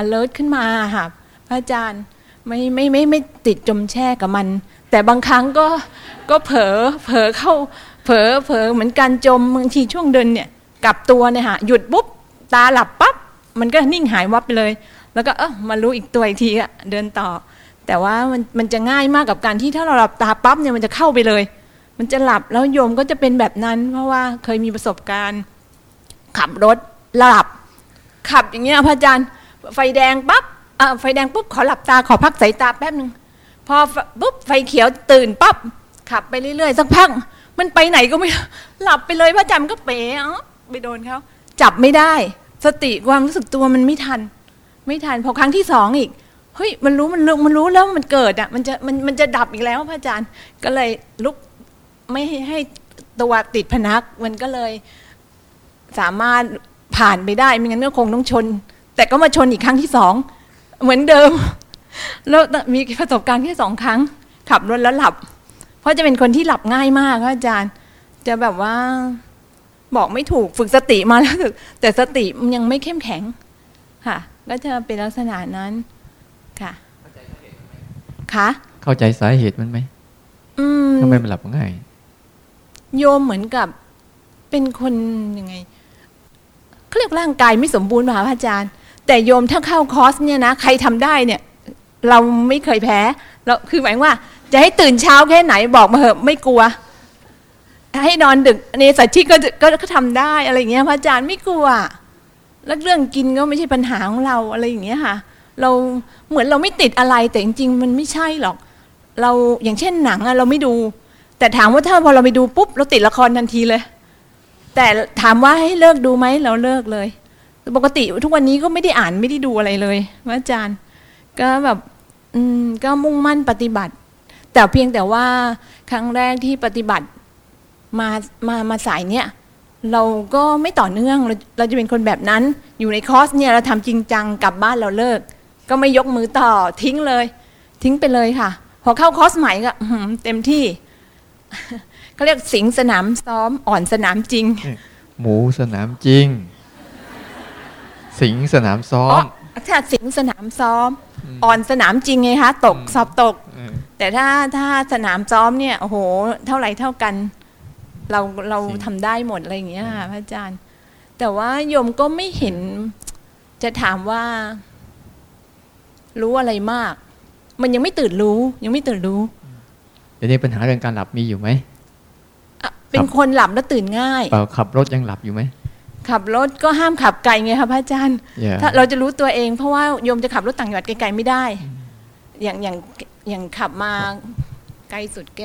alert ขึ้นมาค่ะพระอาจารย์ไม่ติดจมแช่กับมันแต่บางครั้งก็เผลอเข้าเผลอเหมือนกันจมบางทีช่วงเดินเนี่ยกลับตัวเนี่ยค่ะหยุดปุ๊บตาหลับปั๊บมันก็นิ่งหายวับไปเลยแล้วก็มารู้อีกตัวอีกทีอ่ะเดินต่อแต่ว่ามันจะง่ายมากกับการที่ถ้าเราหลับตาปั๊บเนี่ยมันจะเข้าไปเลยมันจะหลับแล้วโยมก็จะเป็นแบบนั้นเพราะว่าเคยมีประสบการณ์ขับรถหลับขับอย่างเงี้ยพระอาจารย์ไฟแดงปั๊บไฟแดงปุ๊บขอหลับตาขอพักสายตาแป๊บนึงพอปุ๊บไฟเขียวตื่นปั๊บขับไปเรื่อยๆสักพักมันไปไหนก็ไม่หลับไปเลยพระอาจารย์ก็เป๋ไปโดนเขาจับไม่ได้สติความรู้สึกตัวมันไม่ทันพอครั้งที่2อีกเฮ้ยมันรู้แล้วมันเกิดอ่ะมันจะดับอีกแล้วพระอาจารย์ก็เลยลุกไม่ให้ตัวติดพนักมันก็เลยสามารถผ่านไปได้ไม่งั้นก็คงต้องชนแต่ก็มาชนอีกครั้งที่2เหมือนเดิมแล้วมีประสบการณ์แค่2ครั้งขับรถแล้วหลับเพราะจะเป็นคนที่หลับง่ายมากพระอาจารย์จะแบบว่าบอกไม่ถูกฝึกสติมาแล้วแต่สติมันยังไม่เข้มแข็งค่ะก็จะเป็นลักษณะนั้นค่ะเข้าใจสาเหตุมันไหมทำไมมันหลับง่ายโยมเหมือนกับเป็นคนยังไงเขาเรียกร่างกายไม่สมบูรณ์มหาอาจารย์ แต่โยมถ้าเข้าคอร์สเนี่ยนะใครทำได้เนี่ยเราไม่เคยแพ้เราคือหมายว่าจะให้ตื่นเช้าแค่ไหนบอกมาเหอะไม่กลัวให้นอนดึกอันนี้สัจฉิก็ทำได้อะไรอย่างเงี้ยพระอาจารย์ไม่กลัวแล้วเรื่องกินก็ไม่ใช่ปัญหาของเราอะไรอย่างเงี้ยค่ะเราเหมือนเราไม่ติดอะไรแต่จริงๆมันไม่ใช่หรอกเราอย่างเช่นหนังอะเราไม่ดูแต่ถามว่าถ้าพอเราไปดูปุ๊บเราติดละครทันทีเลยแต่ถามว่าให้เลิกดูไหมเราเลิกเลยปกติทุกวันนี้ก็ไม่ได้อ่านไม่ได้ดูอะไรเลยพระอาจารย์ก็แบบก็มุ่งมั่นปฏิบัติแต่เพียงแต่ว่าครั้งแรกที่ปฏิบัติมาสายเนี้ยเราก็ไม่ต่อเนื่องเราจะเป็นคนแบบนั้นอยู่ในคอร์สเนี่ยเราทำจริงจังกลับบ้านเราเลิกก็ไม่ยกมือต่อทิ้งเลยทิ้งไปเลยค่ะพอเข้าคอร์สใหม่ก็เต็มที่เขาเรียกสิงสนามซ้อมอ่อนสนามจริงหมูสนามจริงสิงสนามซ้อมถ้าสิงสนามซ้อมอ่อนสนามจริงไงคะตกสอบตกแต่ถ้าสนามซ้อมเนี่ยโอ้โหเท่าไหร่เท่ากันเราทำได้หมดอะไรอย่างเงี้ยค่ะพระอาจารย์แต่ว่าโยมก็ไม่เห็นจะถามว่ารู้อะไรมากมันยังไม่ตื่นรู้เดี๋ยวนี้ปัญหาเรื่องการหลับมีอยู่ไหมเป็นคนหลับแล้วตื่นง่ายขับรถยังหลับอยู่ไหมขับรถก็ห้ามขับไกลไงค่ะพระอาจารย์ถ้าเราจะรู้ตัวเองเพราะว่าโยมจะขับรถต่างจังหวัดไกลๆไม่ได้อย่างขับมาไกลสุดแก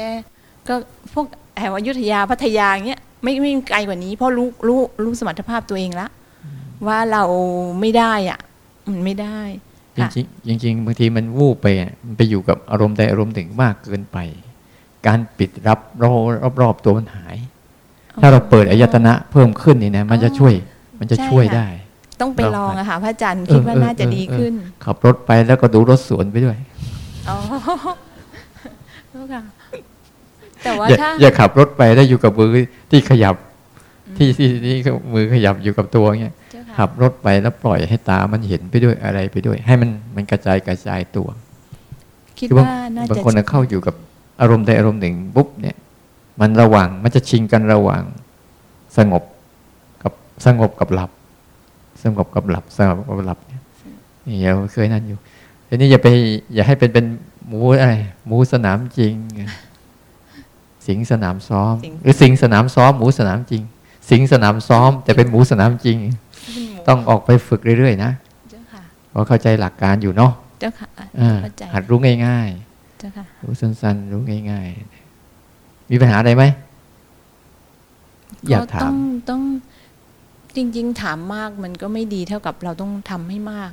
ก็พวกแถวอยุธยาพัทยาอย่างเงี้ยไม่ไกลกว่านี้เพราะรู้สมรรถภาพตัวเองละว่าเราไม่ได้อ่ะมันไม่ได้จริงบางทีมันวูบไปมันไปอยู่กับอารมณ์ใดอารมณ์หนึ่งมากเกินไปการปิดรับรอบตัวมันหายถ้าเราเปิดอายตนะเพิ่มขึ้นนี่นะมันจะช่วยได้ต้องไปลองอะค่ะพระอาจารย์คิดว่าน่าจะดีขึ้นขับรถไปแล้วก็ดูรถสวนไปด้วยอ๋อค่ะแต่ว่าถ้าอย่าขับรถไปแล้วอยู่กับมือที่ขยับที่มือขยับอยู่กับตัวเงี้ยขับรถไปแล้วปล่อยให้ตามันเห็นไปด้วยอะไรไปด้วยให้มันกระจายตัวคิดว่าน่าจะบางคนเข้าอยู่กับอารมณ์ใดอารมณ์หนึ่งปุ๊บเนี่ยมันระหว่างมันจะชิงกันระหว่างสงบกับหลับนี่เราเคยนั่นอยู่ทีนี้อย่าให้เป็นหมูอะไรหมูสนามจริงสิงสนามซ้อมหรือสิงสนามซ้อมหมูสนามจริงสิงสนามซ้อมแต่เป็นหมูสนามจริงต้องออกไปฝึกเรื่อยๆนะเพราะเข้าใจหลักการอยู่เนาะหัดรู้ง่ายๆรู้สั้นๆรู้ง่ายๆมีปัญหาอะไรไหมอยากถามต้องจริงๆถามมากมันก็ไม่ดีเท่ากับเราต้องทำให้มาก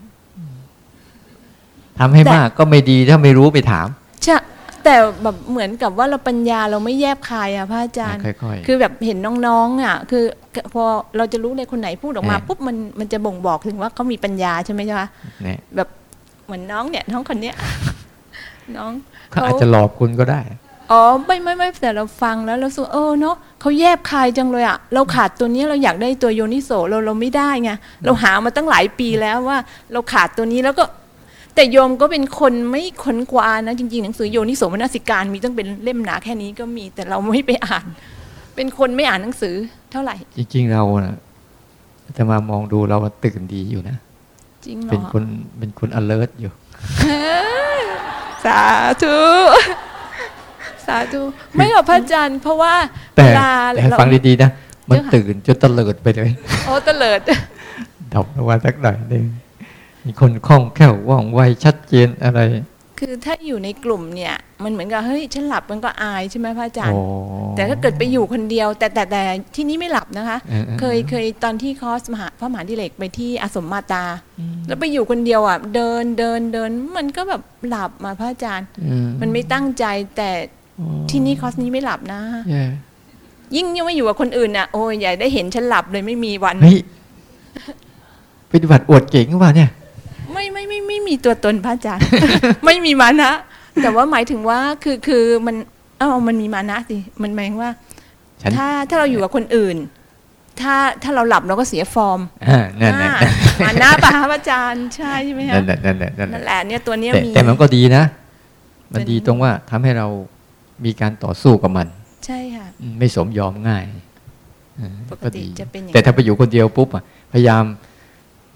ทำให้มากก็ไม่ดีถ้าไม่รู้ไปถามใช่แต่แบบเหมือนกับว่าเราปัญญาเราไม่แยบคายอะพระอาจารย์คือแบบเห็นน้องๆอะคือพอเราจะรู้ในคนไหนพูดออกมาปุ๊บมันจะบ่งบอกถึงว่าเขามีปัญญาใช่ไหมคะแบบเหมือนน้องเนี่ยน้องคนเนี้ยน้องเขาอาจจะหลอกคุณก็ได้อ๋อไม่แต่เราฟังแล้วเราสู้เนาะเขาแยบคายจังเลยอะเราขาดตัวนี้เราอยากได้ตัวโยนิโสเราไม่ได้ไงเราหามาตั้งหลายปีแล้วว่าเราขาดตัวนี้แล้วก็แต่โยมก็เป็นคนไม่ค้นคว้านะจริงๆหนังสือโยนิโสมนสิการมีตั้งเป็นเล่มหนาแค่นี้ก็มีแต่เราไม่ไปอ่านเป็นคนไม่อ่านหนังสือเท่าไหร่จริงๆเรานะจะมามองดูเราตื่นดีอยู่นะจริงเหรอเป็นคน alert อยู่ สาธุสาธุไม่หรอกพระอาจารย์เพราะว่าแต่ฟังดีๆนะมันตื่นจนตะเลิดไปเลยโอ้ตะเลิดดอกระวังสักหน่อยนึงมีคนคล่องแคล่วว่องไวชัดเจนอะไรคือถ้าอยู่ในกลุ่มเนี่ยมันเหมือนกับเฮ้ยฉันหลับมันก็อายใช่ไหมพระอาจารย์แต่ถ้าเกิดไปอยู่คนเดียวแต่ที่นี่ไม่หลับนะคะเคยตอนที่คอร์สมหาพระมหาดิเรกไปที่อาสมมาตาแล้วไปอยู่คนเดียวอ่ะเดินมันก็แบบหลับมาพระอาจารย์มันไม่ตั้งใจแต่ที่นี่คอร์สนี้ไม่หลับนะ yeah. ยิ่งไม่อยู่กับคนอื่นน่ะโอ้ยอย่าได้เห็นฉันหลับเลยไม่มีวันเฮ้ย ปฏิบัติอวดเก่งว่ะเนี่ยไม่มีตัวตนพระอาจารย์ ไม่มีมานะแต่ว่าหมายถึงว่าคือมันมันมีมานะสิมันหมายว่าถ้าเราอยู่กับคนอื่นถ้าเราหลับเราก็เสียฟอร์มมานะป่ะพระอาจารย์ใช่ไหมฮะนั่นแหละเนี่ยตัวนี้มีแต่มันก็ดีนะมันดีตรงว่าทำให้เรามีการต่อสู้กับมันใช่ค่ะไม่สมยอมง่ายปกติจะเป็นอย่างแต่ถ้าไปอยู่คนเดียวปุ๊บอ่ะพยายาม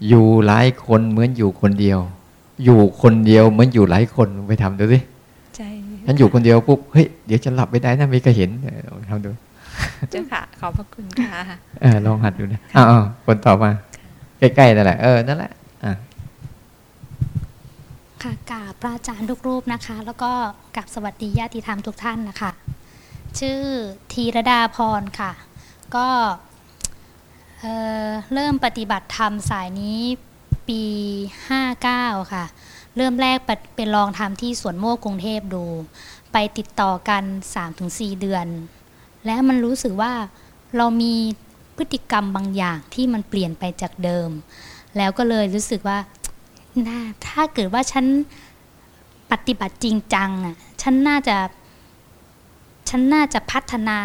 อยู่หลายคนเหมือนอยู่คนเดียวอยู่คนเดียวเหมือนอยู่หลายคนไปทำดูสิใช่ฉันอยู่คนเดียวปุ๊บเฮ้ยเดี๋ยวฉันหลับไม่ได้นะมีใครเห็นทำดูเจ้าค่ะขอบพระคุณค่ะลองหัดดูนะคนต่อมาใกล้ๆนั่นแหละนั่นแหละค่ะกราบพระอาจารย์ทุกรูปนะคะแล้วก็กราบสวัสดีญาติธรรมทุกท่านนะคะชื่อธีรดาพรค่ะก็เริ่มปฏิบัติธรรมสายนี้ปี59ค่ะเริ่มแรกเป็นลองทำที่สวนโมกกรุงเทพดูไปติดต่อกัน 3-4 เดือนและมันรู้สึกว่าเรามีพฤติกรรมบางอย่างที่มันเปลี่ยนไปจากเดิมแล้วก็เลยรู้สึกว่าถ้าเกิดว่าฉันปฏิบัติจริงจังอ่ะฉันน่าจะพัฒนา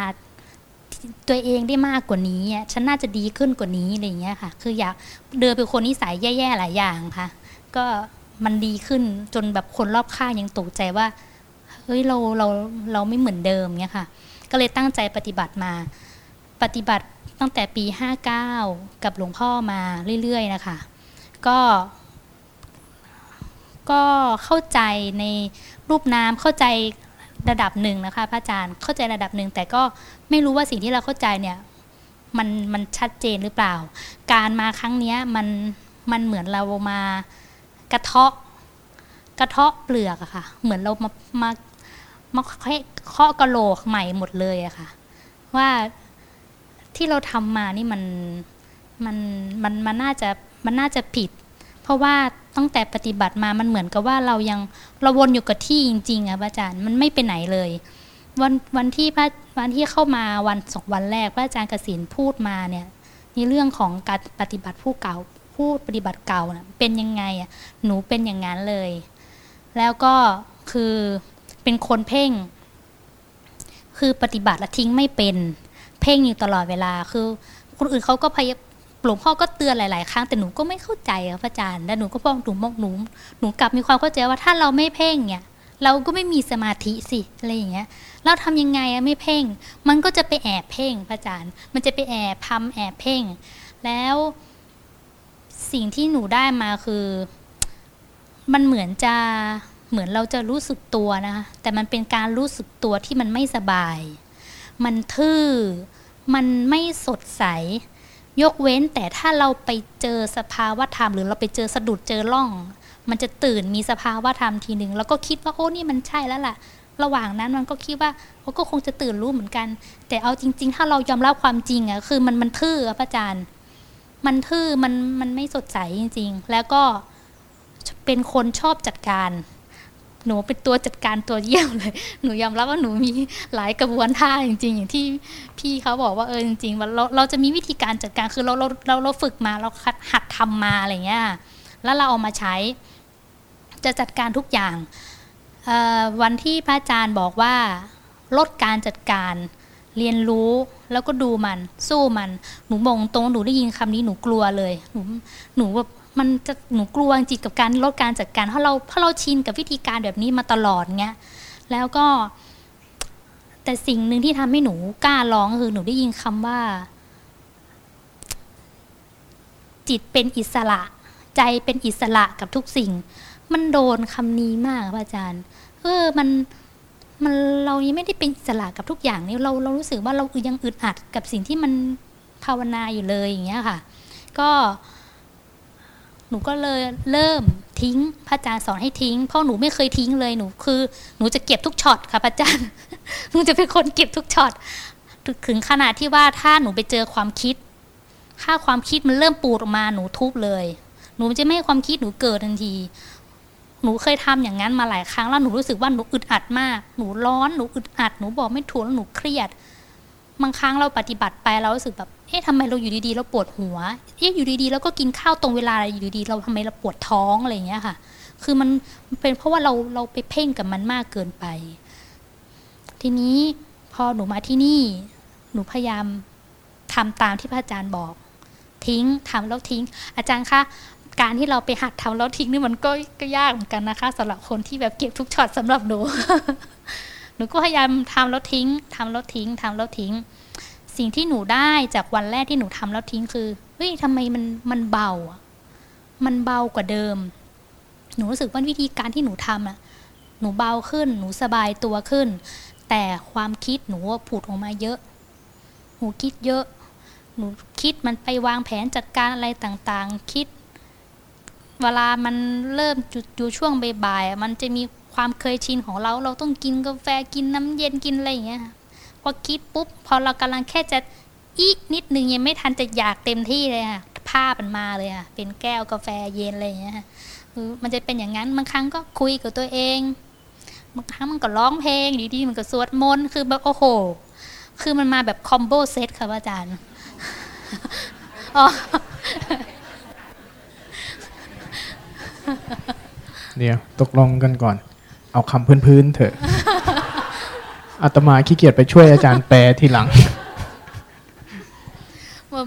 ตัวเองได้มากกว่านี้ฉันน่าจะดีขึ้นกว่านี้อะไรอย่างเงี้ยค่ะคืออยากเดินเป็นคนนิสัยแย่ๆหลายอย่างค่ะก็มันดีขึ้นจนแบบคนรอบข้างยังตกใจว่าเฮ้ยเราไม่เหมือนเดิมเงี้ยค่ะก็เลยตั้งใจปฏิบัติมาปฏิบัติตั้งแต่ปี59กับหลวงพ่อมาเรื่อยๆนะคะก็เข้าใจในรูปนามเข้าใจระดับหนึ่งนะคะพระอาจารย์เข้าใจระดับหนึ่งแต่ก็ไม่รู้ว่าสิ่งที่เราเข้าใจเนี่ยมันชัดเจนหรือเปล่าการมาครั้งนี้มันเหมือนเรามากระเทาะเปลือกอะค่ะเหมือนเรามาเคาะกะโหลกใหม่หมดเลยอะค่ะว่าที่เราทำมานี่มันน่าจะผิดเพราะว่าตั้งแต่ปฏิบัติมามันเหมือนกับว่าเรายังเราวนอยู่กับที่จริงๆอ่ะอาจารย์มันไม่ไปไหนเลยวันที่เข้ามาวันสองวันแรกพระอาจารย์กสิณพูดมาเนี่ยในเรื่องของการปฏิบัติผู้เก่าผู้ปฏิบัติเก่าน่ะเป็นยังไงอ่ะหนูเป็นอย่างนั้นเลยแล้วก็คือเป็นคนเพ่งคือปฏิบัติละทิ้งไม่เป็นเพ่งอยู่ตลอดเวลาคือคนอื่นเขาก็พยายามหลวงพ่อก็เตือนหลายๆครั้งแต่หนูก็ไม่เข้าใจครับอาจารย์แล้วหนูก็พองหนูกลับมีความเข้าใจว่าถ้าเราไม่เพ่งเนี่ยเราก็ไม่มีสมาธิสิอะไรอย่างเงี้ยเราทำยังไงอะไม่เพ่งมันก็จะไปแอบเพ่งพระอาจารย์มันจะไปแอบพำแอบเพ่งแล้วสิ่งที่หนูได้มาคือมันเหมือนเราจะรู้สึกตัวนะแต่มันเป็นการรู้สึกตัวที่มันไม่สบายมันทื่อมันไม่สดใสยกเว้นแต่ถ้าเราไปเจอสภาวะธรรมหรือเราไปเจอสะดุดเจอร่องมันจะตื่นมีสภาวะธรรมทีนึงแล้วก็คิดว่าโอ้นี่มันใช่แล้วล่ะระหว่างนั้นมันก็คิดว่าโอ้ก็คงจะตื่นรู้เหมือนกันแต่เอาจริงๆถ้าเรายอมรับความจริงอ่ะคือมันทื่อครับอาจารย์มันทื่อมันไม่สดใสจริงๆแล้วก็เป็นคนชอบจัดการหนูเป็นตัวจัดการตัวเยี่ยมเลยหนูยอมรับว่าหนูมีหลายกระบวนท่าจริงๆอย่างที่พี่เขาบอกว่าจริงๆว่าเราจะมีวิธีการจัดการคือเราฝึกมาเราหัดทำมาอะไรเงี้ยแล้วเราเอามาใช้จะจัดการทุกอย่างวันที่พระอาจารย์บอกว่าลดการจัดการเรียนรู้แล้วก็ดูมันสู้มันหนูมองตรงหนูได้ยินคำนี้หนูกลัวเลยหนูแบบมันจะหนูกลัวจริงกับการลดการจัดการเพราะเราชินกับวิธีการแบบนี้มาตลอดเงี้ยแล้วก็แต่สิ่งหนึ่งที่ทำให้หนูกล้าลองคือหนูได้ยินคำว่าจิตเป็นอิสระใจเป็นอิสระกับทุกสิ่งมันโดนคำนี้มากครับอาจารย์มันเรายังไม่ได้เป็นอิสระกับทุกอย่างนี่เรารู้สึกว่าเรายังอึดอัดกับสิ่งที่มันภาวนาอยู่เลยอย่างเงี้ยค่ะก็หนูก็เลยเริ่มทิ้งพระอาจารย์สอนให้ทิ้งเพราะหนูไม่เคยทิ้งเลยหนูจะเก็บทุกช็อตค่ะพระอาจารย์หนูจะเป็นคนเก็บทุกช็อตถึงขนาดที่ว่าถ้าหนูไปเจอความคิดถ้าความคิดมันเริ่มปูดออกมาหนูทุบเลยหนูจะไม่ให้ความคิดหนูเกิดทันทีหนูเคยทำอย่างนั้นมาหลายครั้งแล้วหนูรู้สึกว่าหนูอึดอัดมากหนูร้อนหนูอึดอัดหนูบอกไม่ถูกแล้วหนูเครียดบางครั้งเราปฏิบัติไปเรารู้สึกแบบเอ๊ะทำไมเราอยู่ดีๆเราปวดหัวเอ๊ะอยู่ดีๆเราก็กินข้าวตรงเวลาอยู่ดีๆเราทำไมเราปวดท้องอะไรอย่างเงี้ยค่ะคือมันเป็นเพราะว่าเราไปเพ่งกับมันมากเกินไปทีนี้พอหนูมาที่นี่หนูพยายามทำตามที่พระอาจารย์บอกทิ้งทำแล้วทิ้งอาจารย์คะการที่เราไปหัดทำแล้วทิ้งนี่มันก็ยากเหมือนกันนะคะสำหรับคนที่แบบเก็บทุกช็อตสำหรับหนู หนูก็พยายามทำแล้วทิ้งทำแล้วทิ้งทำแล้วทิ้งสิ่งที่หนูได้จากวันแรกที่หนูทำแล้วทิ้งคือเฮ้ยทำไมมันเบา มันเบากว่าเดิมหนูรู้สึกว่าวิธีการที่หนูทำอ่ะหนูเบาขึ้นหนูสบายตัวขึ้นแต่ความคิดหนูผุดออกมาเยอะหนูคิดเยอะหนูคิดมันไปวางแผนจัดการอะไรต่างๆคิดเวลามันเริ่มอยู่ช่วงบ่ายๆมันจะมีความเคยชินของเราต้องกินกาแฟกินน้ำเย็นกินอะไรอย่างเงี้ยพอคิดปุ๊บพอเรากำลังแค่จะอีนิดนึงยังไม่ทันจะอยากเต็มที่เลยค่ะภาพมันมาเลยค่ะเป็นแก้วกาแฟเย็นอะไรอย่างเงี้ยมันจะเป็นอย่างนั้นบางครั้งก็คุยกับตัวเองบางครั้งมันก็ร้องเพลงดีๆมันก็สวดมนต์คือแบบโอ้โหคือมันมาแบบคอมโบเซตค่ะอาจารย์เดี๋ยวตกลงกันก่อนเอาคำพื้นๆเถอะอาตมาขี้เกียจไปช่วยอาจารย์แปลทีหลัง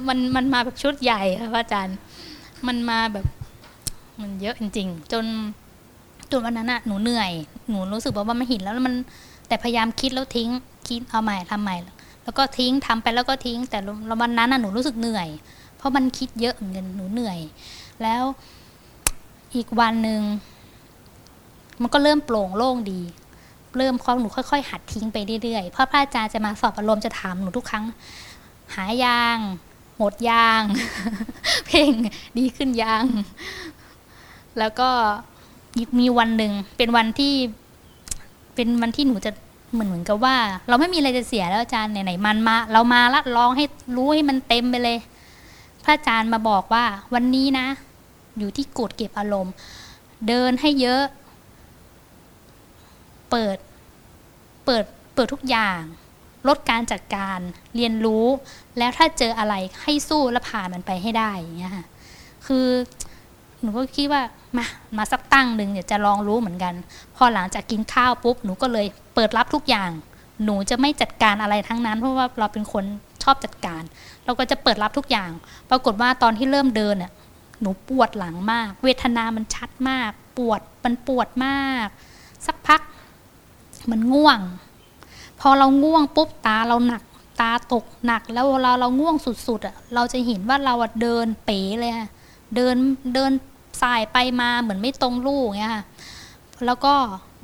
มันมาแบบชุดใหญ่ค่ะอาจารย์มันมาแบบมันเยอะจริงๆจนวันนั้นน่ะหนูเหนื่อยหนูรู้สึกว่ามันหินแล้วมันแต่พยายามคิดแล้วทิ้งคิดเอาใหม่ทำใหม่แล้วก็ทิ้งทำไปแล้วก็ทิ้งแต่วันนั้นน่ะหนูรู้สึกเหนื่อยเพราะมันคิดเยอะเงินหนูเหนื่อยแล้วอีกวันนึงมันก็เริ่มโปร่งโล่งดีเริ่มความหนูค่อยๆหัดทิ้งไปเรื่อยๆเพราะพระอาจารย์จะมาสอบอารมณ์จะถามหนูทุกครั้งหายางหมดยาง เพ่งดีขึ้นยางแล้วก็มีวันหนึ่งเป็นวันที่หนูจะเหมือนกับว่าเราไม่มีอะไรจะเสียแล้วอาจารย์ไหนๆมันมาเรามาละร้องให้รู้ให้มันเต็มไปเลยพระอาจารย์มาบอกว่าวันนี้นะอยู่ที่กดเก็บอารมณ์เดินให้เยอะเปิดทุกอย่างลดการจัดการเรียนรู้แล้วถ้าเจออะไรให้สู้และผ่านมันไปให้ได้อย่างเงี้ยค่ะคือหนูก็คิดว่ามาสักตั้งนึงเดี๋ยวจะลองรู้เหมือนกันพอหลังจากกินข้าวปุ๊บหนูก็เลยเปิดรับทุกอย่างหนูจะไม่จัดการอะไรทั้งนั้นเพราะว่าเราเป็นคนชอบจัดการเราก็จะเปิดรับทุกอย่างปรากฏว่าตอนที่เริ่มเดินน่ะหนูปวดหลังมากเวทนามันชัดมากปวดมากสักพักมันง่วงพอเราง่วงปุ๊บตาเราหนักตาตกหนักแล้วเราง่วงสุดๆอ่ะเราจะเห็นว่าเราเดินเป๋เลยค่ะเดินสายไปมาเหมือนไม่ตรงลู่เงี้ยค่ะแล้วก็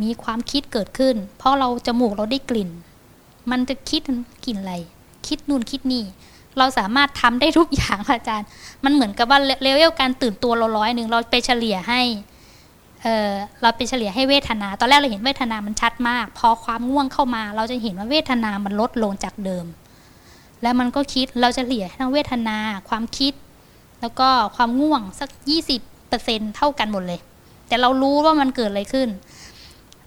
มีความคิดเกิดขึ้นเพราะเราจมูกเราได้กลิ่นมันจะคิดกลิ่นอะไรคิดนู่นคิดนี่เราสามารถทำได้ทุกอย่างอาจารย์มันเหมือนกับว่าเลเวลการตื่นตัวเรา100เราไปเฉลี่ยให้เวทนาตอนแรกเราเห็นเวทนามันชัดมากพอความง่วงเข้ามาเราจะเห็นว่าเวทนามันลดลงจากเดิมแล้วมันก็คิดเราจะเฉลี่ยทั้งเวทนาความคิดแล้วก็ความง่วงสัก 20% เท่ากันหมดเลยแต่เรารู้ว่ามันเกิดอะไรขึ้น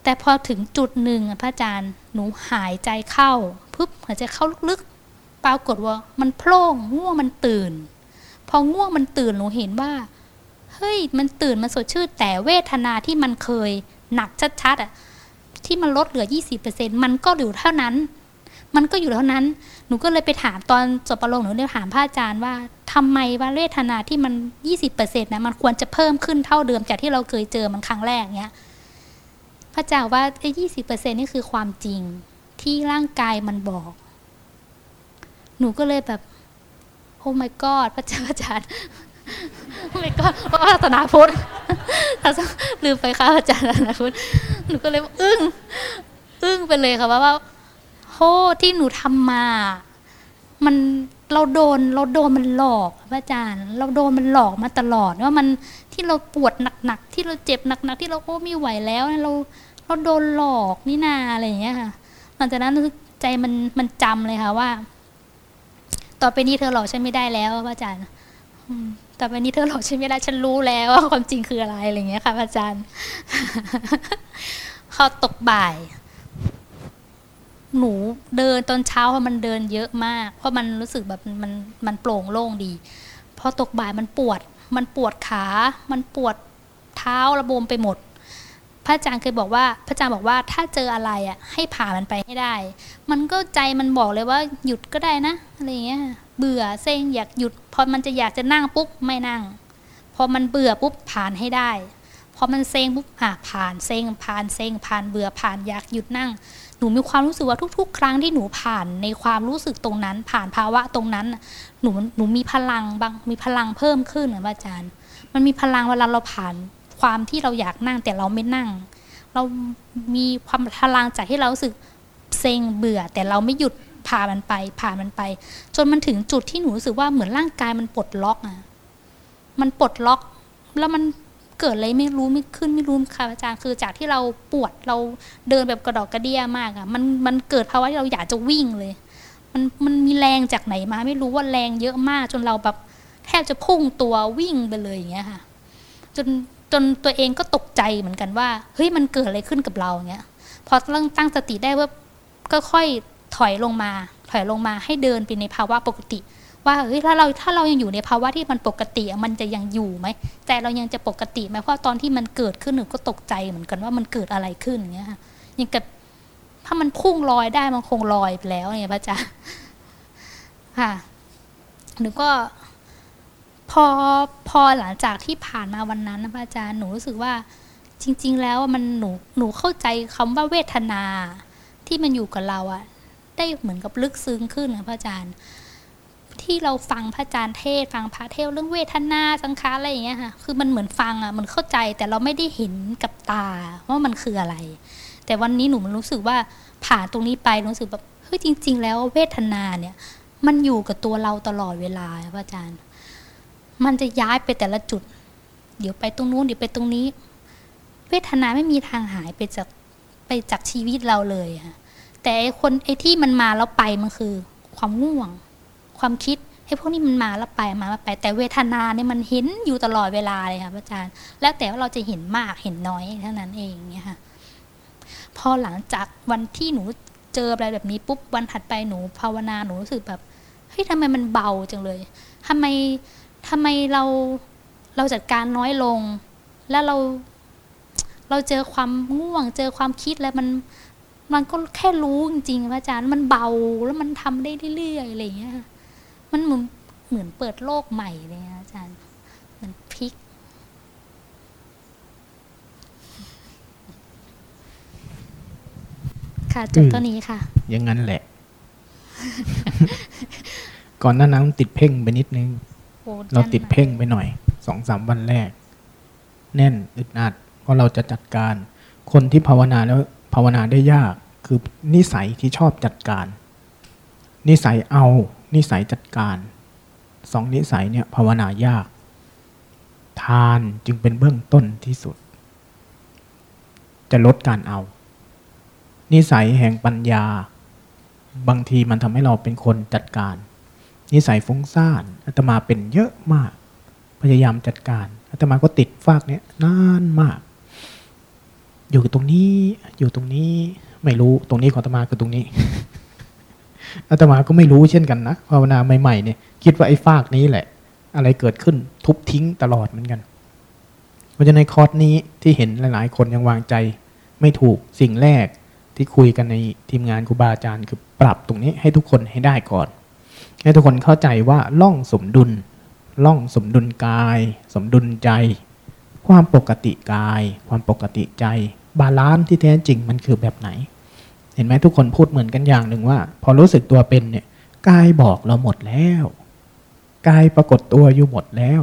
แต่พอถึงจุดหนึ่งพระอาจารย์หนูหายใจเข้าปึ๊บหายใจเข้าลึกๆปรากฏว่ามันโพล่งง่วงมันตื่นพอง่วงมันตื่นหนูเห็นว่าเฮ้ยมันตื่นมันสดชื่นแต่เวทนาที่มันเคยหนักชัดๆอ่ะที่มันลดเหลือ 20% มันก็อยู่เท่านั้นหนูก็เลยไปถามตอนจบประโลมหนูเลยถามพระอาจารย์ว่าทำไมว่าเวทนาที่มัน 20% นะมันควรจะเพิ่มขึ้นเท่าเดิมจากที่เราเคยเจอมันครั้งแรกเงี้ยพระอาจารย์ว่าไอ้ 20% นี่คือความจริงที่ร่างกายมันบอกหนูก็เลยแบบโอ้ my god พระอาจารย์ไม่ก็เพราะศาสนาพุทธลืมไปค่ะอาจารย์ศาสนาพุทธหนูก็เลยอึ้งไปเลยค่ะว่าโหที่หนูทำมามันเราโดนมันหลอกอาจารย์เราโดนมันหลอกมาตลอดว่ามันที่เราปวดหนักๆที่เราเจ็บหนักๆที่เราโอ้ไม่ไหวแล้วเราโดนหลอกนี่นาอะไรอย่างเงี้ยค่ะหลังจากนั้นใจมันจำเลยค่ะว่าต่อไปนี้เธอหลอกฉันไม่ได้แล้วอาจารย์แต่วันนี้เธอหลอกฉันไม่ได้ฉันรู้แล้วว่าความจริงคืออะไรอะไรอย่างเงี้ยค่ะอาจารย์เขาตกบ่ายหนูเดินตอนเช้ามันเดินเยอะมากเพราะมันรู้สึกแบบมันโปร่งโล่งดีพอตกบ่ายมันปวดขามันปวดเท้าระบมไปหมดพระอาจารย์เคยบอกว่าพระอาจารย์บอกว่าถ้าเจออะไรอ่ะให้ผ่านมันไปให้ได้มันก็ใจมันบอกเลยว่าหยุดก็ได้นะอะไรอย่างเงี้ยเบื่อเซ็งอยากหยุดพอมันจะอยากจะนั่งปุ๊บไม่นั่งพอมันเบื่อปุ๊บผ่านให้ได้พอมันเซ็งปุ๊บผ่านเซ็งผ่านเบื่อผ่านอยากหยุดนั่งหนูมีความรู้สึกว่าทุกๆครั้งที่หนูผ่านในความรู้สึกตรงนั้นผ่านภาวะตรงนั้นหนูมีพลังเพิ่มขึ้นเหมือนอาจารย์ มันมีพลังเวลาเราผ่านความที่เราอยากนั่งแต่เราไม่นั่งเรามีความพลังจากที่เรารู้สึกเซ็งเบื่อแต่เราไม่หยุดพามันไปจนมันถึงจุดที่หนูรู้สึกว่าเหมือนร่างกายมันปลดล็อกอ่ะมันปลดล็อกแล้วมันเกิดอะไรไม่รู้ไม่ขึ้นไม่รู้ค่ะอาจารย์คือจากที่เราปวดเราเดินแบบกระดอกกระเดี้ยมากอ่ะมันเกิดภาวะที่เราอยากจะวิ่งเลยมันมีแรงจากไหนมาไม่รู้ว่าแรงเยอะมากจนเราแบบแทบจะพุ่งตัววิ่งไปเลยอย่างเงี้ยค่ะจนตัวเองก็ตกใจเหมือนกันว่าเฮ้ยมันเกิดอะไรขึ้นกับเราเงี้ยพอตั้งสติได้ว่าก็ค่อยถอยลงมาให้เดินไปในภาวะปกติว่าเฮ้ยถ้าเรายังอยู่ในภาวะที่มันปกติมันจะยังอยู่ไหมแต่เรายังจะปกติไหมเพราะตอนที่มันเกิดขึ้นหนูก็ตกใจเหมือนกันว่ามันเกิดอะไรขึ้นอย่างเงี้ยค่ะยังกับถ้ามันพุ่งลอยได้มันคงลอยไปแล้วเนี่ยพระอาจารย์ค่ะหนูก็พอหลังจากที่ผ่านมาวันนั้นนะพระอาจารย์หนูรู้สึกว่าจริงๆแล้วมันหนูเข้าใจคำว่าเวทนาที่มันอยู่กับเราอะได้เหมือนกับลึกซึ้งขึ้นนะพระอาจารย์ที่เราฟังพระอาจารย์เทศฟังพระเทศเรื่องเวทนาสังขารอะไรอย่างเงี้ยค่ะคือมันเหมือนฟังอะมันเข้าใจแต่เราไม่ได้เห็นกับตาว่ามันคืออะไรแต่วันนี้หนูมันรู้สึกว่าผ่านตรงนี้ไปรู้สึกแบบเฮ้ยจริงๆแล้วเวทนาเนี่ยมันอยู่กับตัวเราตลอดเวลาพระอาจารย์มันจะย้ายไปแต่ละจุดเดี๋ยวไปตรงนู้นเดี๋ยวไปตรงนี้เวทนาไม่มีทางหายไปจากชีวิตเราเลยค่ะแต่ไอ้ที่มันมาแล้วไปมันคือความง่วงความคิดไอ้พวกนี้มันมาแล้วไปแต่เวทนาเนี่ยมันเห็นอยู่ตลอดเวลาเลยค่ะพระอาจารย์แล้วแต่ว่าเราจะเห็นมากเห็นน้อยเท่านั้นเองเนี่ยค่ะพอหลังจากวันที่หนูเจออะไรแบบนี้ปุ๊บวันถัดไปหนูภาวนาหนูรู้สึกแบบเฮ้ยทำไมมันเบาจังเลยทำไมเราจัดการน้อยลงแล้วเราเจอความง่วงเจอความคิดแล้วมันก็แค่รู้จริงๆพระอาจารย์มันเบาแล้วมันทำได้เรื่อยๆอะไรอย่างเงี้ยมันเหมือนเปิดโลกใหม่เลยนะอาจารย์มันพลิกค่ะจุดตัวนี้ค่ะอย่างนั้นแหละ ก่อนหน้านั้นติดเพ่งไปนิดนึงเราติดเพ่งไปหน่อย 2-3 วันแรกแน่นอึดอัดเพราะเราจะจัดการคนที่ภาวนาแล้วภาวนาได้ยากคือนิสัยที่ชอบจัดการนิสัยเอานิสัยจัดการ2นิสัยเนี่ยภาวนายากทานจึงเป็นเบื้องต้นที่สุดจะลดการเอานิสัยแห่งปัญญาบางทีมันทำให้เราเป็นคนจัดการนิสัยฟุ้งซ่านอาตมาเป็นเยอะมากพยายามจัดการอาตมาก็ติดฟากเนี้ยนานมากอยู่ตรงนี้อยู่ตรงนี้ไม่รู้ตรงนี้ของอาตมาคือตรงนี้ อาตมาก็ไม่รู้เช่นกันนะภาวนาใหม่ๆเนี่ยคิดว่าไอ้ฟากนี้แหละอะไรเกิดขึ้นทุบทิ้งตลอดเหมือนกันเพราะฉะนั้นคอร์สนี้ที่เห็นหลายๆคนยังวางใจไม่ถูกสิ่งแรกที่คุยกันในทีมงานครูบาอาจารย์คือปรับตรงนี้ให้ทุกคนให้ได้ก่อนให้ทุกคนเข้าใจว่าล่องสมดุลกายสมดุลใจความปกติกายความปกติใจบาลานซ์ที่แท้จริงมันคือแบบไหนเห็นไหมทุกคนพูดเหมือนกันอย่างหนึ่งว่าพอรู้สึกตัวเป็นเนี่ยกายบอกเราหมดแล้วกายปรากฏตัวอยู่หมดแล้ว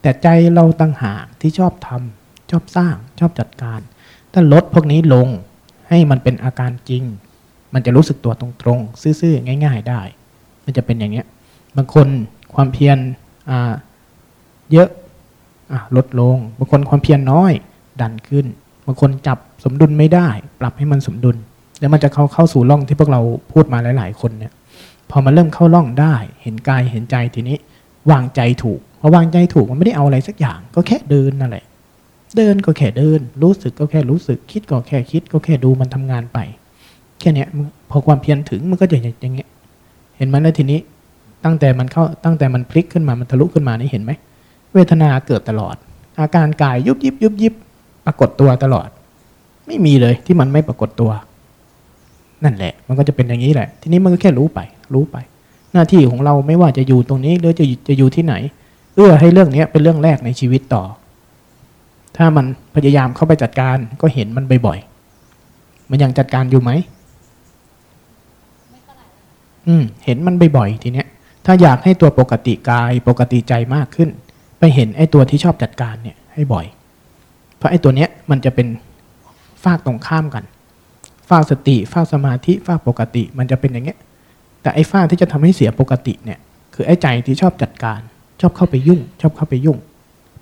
แต่ใจเราต่างหากที่ชอบทำชอบสร้างชอบจัดการถ้าลดพวกนี้ลงให้มันเป็นอาการจริงมันจะรู้สึกตัวตรงๆซื่อๆง่ายๆได้มันจะเป็นอย่างนี้บางคนความเพียรเยอะลดลงบางคนความเพียรน้อยดันขึ้นบางคนจับสมดุลไม่ได้ปรับให้มันสมดุลแล้วมันจะเข้าสู่ร่องที่พวกเราพูดมาหลายๆคนเนี่ยพอมันเริ่มเข้าร่องได้เห็นกายเห็นใจทีนี้วางใจถูกพอวางใจถูกมันไม่ได้เอาอะไรสักอย่างก็แค่เดินนั่นแหละเดินก็แค่เดินรู้สึกก็แค่รู้สึกคิดก็แค่คิดก็แค่ดูมันทำงานไปแค่เนี้ยพอความเพียรถึงมันก็จะอย่างเงี้ยเห็นไหมแล้วทีนี้ตั้งแต่มันพลิกขึ้นมามันทะลุขึ้นมานี่เห็นไหมเวทนาเกิดตลอดอาการกายยุบยิบยุบยิบปรากฏตัวตลอดไม่มีเลยที่มันไม่ปรากฏตัวนั่นแหละมันก็จะเป็นอย่างนี้แหละทีนี้มันก็แค่รู้ไปหน้าที่ของเราไม่ว่าจะอยู่ตรงนี้หรือจะอยู่ที่ไหนเอื้อให้เรื่องนี้เป็นเรื่องแรกในชีวิตต่อถ้ามันพยายามเข้าไปจัดการก็เห็นมันบ่อยๆมันยังจัดการอยู่ไหมเห็นมันบ่อยๆทีเนี้ยถ้าอยากให้ตัวปกติกายปกติใจมากขึ้น ไปเห็นไอ้ตัวที่ชอบจัดการเนี่ยให้บ่อยเพราะไอ้ตัวเนี้ยมันจะเป็นฝากตรงข้ามกันฝากสติฝากสมาธิฝากปกติมันจะเป็นอย่างเงี้ยแต่ไอ้ฝากที่จะทำให้เสียปกติเนี่ยคือไอ้ใจที่ชอบจัดการชอบเข้าไปยุ่ง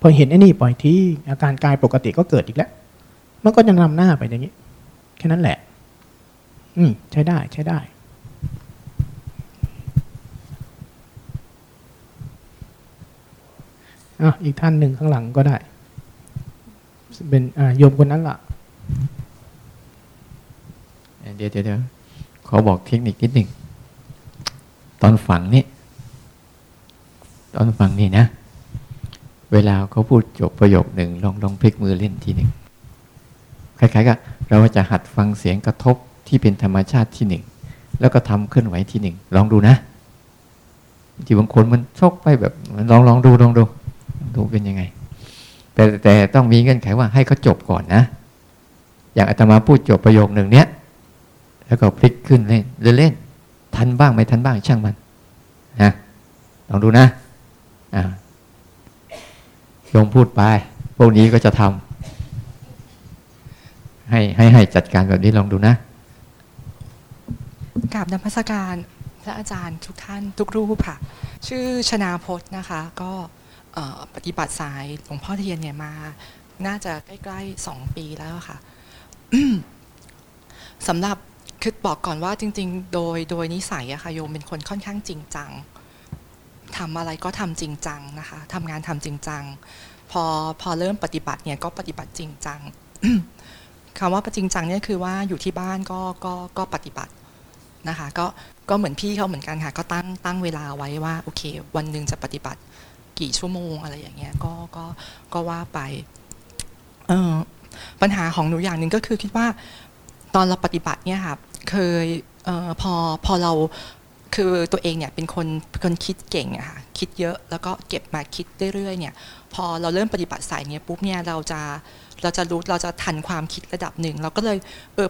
พอเห็นไอ้นี่ปล่อยที่อาการกายปกติก็เกิดอีกแล้วมันก็จะนำหน้าไปอย่างนี้แค่นั้นแหละใช้ได้อีกท่านหนึ่งข้างหลังก็ได้เป็นโยมคนนั้นล่ะเดี๋ยวขอบอกเทคนิคนิดหนึ่งตอนฝังนี่นะเวลาเขาพูดจบประโยคหนึ่งลองพลิกมือเล่นทีหนึ่งคล้ายๆกับเราจะหัดฟังเสียงกระทบที่เป็นธรรมชาติที่หนึ่งแล้วก็ทำเคลื่อนไหวที่หนึ่งลองดูนะที่บางคนมันชกไปแบบลองดูเป็นยังไงแต่ต้องมีเงื่อนไขว่าให้เขาจบก่อนนะอย่างอาตมาพูดจบประโยคหนึ่งเนี้ยแล้วก็พลิกขึ้นเล่นทันบ้างไม่ทันบ้างช่างมันนะลองดูนะโยมพูดไปพวกนี้ก็จะทำให้จัดการแบบนี้ลองดูนะกราบนมัสการพระอาจารย์ทุกท่านทุกรูปค่ะชื่อชนาพจน์นะคะก็ปฏิบัติสายหลวงพ่อเทียนเนี่ยมาน่าจะใกล้ๆ2ปีแล้วค่ะ สำหรับคือบอกก่อนว่าจริงๆโดยนิสัยอะค่ะโยมเป็นคนค่อนข้างจริงจังทำอะไรก็ทำจริงจังนะคะทำงานทำจริงจังพอเริ่มปฏิบัติเนี่ยก็ปฏิบัติจริงจัง คำว่าจริงจังเนี่ยคือว่าอยู่ที่บ้านก็ปฏิบัตินะคะก็เหมือนพี่เขาเหมือนกันค่ะก็ตั้งเวลาไว้ว่าโอเควันหนึ่งจะปฏิบัติกี่ชั่วโมงอะไรอย่างเงี้ยก็ว่าไปปัญหาของหนูอย่างหนึ่งก็คือคิดว่าตอนเราปฏิบัติเนี่ยค่ะเคยพอเราคือตัวเองเนี่ยเป็นคนคิดเก่งอะค่ะคิดเยอะแล้วก็เก็บมาคิดเรื่อยๆเนี่ยพอเราเริ่มปฏิบัติสายเนี่ยปุ๊บเนี่ยเราจะรู้เราจะทันความคิดระดับหนึ่งเราก็เลย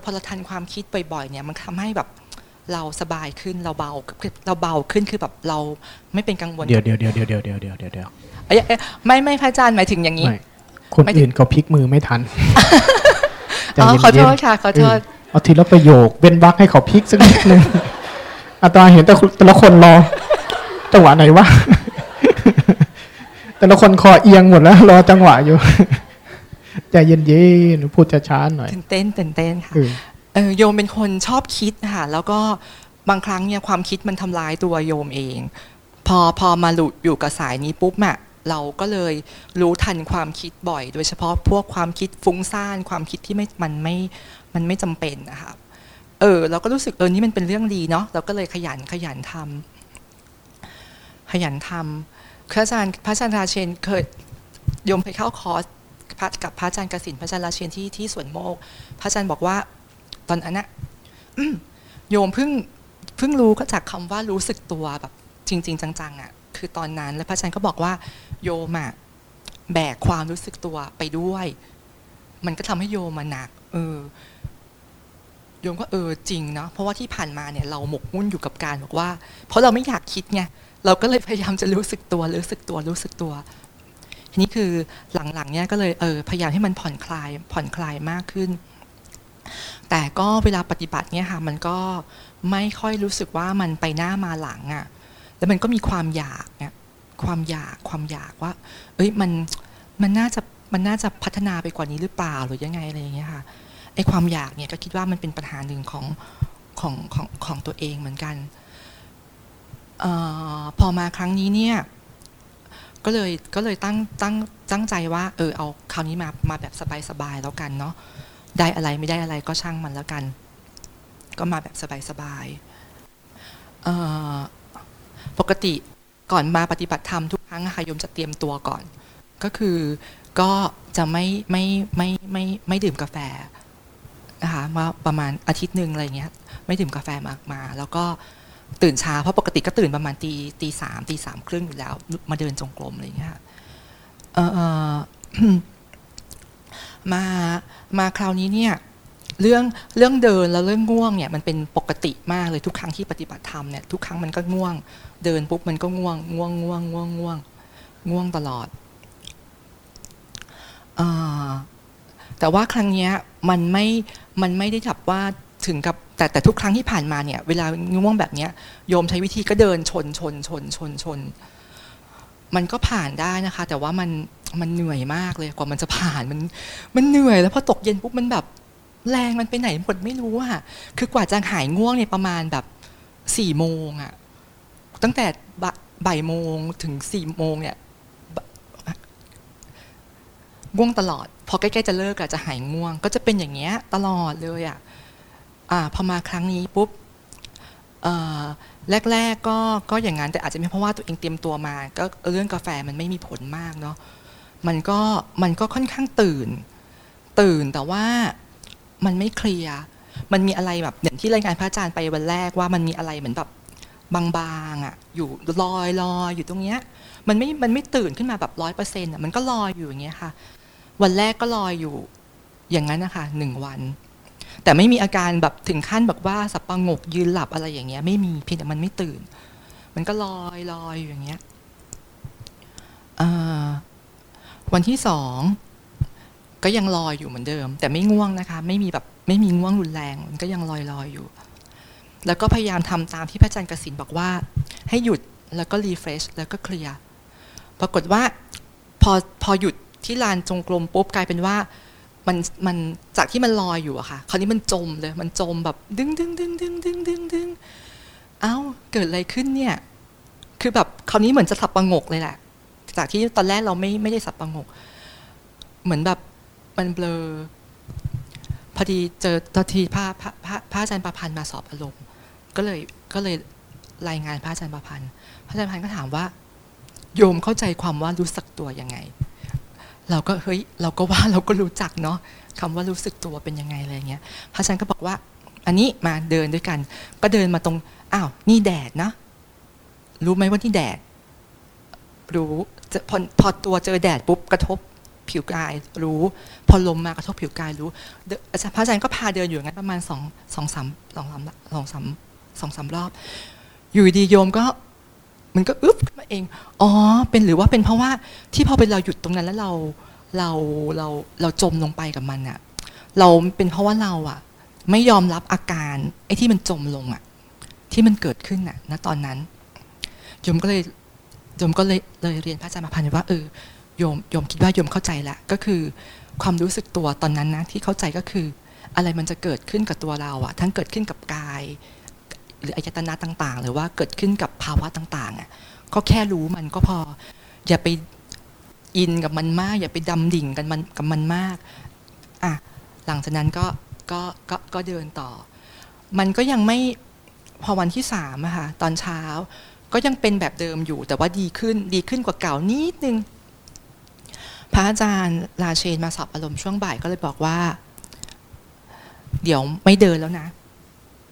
พอเราทันความคิดบ่อยๆเนี่ยมันทำให้แบบเราสบายขึ้นเราเบาขึ้นคือแบบเราไม่เป็นกังวลเดี๋ยวไม่พระอาจารย์หมายถึงอย่างนี้คนอื่นเขาพลิกมือไม่ทันขอโทษค่ะขอโทษเอาทีละประโยคเว้นวรรคให้เขาพลิกสักนิดนึงอาตมาเห็นแต่ละคนรอจังหวะไหนวะแต่ละคนคอเอียงหมดแล้วรอจังหวะอยู่ใจเย็นๆพูดช้าๆหน่อยตื่นเต้นค่ะโยมเป็นคนชอบคิดค่ะแล้วก็บางครั้งเนี่ยความคิดมันทำลายตัวโยมเองพอมาหลุดอยู่กับสายนี้ปุ๊บอะเราก็เลยรู้ทันความคิดบ่อยโดยเฉพาะพวกความคิดฟุ้งซ่านความคิดที่มันไม่จำเป็นนะคะเราก็รู้สึกนี่มันเป็นเรื่องดีเนาะเราก็เลยขยันทำพระอาจารย์ราเชนเคยโยมไปเข้าคอร์สกับพระอาจารย์กสินพระอาจารย์ราเชนที่สวนโมกพระอาจารย์บอกว่าตอนนั้นนะโยมเพิ่งรู้ก็จากคำว่ารู้สึกตัวแบบจริงๆจังๆอ่ะคือตอนนั้นแล้วพระอาจารย์ก็บอกว่าโยมอ่ะแบกความรู้สึกตัวไปด้วยมันก็ทำให้โยมหนักโยมก็จริงเนาะเพราะว่าที่ผ่านมาเนี่ยเราหมกมุ่นอยู่กับการบอกว่าเพราะเราไม่อยากคิดไงเราก็เลยพยายามจะรู้สึกตัวทีนี้คือหลังๆเนี่ยก็เลยพยายามให้มันผ่อนคลายมากขึ้นแต่ก็เวลาปฏิบัติเนี่ยค่ะมันก็ไม่ค่อยรู้สึกว่ามันไปหน้ามาหลังอ่ะแล้วมันก็มีความอยากว่ามันน่าจะพัฒนาไปกว่านี้หรือเปล่าหรือยังไงอะไรอย่างเงี้ยค่ะไอ้ความอยากเนี่ยก็คิดว่ามันเป็นปัญหาหนึ่งของตัวเองเหมือนกันพอมาครั้งนี้เนี่ยก็เลยตั้งใจว่าเอาคราวนี้มาแบบสบายๆแล้วกันเนาะได้อะไรไม่ได้อะไรก็ช่างมันแล้วกันก็มาแบบสบายๆปกติก่อนมาปฏิบัติธรรมทุกครั้งค่ะโยมจะเตรียมตัวก่อนก็คือก็จะไม่ดื่มกาแฟนะคะมาประมาณอาทิตย์นึงอะไรเงี้ยไม่ดื่มกาแฟมาแล้วก็ตื่นเช้าเพราะปกติก็ตื่นประมาณตี 3:30 อยู่แล้วมาเดินจงกรมอะไรเงี้ยมาคราวนี้เนี่ยเรื่องเดินแล้วเรื่องง่วงเนี่ยมันเป็นปกติมากเลยทุกครั้งที่ปฏิบัติธรรมเนี่ยทุกครั้งมันก็ง่วงเดินปุ๊บมันก็ง่วงตลอด แต่ว่าครั้งนี้มันไม่ได้จับว่าถึงกับแต่ทุกครั้งที่ผ่านมาเนี่ยเวลาง่วงแบบเนี้ยโยมใช้วิธีก็เดินชนมันก็ผ่านได้นะคะแต่ว่ามันเหนื่อยมากเลยกว่ามันจะผ่านมันเหนื่อยแล้วพอตกเย็นปุ๊บมันแบบแรงมันไปไหนหมดไม่รู้อะคือกว่าจะหายง่วงเนี่ยประมาณแบบ4 โมงอะตั้งแต่บ่ายโมงถึง4 โมงเนี่ยง่วงตลอดพอใกล้ๆจะเลิกอะจะหายง่วงก็จะเป็นอย่างเงี้ยตลอดเลยอะพอมาครั้งนี้ปุ๊บแรกๆก็อย่างนั้นแต่อาจจะไม่เพราะว่าตัวเองเตรียมตัวมาก็เรื่องกาแฟมันไม่มีผลมากเนาะมันก็ค่อนข้างตื่นแต่ว่ามันไม่เคลียร์มันมีอะไรแบบอย่างที่รายงานพระอาจารย์ไปวันแรกว่ามันมีอะไรเหมือนแบบบางๆอ่ะอยู่ลอยอยู่ตรงเนี้ยมันไม่ตื่นขึ้นมาแบบ 100% อ่ะมันก็ลอยอยู่อย่างเงี้ยค่ะวันแรกก็ลอยอยู่อย่างนั้นนะคะ1 วันแต่ไม่มีอาการแบบถึงขั้นแบบว่าสับประงกยืนหลับอะไรอย่างเงี้ยไม่มีเพียงแต่มันไม่ตื่นมันก็ลอยอยู่อย่างเงี้ยวันที่2ก็ยังลอยอยู่เหมือนเดิมแต่ไม่ง่วงนะคะไม่มีง่วงรุนแรงมันก็ยังลอยอยู่แล้วก็พยายามทำตามที่พระอาจารย์กสิณบอกว่าให้หยุดแล้วก็รีเฟรชแล้วก็เคลียร์ปรากฏว่าพอหยุดที่ลานจงกรมปุ๊บกลายเป็นว่ามันจากที่มันลอยอยู่อะค่ะคราวนี้มันจมเลยมันจมแบบดึงเอ้าเกิดอะไรขึ้นเนี่ยคือแบบคราวนี้เหมือนจะสับประงกเลยแหละจากที่ตอนแรกเราไม่ได้สับประงกเหมือนแบบมันเบลอพอดีเจอตอนที่พระอาจารย์ประพันธ์มาสอบอารมณ์ก็เลยรายงานพระอาจารย์ประพันธ์ก็ถามว่าโยมเข้าใจความว่ารู้สึกตัวยังไงเราก็เฮ้ยเราก็รู้จักเนาะคำว่ารู้สึกตัวเป็นยังไงอะไรเงี้ยพระอาจารย์ก็บอกว่าอันนี้มาเดินด้วยกันก็เดินมาตรงอ้าวนี่แดดนะรู้ไหมว่านี่แดดรู้พอตัวเจอแดดปุ๊บกระทบผิวกายรู้พอลมมากระทบผิวกายรู้พระอาจารย์ก็พาเดินอยู่งั้นประมาณ2-3 รอบอยู่ดีโยมก็มันก็อึ๊บมาเองอ๋อเป็นหรือว่าเป็นเพราะว่าที่พอเป็นเราหยุดตรงนั้นแล้วเราจมลงไปกับมันอะเราเป็นเพราะว่าเราอะไม่ยอมรับอาการไอ้ที่มันจมลงอะที่มันเกิดขึ้นอะณตอนนั้นโยมก็เลยเรียนพระอาจารย์มาพันว่าโยมคิดว่าโยมเข้าใจละก็คือความรู้สึกตัวตอนนั้นนะที่เข้าใจก็คืออะไรมันจะเกิดขึ้นกับตัวเราอะทั้งเกิดขึ้นกับกายหรืออายตนะต่างๆหรือว่าเกิดขึ้นกับภาวะต่างๆอ่ะก็แค่รู้มันก็พออย่าไปอินกับมันมากอย่าไปดำดิ่งกันมันกับมันมากอ่ะหลังจากนั้นก็เดินต่อมันก็ยังไม่พอวันที่3อะค่ะตอนเช้าก็ยังเป็นแบบเดิมอยู่แต่ว่าดีขึ้นกว่าเก่านิดนึงพระอาจารย์ราเชนมาสอบอารมณ์ช่วงบ่ายก็เลยบอกว่าเดี๋ยวไม่เดินแล้วนะ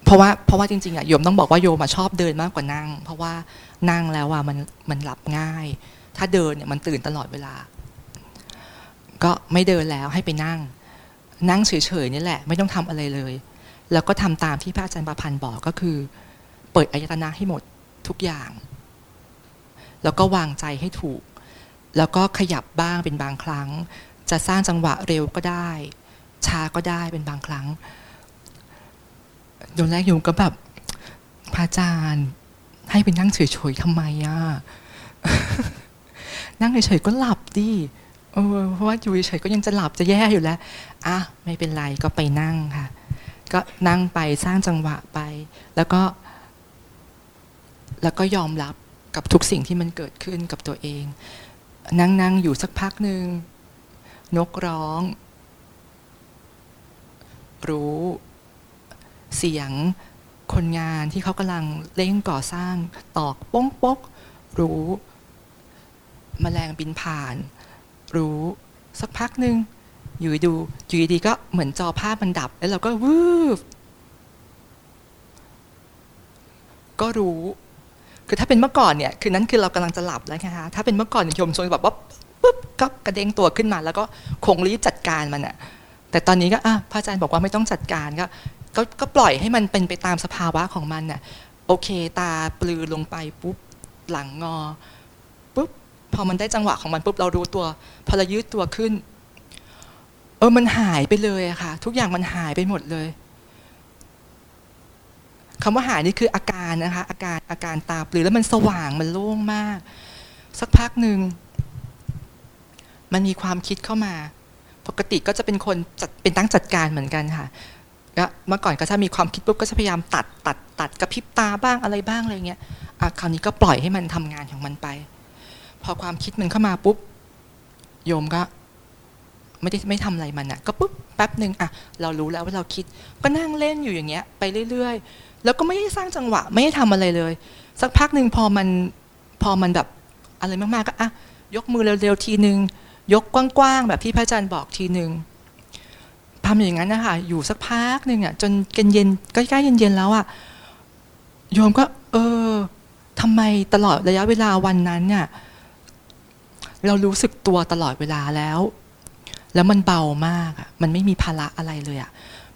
เพราะว่าจริงๆอะโยมต้องบอกว่าโยมชอบเดินมากกว่านั่งเพราะว่านั่งแล้วอะมันหลับง่ายถ้าเดินเนี่ยมันตื่นตลอดเวลาก็ไม่เดินแล้วให้ไปนั่งเฉยๆนี่แหละไม่ต้องทำอะไรเลยแล้วก็ทำตามที่พระอาจารย์ประพันธ์บอกก็คือเปิดอายตนะให้หมดทุกอย่างแล้วก็วางใจให้ถูกแล้วก็ขยับบ้างเป็นบางครั้งจะสร้างจังหวะเร็วก็ได้ช้าก็ได้เป็นบางครั้งโยมแรกโยมก็แบบพระอาจารย์ให้ไปนั่งเฉยๆทำไมอ่ะ นั่งเฉยๆก็หลับดิเพราะว่าอยู่เฉยๆก็ยังจะหลับจะแย่อยู่แล้วอ่ะไม่เป็นไรก็ไปนั่งค่ะก็นั่งไปสร้างจังหวะไปแล้วก็ยอมรับกับทุกสิ่งที่มันเกิดขึ้นกับตัวเองนั่งๆอยู่สักพักนึงนกร้องรู้เสียงคนงานที่เขากำลังเร่งก่อสร้างตอกป้องรู้แมลงบินผ่านรู้สักพักนึงอยู่ดีก็เหมือนจอภาพมันดับแล้วเราก็วืบก็รู้คือถ้าเป็นเมื่อก่อนเนี่ยคือนั้นคือเรากำลังจะหลับแล้วนะคะถ้าเป็นเมื่อก่อนโยมชวนแบบว่าปุ๊บก็กระเด้งตัวขึ้นมาแล้วก็คงรีบจัดการมันอะแต่ตอนนี้ก็พระอาจารย์บอกว่าไม่ต้องจัดการก็ปล่อยให้มันเป็นไปตามสภาวะของมันน่ะโอเคตาปลือลงไปปุ๊บหลังงอปุ๊บพอมันได้จังหวะของมันปุ๊บเรารู้ตัวพอเรายืดตัวขึ้น มันหายไปเลยอะค่ะทุกอย่างมันหายไปหมดเลยคำว่าหายนี่คืออาการนะคะอาการตาปลือแล้วมันสว่างมันโล่งมากสักพักหนึ่งมันมีความคิดเข้ามาปกติก็จะเป็นคนเป็นตั้งจัดการเหมือนกันค่ะก็เมื่อก่อนก็ถ้ามีความคิดปุ๊บก็จะพยายามตัดกระพริบตาบ้างอะไรบ้างอะไรเงี้ยคราวนี้ก็ปล่อยให้มันทำงานของมันไปพอความคิดมันเข้ามาปุ๊บโยมก็ไม่ทำอะไรมันอ่ะก็ปุ๊บแป๊บนึงอ่ะเรารู้แล้วว่าเราคิดก็นั่งเล่นอยู่อย่างเงี้ยไปเรื่อยๆแล้วก็ไม่ได้สร้างจังหวะไม่ได้ทำอะไรเลยสักพักนึงพอมันแบบอะไรมากๆก็อ่ะยกมือเร็วๆทีนึงยกกว้างๆแบบที่พระอาจารย์บอกทีนึงทำอย่างนั้นนะคะอยู่สักพักนึงอ่ะจนเย็นๆใกล้ๆเย็นๆแล้วอ่ะโยมก็ทำไมตลอดระยะเวลาวันนั้นเนี่ยเรารู้สึกตัวตลอดเวลาแล้วมันเบามากอ่ะมันไม่มีภาระอะไรเลยอ่ะ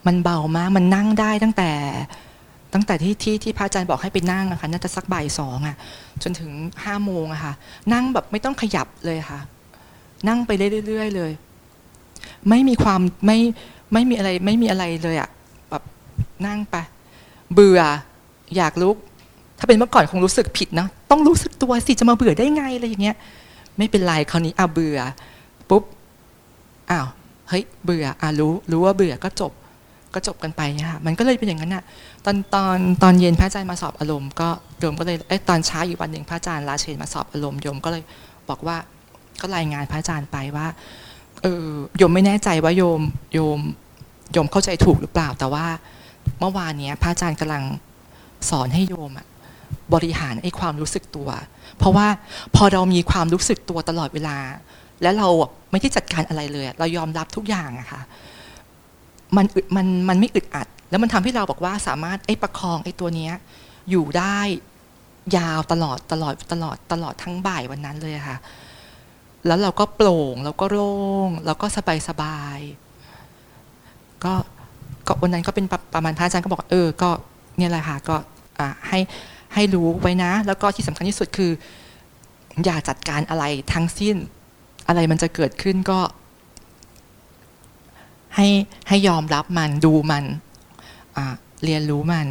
มันเบามากมันนั่งได้ตั้งแต่ที่พระอาจารย์บอกให้ไปนั่งนะคะน่าจะสักบ่ายสองอ่ะจนถึงห้าโมงอะค่ะนั่งแบบไม่ต้องขยับเลยค่ะนั่งไปเรื่อยๆเลยไม่มีอะไรเลยอ่ะแบบนั่งไปเบื่ออยากลุกถ้าเป็นเมื่อก่อนคงรู้สึกผิดนะต้องรู้สึกตัวสิจะมาเบื่อได้ไงอะไรอย่างเงี้ยไม่เป็นไรคราวนี้เบื่อปุ๊บอ้าวเฮ้ยเบื่อรู้ว่าเบื่อก็จบกันไปค่ะมันก็เลยเป็นอย่างนั้นอ่ะตอนเย็นพระอาจารย์มาสอบอารมณ์ก็โยมก็เลยตอนเช้าอีกวันหนึ่งพระอาจารย์ราเชนมาสอบอารมณ์โยมก็เลยบอกว่าก็รายงานพระอาจารย์ไปว่าโยมไม่แน่ใจว่าโยมเข้าใจถูกหรือเปล่าแต่ว่าเมื่อวานเนี้ยพระอาจารย์กำลังสอนให้โยมอ่ะบริหารไอ้ความรู้สึกตัวเพราะว่าพอเรามีความรู้สึกตัวตลอดเวลาและเราไม่ได้จัดการอะไรเลยเรายอมรับทุกอย่างอะค่ะมันไม่อึดอัดแล้วมันทำให้เราบอกว่าสามารถไอ้ประคองไอ้ตัวเนี้ยอยู่ได้ยาวตลอดทั้งบ่ายวันนั้นเลยค่ะแล้วเราก็โปร่งเราก็โล่งเราก็สบายก็วันนั้นก็เป็นประมาณพระอาจารย์ก็บอกก็เนี่ยแหละค่ะก็ให้รู้ไว้นะแล้วก็ที่สำคัญที่สุดคืออย่าจัดการอะไรทั้งสิ้นอะไรมันจะเกิดขึ้นก็ให้ยอมรับมันดูมันเรียนรู้มัน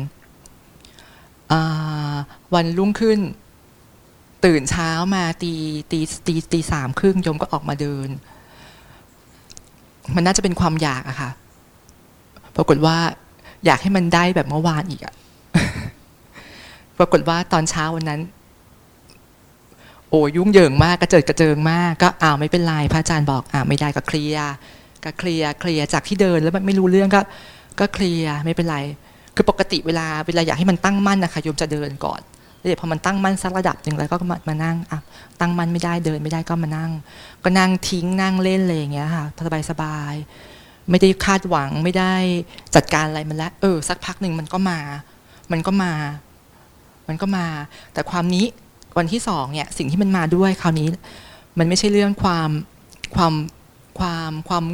วันรุ่งขึ้นตื่นเช้ามาตีสามครึ่งโยมก็ออกมาเดินมันน่าจะเป็นความอยากอะค่ะปรากฏว่าอยากให้มันได้แบบเมื่อวานอีกอะปรากฏว่าตอนเช้าวันนั้นโอ้ยุ่งเหยิงมากกระเจิดกระเจิงมากก็ไม่เป็นไรพระอาจารย์บอกไม่ได้ก็เคลียร์จากที่เดินแล้วมันไม่รู้เรื่องก็เคลียร์ไม่เป็นไรคือปกติเวลาอยากให้มันตั้งมั่นนะคะโยมจะเดินก่อนเดี๋ยวพอมันตั้งมั่นสักระดับหนึ่งแล้วก็มานั่งตั้งมั่นไม่ได้เดินไม่ได้ก็มานั่งก็นั่งทิ้งนั่งเล่นอะไรอย่างเงี้ยค่ะสบายๆไม่ได้คาดหวังไม่ได้จัดการอะไรมันแล้วสักพักหนึ่งมันก็มาแต่ความนี้วันที่สองเนี่ยสิ่งที่มันมาด้วยคราวนี้มันไม่ใช่เรื่องความ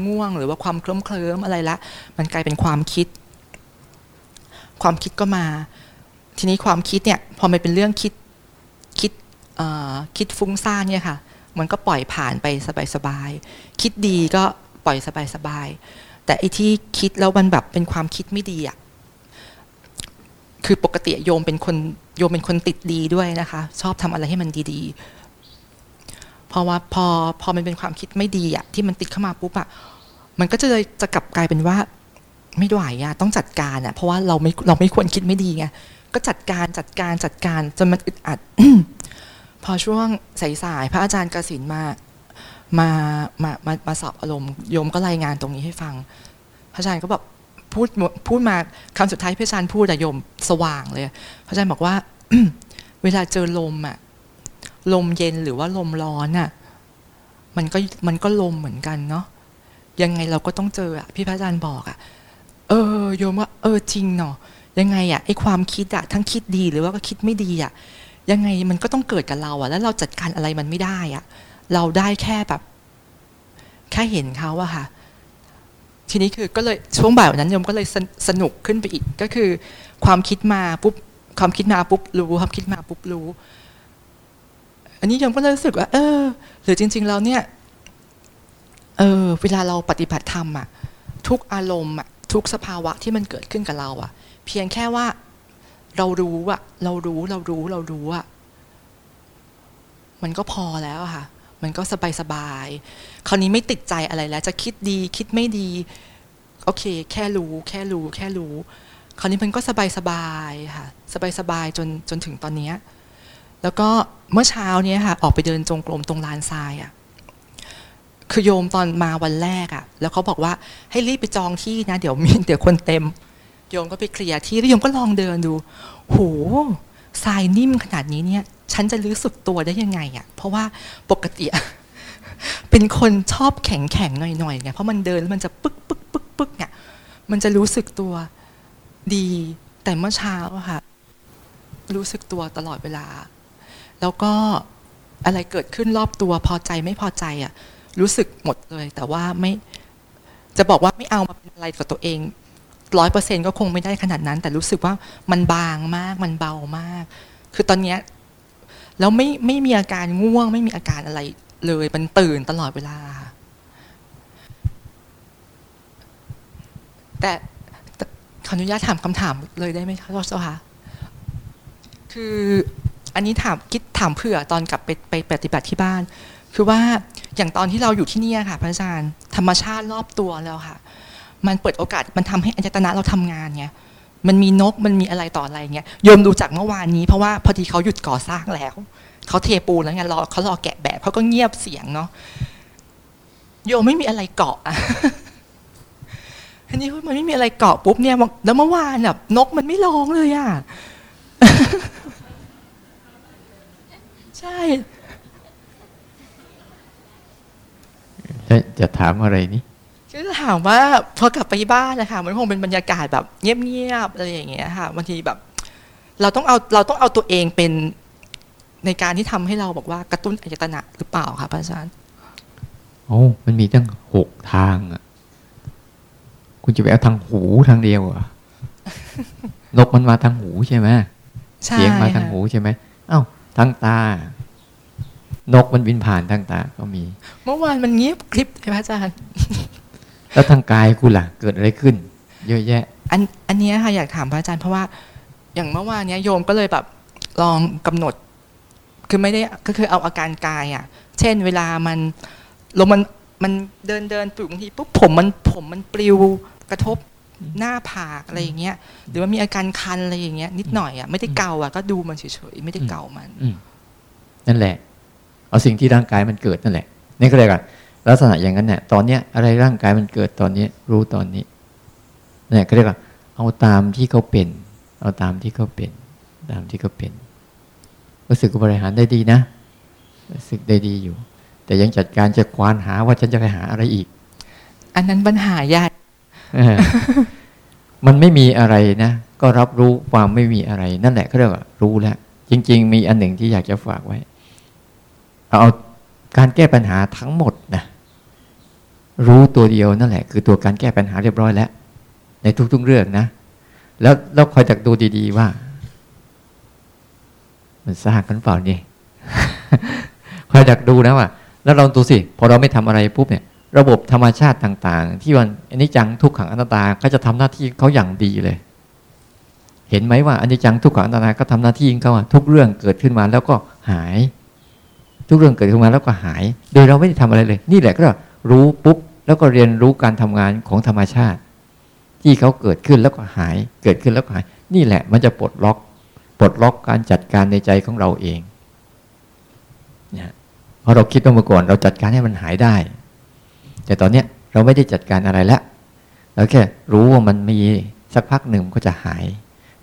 ง่วงหรือว่าความเคลิ้มอะไรละมันกลายเป็นความคิดก็มาทีนี้ความคิดเนี่ยพอมันเป็นเรื่องคิดฟุ้งซ่านเนี่ยค่ะมันก็ปล่อยผ่านไปสบายๆคิดดีก็ปล่อยสบายๆแต่ไอ้ที่คิดแล้วมันแบบเป็นความคิดไม่ดีอ่ะคือปกติโยมเป็นคนติดดีด้วยนะคะชอบทำอะไรให้มันดีๆเพราะว่าพอมันเป็นความคิดไม่ดีอ่ะที่มันติดเข้ามาปุ๊บอ่ะมันก็จะเลยจะกลับกลายเป็นว่าไม่ไหวอ่ะต้องจัดการอ่ะเพราะว่าเราไม่ควรคิดไม่ดีไงก็จัดการจนมันอึดอัด พอช่วงสายๆพระอาจารย์กสิณมาสอบอารมณ์โยมก็รายงานตรงนี้ให้ฟังพระอาจารย์ก็แบบพูดมาคำสุดท้ายพระอาจารย์พูดอะโยมสว่างเลยพระอาจารย์บอกว่า เวลาเจอลมอะลมเย็นหรือว่าลมร้อนอะมันก็ลมเหมือนกันเนาะยังไงเราก็ต้องเจออะพี่พระอาจารย์บอกอะโยมว่าจริงเนาะยังไงอะไอความคิดอะทั้งคิดดีหรือว่าก็คิดไม่ดีอะยังไงมันก็ต้องเกิดกับเราอะแล้วเราจัดการอะไรมันไม่ได้อะเราได้แค่แบบแค่เห็นเขาอะค่ะทีนี้คือก็เลยช่วงบ่ายวันนั้นโยมก็เลยสนุกขึ้นไปอีกก็คือความคิดมาปุ๊บรู้ความคิดมาปุ๊บรู้อันนี้โยมก็เลยรู้สึกว่าหรือจริงๆเราเนี่ย เวลาเราปฏิบัติธรรมอ่ะทุกอารมณ์อ่ะทุกสภาวะที่มันเกิดขึ้นกับเราอ่ะเพียงแค่ว่าเรารู้อ่ะเรารู้อ่ะมันก็พอแล้วค่ะมันก็สบายคราวนี้ไม่ติดใจอะไรแล้วจะคิดดีคิดไม่ดีโอเคแค่รู้คราวนี้มันก็สบายค่ะสบายจนถึงตอนนี้แล้วก็เมื่อเช้าเนี้ยค่ะออกไปเดินจงกรมตรงลานทรายอ่ะคือโยมตอนมาวันแรกอ่ะแล้วเขาบอกว่าให้รีบไปจองที่นะเดี๋ยวคนเต็มโยมก็ไปเคลียร์ที่แล้วโยมก็ลองเดินดูโหทรายนิ่มขนาดนี้เนี่ยฉันจะรู้สึกตัวได้ยังไงอ่ะเพราะว่าปกติเป็นคนชอบแข็งหน่อยไงเพราะมันเดินมันจะปึ๊กเนี่ยมันจะรู้สึกตัวดีแต่เมื่อเช้าค่ะรู้สึกตัวตลอดเวลาแล้วก็อะไรเกิดขึ้นรอบตัวพอใจไม่พอใจอ่ะรู้สึกหมดเลยแต่ว่าไม่จะบอกว่าไม่เอามาเป็นอะไรกับตัวเอง 100% ก็คงไม่ได้ขนาดนั้นแต่รู้สึกว่ามันบางมากมันเบามากคือตอนเนี้ยแล้วไม่มีอาการง่วงไม่มีอาการอะไรเลยมันตื่นตลอดเวลาแต่ขออนุญาตถามคำถามเลยได้ไหมคะเจ้าคะคืออันนี้ถามเผื่อตอนกลับไปปฏิบัติที่บ้านคือว่าอย่างตอนที่เราอยู่ที่นี่ค่ะพระอาจารย์ธรรมชาติรอบตัวเราค่ะมันเปิดโอกาสมันทำให้อัญตนะเราทำงานไงมันมีนกมันมีอะไรต่ออะไรเงี้ยโยมดูจากเมื่อวานนี้เพราะว่าพอดีเขาหยุดก่อสร้างแล้วเขาเทปูนแล้วไงเขารอแกะแบบเขาก็เงียบเสียงเนาะโยมไม่มีอะไรเกาะอันนี้มันไม่มีอะไรเกาะปุ๊บเนี่ยแล้วเมื่อวานแบบนกมันไม่ร้องเลยอ่ะ ใช่จะถามอะไรนี่คือถามว่าพอกลับไปบ้านนะคะมันคงเป็นบรรยากาศแบบเงียบๆอะไรอย่างเงี้ยค่ะบางทีแบบเราต้องเอาตัวเองเป็นในการที่ทำให้เราบอกว่ากระตุ้นอัยตนะหรือเปล่าคะพระอาจารย์โอ้มันมีตั้ง6ทางอ่ะคุณจะไปเอาทางหูทางเดียวเหรอนกมันมาทางหูใช่ไหมเสียงมาทางหูใช่ไหมเอ้าทางตานกมันบินผ่านทางตาก็มีเมื่อวานมันเงียบคลิปใช่ไหมอาจารย์แล้วทางกายกูล่ะเกิดอะไรขึ้นเยอะแยะอันนี้ค่ะอยากถามพระอาจารย์เพราะว่าอย่างเมื่อวานเนี้ยโยมก็เลยแบบลองกำหนดคือไม่ได้ก็คือเอาอาการกายอ่ะเช่นเวลามันลมมันเดินปลุกบางทีปุ๊บผมมันปลิวกระทบหน้าผากอะไรอย่างเงี้ยหรือว่ามีอาการคันอะไรอย่างเงี้ยนิดหน่อยอ่ะไม่ได้เกาอ่ะก็ดูมันเฉยๆไม่ได้เกามันนั่นแหละเอาสิ่งที่ร่างกายมันเกิดนั่นแหละนี่ก็เลยอ่ะลักษณะอย่างนั้นเนี่ยตอนเนี้ยอะไรร่างกายมันเกิดตอนนี้รู้ตอนนี้เนี่ยก็เรียกว่าเอาตามที่เขาเป็นรู้สึกบริหารได้ดีนะรู้สึกได้ดีอยู่แต่ยังจัดการจะควานหาว่าฉันจะไปหาอะไรอีกอันนั้นปัญหาใหญ่มันไม่มีอะไรนะก็รับรู้ความไม่มีอะไรนั่นแหละก็เรียกว่ารู้แล้วจริงๆมีอันหนึ่งที่อยากจะฝากไว้เอาการแก้ปัญหาทั้งหมดนะรู้ตัวเดียวนั่นแหละคือตัวการแก้ปัญหาเรียบร้อยแล้วในทุกๆเรื่องนะแล้วเราคอยจักดูดีๆว่ามันสร้างกันเปล่านี่ คอยจักดูนะว่าแล้วลองดูสิพอเราไม่ทำอะไรปุ๊บเนี่ยระบบธรรมชาติต่างๆที่มันอนิจจังทุกขังอนัตตาก็จะทำหน้าที่เขาอย่างดีเลยเห็นไหมว่าอนิจจังทุกขังอนัตตาก็ทำหน้าที่เขาทุกเรื่องเกิดขึ้นมาแล้วก็หายทุกเรื่องเกิดขึ้นมาแล้วก็หายโดยเราไม่ได้ทำอะไรเลยนี่แหละก็รู้ปุ๊บแล้วก็เรียนรู้การทำงานของธรรมชาติที่เขาเกิดขึ้นแล้วก็หายเกิดขึ้นแล้วก็หายนี่แหละมันจะปลดล็อกการจัดการในใจของเราเองนะเพราะเราคิดว่าเมื่อก่อนเราจัดการให้มันหายได้แต่ตอนนี้เราไม่ได้จัดการอะไรแล้วเราแค่รู้ว่ามันมีสักพักหนึ่งก็จะหาย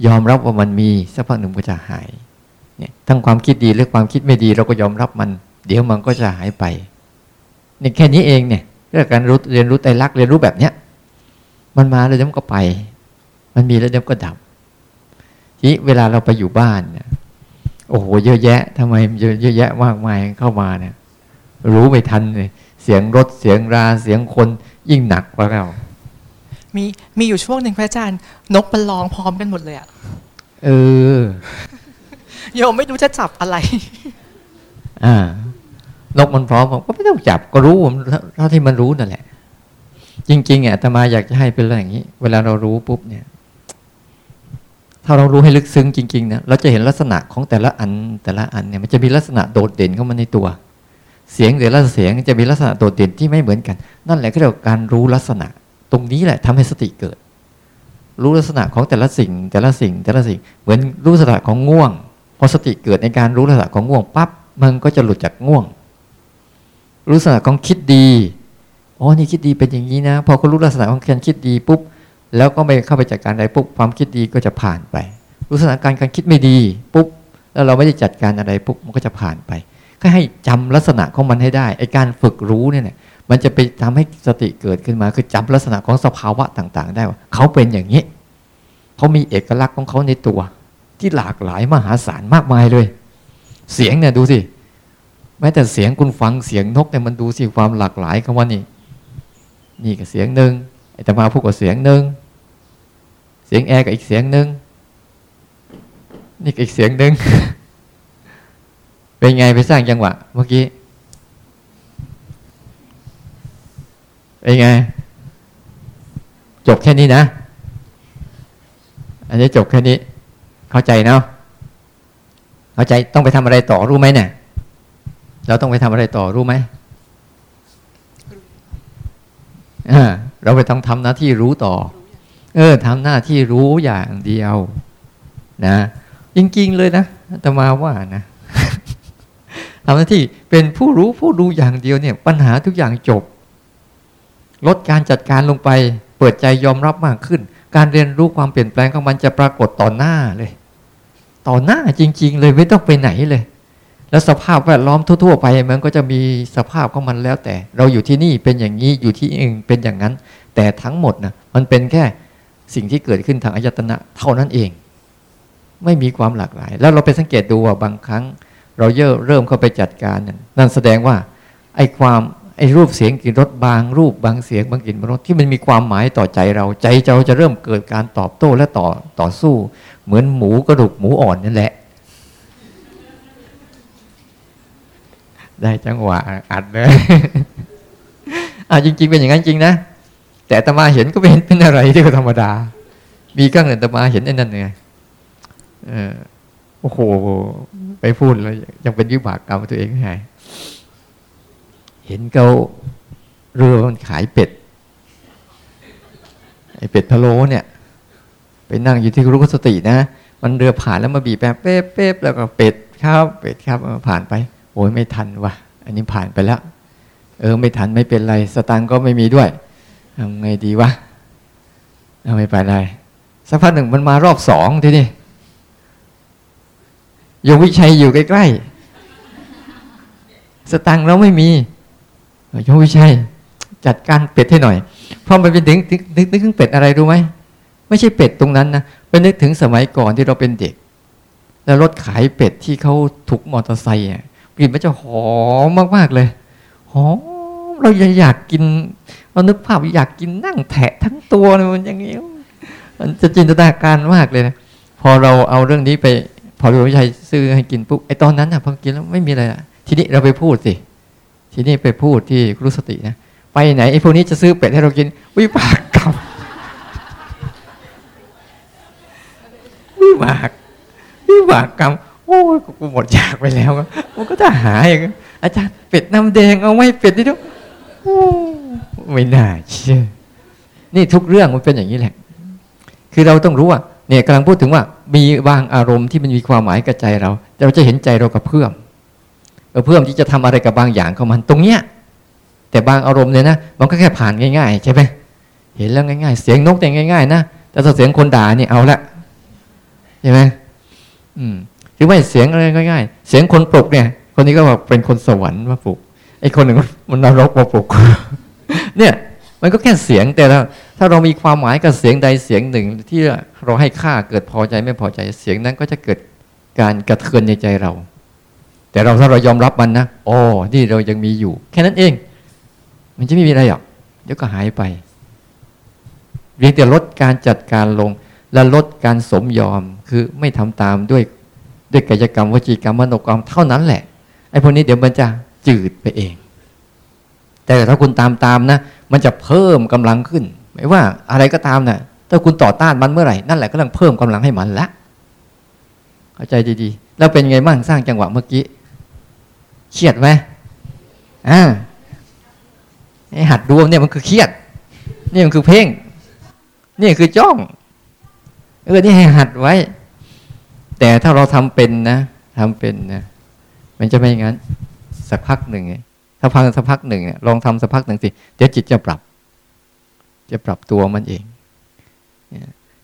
ยอมรับว่ามันมีสักพักหนึ่งก็จะหายเนี่ยทั้งความคิดดีและความคิดไม่ดีเราก็ยอมรับมันเดี๋ยวมันก็จะหายไปนี่แค่นี้เองเนี่ยเรื่องการเรียนรู้ไตรลักษณ์เรียนรู้แบบเนี้ยมันมาแล้วเดี๋ยวมันก็ไปมันมีแล้วเดี๋ยวก็ดับทีนี้เวลาเราไปอยู่บ้านเนี่ยโอ้โหเยอะแยะทำไมเยอะแยะมากมายเข้ามาเนี่ยรู้ไม่ทันเลยเสียงรถเสียงราเสียงคนยิ่งหนักกว่าเรามีอยู่ช่วงหนึ่งพระอาจารย์นกมันร้องพร้อมกันหมดเลยอ่ะโยมไม่รู้จะจับอะไร นกมันพร้อมผมก็ไม่ต้องจับก็รู้ผมเท่าที่มันรู้นั่นแหละจริงๆอ่ะอาตมาอยากจะให้เป็นอย่างนี้เวลาเรารู้ปุ๊บเนี่ยถ้าเรารู้ให้ลึกซึ้งจริงๆนะเราจะเห็นลักษณะของแต่ละอันเนี่ยมันจะมีลักษณะโดดเด่นเข้ามาในตัวเสียงแต่ละเสียงจะมีลักษณะโดดเด่นที่ไม่เหมือนกันนั่นแหละก็เรียกว่าการรู้ลักษณะตรงนี้แหละทำให้สติเกิดรู้ลักษณะของแต่ละสิ่งเหมือนรู้ลักษณะของง่วงพอสติเกิดในการรู้ลักษณะของง่วงปั๊บมันก็จะหลุดจากง่วงรู้ลักษณะของคิดดีอ๋อนี่คิดดีเป็นอย่างนี้นะพอคุณรู้ลักษณะของการคิดดีปุ๊บแล้วก็ไม่เข้าไปจัดการอะไรปุ๊บความคิดดีก็จะผ่านไปรู้สถานการณ์การคิดไม่ดีปุ๊บแล้วเราไม่ได้จัดการอะไรปุ๊บมันก็จะผ่านไปแค่ให้จำลักษณะของมันให้ได้ไอ้การฝึกรู้เนี่ยมันจะไปทำให้สติเกิดขึ้นมาคือจำลักษณะของสภาวะต่างๆได้ว่าเขาเป็นอย่างนี้เขามีเอกลักษณ์ของเขาในตัวที่หลากหลายมหาศาลมากมายเลยเสียงเนี่ยดูสิแม้แต่เสียงคุณฟังเสียงนกเนี่ยมันดูสิความหลากหลายของมันนี่ก็เสียงหนึ่งแต่มาพูดกับเสียงหนึ่งเสียงแอร์กับอีกเสียงหนึ่งนี่กับอีกเสียงหนึ่ง เป็นไงไปสร้างจังหวะเมื่อกี้เป็นไงจบแค่นี้นะอันนี้จบแค่นี้เข้าใจเนาะเข้าใจต้องไปทำอะไรต่อรู้ไหมเนี่ยเราต้องไปทำอะไรต่อรู้ไหมเราไปต้องทำหน้าที่รู้ต่อทำหน้าที่รู้อย่างเดียวนะจริงๆเลยนะอาตมาว่านะ ทำหน้าที่เป็นผู้รู้ผู้ดูอย่างเดียวเนี่ยปัญหาทุกอย่างจบลดการจัดการลงไปเปิดใจยอมรับมากขึ้นการเรียนรู้ความเปลี่ยนแปลงของมันจะปรากฏต่อหน้าเลยต่อหน้าจริงๆเลยไม่ต้องไปไหนเลยแล้วสภาพแวดล้อมทั่วๆไปมันก็จะมีสภาพของมันแล้วแต่เราอยู่ที่นี่เป็นอย่างนี้อยู่ที่อื่นเป็นอย่างนั้นแต่ทั้งหมดนะมันเป็นแค่สิ่งที่เกิดขึ้นทางอายตนะเท่านั้นเองไม่มีความหลากหลายแล้วเราไปสังเกตดูว่าบางครั้งเราเริ่มเข้าไปจัดการนั่นแสดงว่าไอ้รูปเสียงกลิ่นรสบางรูปบางเสียงบางกลิ่นบางรสที่มันมีความหมายต่อใจเราจะเริ่มเกิดการตอบโต้และต่อสู้เหมือนหมูกระดูกหมูอ่อนนั่นแหละได้จังหวะอัดเลย จริงๆเป็นอย่างนั้นจริงนะแต่อาตมาเห็นก็ไม่เห็นเป็นอะไรที่ธรรมดามีครั้งหนึ่งอาตมาเห็นไอ้นั่นไงโอ้โหไปพูดเลยยังเป็นวิบากกรรมตัวเองไงเห็นเขาเรือมันขายเป็ดไอ้เป็ดพะโล้เนี่ยไปนั่งอยู่ที่รุกขสตินะมันเรือผ่านแล้วมาบีบแปะเป๊บๆแล้วก็เป็ดครับผ่านไปโอ้ยไม่ทันว่ะอันนี้ผ่านไปแล้วไม่ทันไม่เป็นไรสตางค์ก็ไม่มีด้วยทำไงดีวะเอาไม่ไปเลยสักพักหนึ่งมันมารอบสองทีนี้โยมวิชัยอยู่ใกล้ๆสตางค์เราไม่มีโยมวิชัยจัดการเป็ดให้หน่อยเพราะมันเป็นนึกถึงเป็ดอะไรรู้ไหมไม่ใช่เป็ดตรงนั้นนะเป็นนึกถึงสมัยก่อนที่เราเป็นเด็กแล้วรถขายเป็ดที่เขาถูกมอเตอร์ไซค์กลิ่นมันจะหอมมากๆเลยหอมเราอยากกินเรานึกภาพอยากกินนั่งแทะทั้งตัวเลยมันอย่างนี้มันจะจินตนาการมากเลยนะพอเราเอาเรื่องนี้ไปพอเราใช้ซื้อให้กินปุ๊บไอ้ตอนนั้นอ่ะพอกินแล้วไม่มีอะไรอ่ะทีนี้เราไปพูดสิทีนี้ไปพูดที่ครูสตินะไปไหนไอ้พวกนี้จะซื้อเป็ดให้เรากินวิบากกรรมวิบากกรรมโอ้ยกูหมดอยากไปแล้วมันก็จะหาอย่างอาจารย์เป็ดน้ำแดงเอาไว้เป็ดนี่ด้วยโอ้ไม่น่าเชื่อนี่ทุกเรื่องมันเป็นอย่างนี้แหละคือเราต้องรู้ว่าเนี่ยกำลังพูดถึงว่ามีบางอารมณ์ที่มันมีความหมายกับใจเราเราจะเห็นใจเรากับเพื่อมที่จะทำอะไรกับบางอย่างของมันตรงเนี้ยแต่บางอารมณ์เนี่ยนะมันก็แค่ผ่านง่ายๆใช่ไหมเห็นแล้วง่ายๆเสียงนกแต่ง่ายๆนะแต่เสียงคนด่าเนี่ยเอาละใช่ไหมหรือไม่เสียงอะไรง่ายๆเสียงคนปลุกเนี่ยคนนี้ก็บอกเป็นคนสวรรค์มาปลุกไอ้คนหนึ่งมันนรกมาปลุก เนี่ยมันก็แค่เสียงแต่ถ้าเรามีความหมายกับเสียงใดเสียงหนึ่งที่เราให้ค่าเกิดพอใจไม่พอใจเสียงนั้นก็จะเกิดการกระเทือนในใจเราแต่เราถ้าเรายอมรับมันนะอ๋อนี่เรายังมีอยู่แค่นั้นเองมันจะไม่มีอะไรหรอกเดี๋ยวก็หายไปเพียงแต่ลดการจัดการลงและลดการสมยอมคือไม่ทำตามด้วยกายกรรมวจีกรรมมโนกรรมเท่านั้นแหละไอ้พวกนี้เดี๋ยวมันจะ จืดไปเองแต่ถ้าคุณตามนะมันจะเพิ่มกำลังขึ้นไม่ว่าอะไรก็ตามนะถ้าคุณต่อต้านมันเมื่อไหร่นั่นแหละกำลังเพิ่มกำลังให้มันละเข้าใจดีๆแล้วเป็นไงบ้างสร้างจังหวะเมื่อกี้เครียดไหมไอ้หัดดวงเนี่ยมันคือเครียดนี่มันคือเพ่งนี่คือจ้องนี่ให้หัดไว้แต่ถ้าเราทำเป็นนะมันจะไม่อย่างนั้นสักพักหนึ่งถ้าพังสักพักหนึ่งลองทำสักพักหนึ่งสิเดี๋ยวจิตจะปรับตัวมันเอง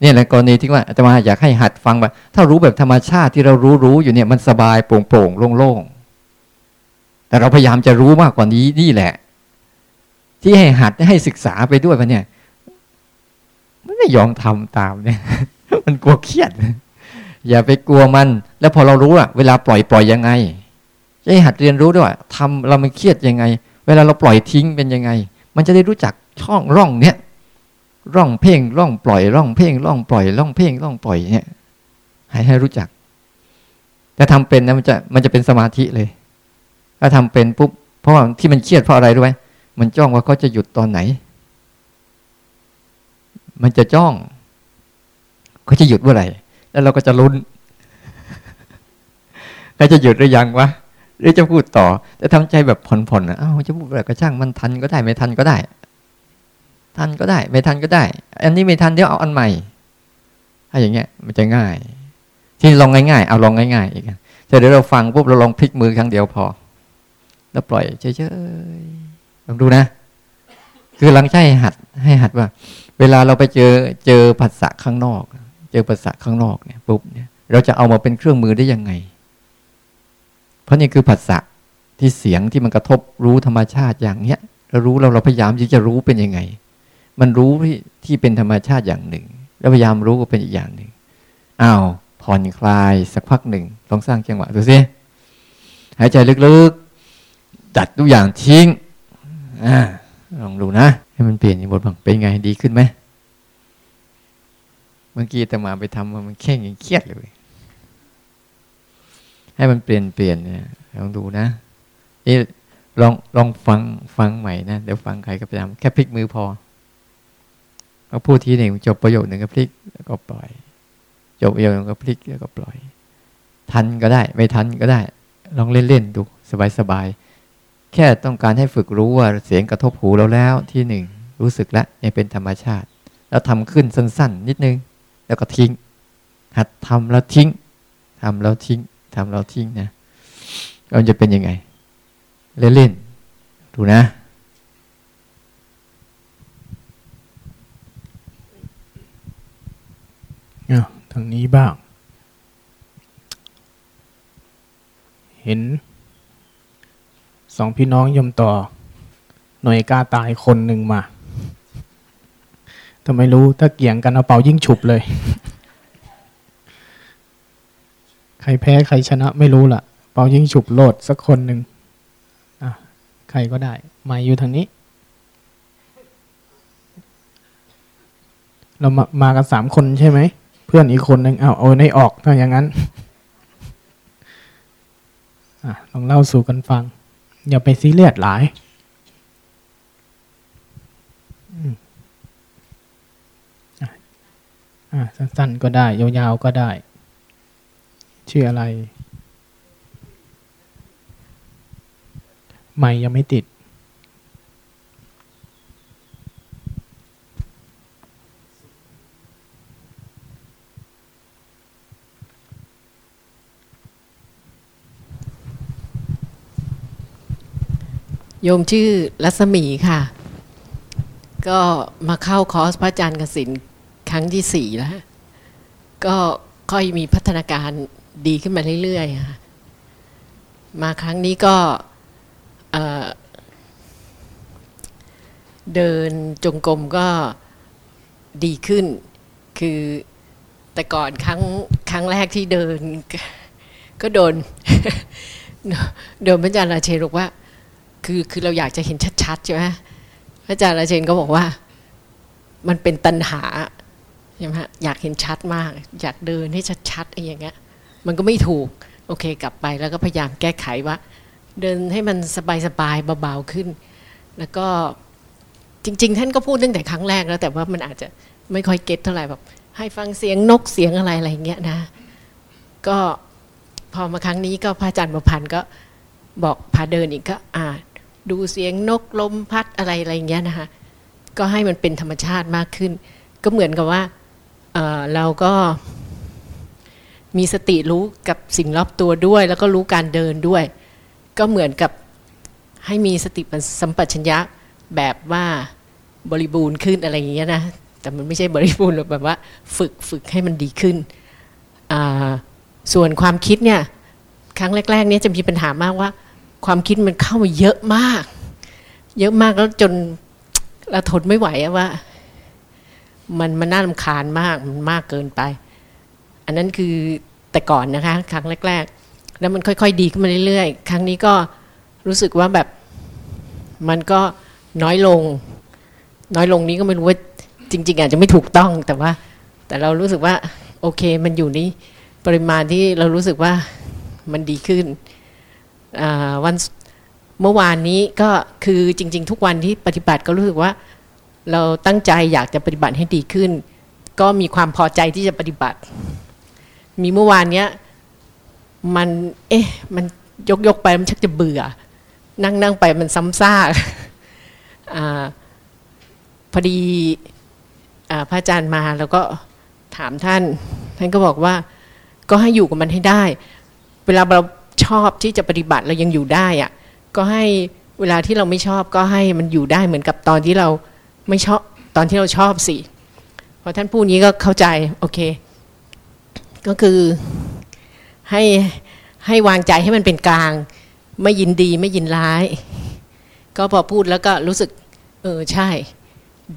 นี่แหละกรณีที่ว่าอาตมาอยากให้หัดฟังว่าถ้ารู้แบบธรรมชาติที่เรารู้อยู่เนี่ยมันสบายโปร่งๆโล่งๆแต่เราพยายามจะรู้มากกว่านี้นี่แหละที่ให้หัดให้ศึกษาไปด้วยป่ะเนี่ยมันไม่ยอมทำตามเนี่ยมันกลัวเครียดอย่าไปกลัวมันแล้วพอเรารู้อะเวลาปล่อยยังไงจะให้หัดเรียนรู้ด้วยว่าทำเรามันเครียดยังไงเวลาเราปล่อยทิ้งเป็นยังไงมันจะได้รู้จักช่องร่องเนี่ยร่องเพ่งร่องปล่อยร่องเพ่งร่องปล่อยร่องเพ่งร่องปล่อยเนี่ยให้รู้จักถ้าทำเป็นนะมันจะเป็นสมาธิเลยถ้าทำเป็นปุ๊บเพราะว่าที่มันเครียดเพราะอะไรรู้ไหมมันจ้องว่าเขาจะหยุดตอนไหนมันจะจ้องเขาจะหยุดเมื่อไหร่แล้วเราก็จะลุ้นเขาจะหยุดหรือยังวะหรือจะพูดต่อแต่ทำใจแบบผ่อนๆนะอ้าวจะพูดอะไรก็ช่างมันทันก็ได้ไม่ทันก็ได้ทันก็ได้ไม่ทันก็ได้อันนี้ไม่ทันเดี๋ยวเอาอันใหม่ถ้าอย่างเงี้ยมันจะง่ายที่ลองง่ายๆเอาลองง่ายๆอีกแต่เดี๋ยวเราฟังปุ๊บเราลองพลิกมือครั้งเดียวพอแล้วปล่อยเฉยๆลองดูนะคือหลังใช่ให้หัดว่าเวลาเราไปเจอผัสสะข้างนอกเจอผัสสะข้างนอกเนี่ยปุ๊บเนี่ยเราจะเอามาเป็นเครื่องมือได้ยังไงเพราะนี่คือผัสสะที่เสียงที่มันกระทบรู้ธรรมชาติอย่างเนี้ยเรารู้เราพยายามที่จะรู้เป็นยังไงมันรู้ที่เป็นธรรมชาติอย่างหนึ่งแล้วพยายามรู้ก็เป็นอีกอย่างหนึ่งอ้าวผ่อนคลายสักพักหนึ่งลองสร้างจังหวะดูสิหายใจลึกๆจัดทุกอย่างทิ้งลองดูนะให้มันเปลี่ยนบทบาทเป็นไงดีขึ้นไหมเมื่อกี้แต่มาไปทำมันแค่ยังเครียดเลยให้มันเปลี่ยนเนี่ยลองดูนะนี่ลองฟังใหม่นะเดี๋ยวฟังใครก็พยายามแค่พลิกมือพอเอาพูดทีหนึ่งจบประโยคหนึ่งก็พลิกแล้วก็ปล่อยจบประโยคหนึ่งก็พลิกแล้วก็ปล่อยทันก็ได้ไม่ทันก็ได้ลองเล่นๆดูสบายๆแค่ต้องการให้ฝึกรู้ว่าเสียงกระทบหูเราแล้วที่หนึ่งรู้สึกแล้วยังเป็นธรรมชาติแล้วทำขึ้นสั้นๆนิดนึงแล้วก็ทิ้งหัดทำแล้วทิ้งทำแล้วทิ้งทำแล้วทิ้งนะมันจะเป็นยังไงเล่นๆดูนะทางนี้บ้างเห็นสองพี่น้องยมต่อหน่วยกล้าตายคนหนึ่งมาทำไมรู้ถ้าเกี่ยงกันเอาเป่ายิ่งฉุบเลย ใครแพ้ใครชนะไม่รู้ล่ะเป่ายิ่งฉุบโลดสักคนหนึ่งใครก็ได้มาอยู่ทางนี้เรามากันสามคนใช่ไหมเพื่อนอีกคนนึงเอาในออกถ้าอย่างนั้นลองเล่าสู่กันฟังอย่าไปซีเรียสหลายสั้นๆก็ได้ยาวๆก็ได้ชื่ออะไรใหม่ยังไม่ติดโยมชื่อรัศมีค่ะก็มาเข้าคอร์สพระอาจารย์กสิณครั้งที่ 4แล้วก็ค่อยมีพัฒนาการดีขึ้นมาเรื่อยๆค่ะมาครั้งนี้ก็เดินจงกรมก็ดีขึ้นคือแต่ก่อนครั้งแรกที่เดินก็โดนพระอาจารย์ราเชนบอกว่าคือเราอยากจะเห็นชัดๆใช่ไหมพระอาจารย์ราเชนก็บอกว่ามันเป็นตัณหาใช่ไหมอยากเห็นชัดมากอยากเดินให้ชัดๆอะไรอย่างเงี้ยมันก็ไม่ถูกโอเคกลับไปแล้วก็พยายามแก้ไขว่า เดินให้มันสบายๆเบาๆขึ้นแล้วก็จริงๆท่านก็พูดตั้งแต่ครั้งแรกแล้วแต่ว่ามันอาจจะไม่ค่อยเก็ทเท่าไหร่แบบให้ฟังเสียงนกเสียงอะไรอย่างเงี้ยนะก็พอมาครั้งนี้ก็พระอาจารย์ประพันธ์ก็บอกพาเดินอีกก็ดูเสียงนกลมพัดอะไรอย่างเงี้ยนะคะก็ให้มันเป็นธรรมชาติมากขึ้นก็เหมือนกับว่าเราก็มีสติรู้กับสิ่งรอบตัวด้วยแล้วก็รู้การเดินด้วยก็เหมือนกับให้มีสติสัมปชัญญะแบบว่าบริบูรณ์ขึ้นอะไรอย่างเงี้ยนะแต่มันไม่ใช่บริบูรณ์หรอกแบบว่าฝึกให้มันดีขึ้นส่วนความคิดเนี่ยครั้งแรกๆเนี่ยจะมีปัญหามากว่าความคิดมันเข้ามาเยอะมากแล้วจนเราทนไม่ไหวว่ามันน่ารำคาญมากมันมากเกินไปอันนั้นคือแต่ก่อนนะคะครั้งแรกๆแล้วมันค่อยๆดีขึ้นมาเรื่อยๆครั้งนี้ก็รู้สึกว่าแบบมันก็น้อยลงนี้ก็ไม่รู้ว่าจริงๆอาจจะไม่ถูกต้องแต่เรารู้สึกว่าโอเคมันอยู่ในปริมาณที่เรารู้สึกว่ามันดีขึ้นวันเมื่อวานนี้ก็คือจริงๆทุกวันที่ปฏิบัติก็รู้สึกว่าเราตั้งใจอยากจะปฏิบัติให้ดีขึ้นก็มีความพอใจที่จะปฏิบัติมีเมื่อวานเนี้ยมันมันยกไปมันชักจะเบื่อนั่งไปมันซ้ำซากพอดีพระอาจารย์มาแล้วก็ถามท่านก็บอกว่าก็ให้อยู่กับมันให้ได้เวลาเราชอบที่จะปฏิบัติเรายังอยู่ได้อ่ะก็ให้เวลาที่เราไม่ชอบก็ให้มันอยู่ได้เหมือนกับตอนที่เราไม่ชอบตอนที่เราชอบสิพอท่านพูดนี้ก็เข้าใจโอเคก็คือให้วางใจให้มันเป็นกลางไม่ยินดีไม่ยินร้ายก็พอพูดแล้วก็รู้สึกใช่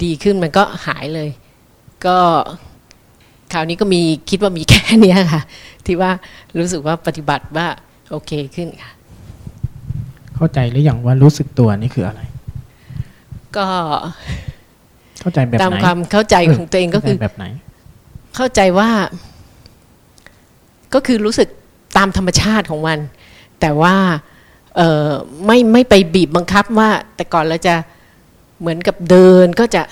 ดีขึ้นมันก็หายเลยก็คราวนี้ก็มีคิดว่ามีแค่นี้ค่ะที่ว่ารู้สึกว่าปฏิบัติว่าโอเคขึ้นค่ะเข้าใจหรืออย่างว่ารู้สึกตัวนี่คืออะไรก็เข้าใจแบบไหนตามความเข้าใจของตัวเองก็คือแบบไหนเข้าใจว่าก็คือรู้สึกตามธรรมชาติของมันแต่ว่าไม่ไปบีบบังคับว่าแต่ก่อนเราจะเหมือนกับเดินก็จะ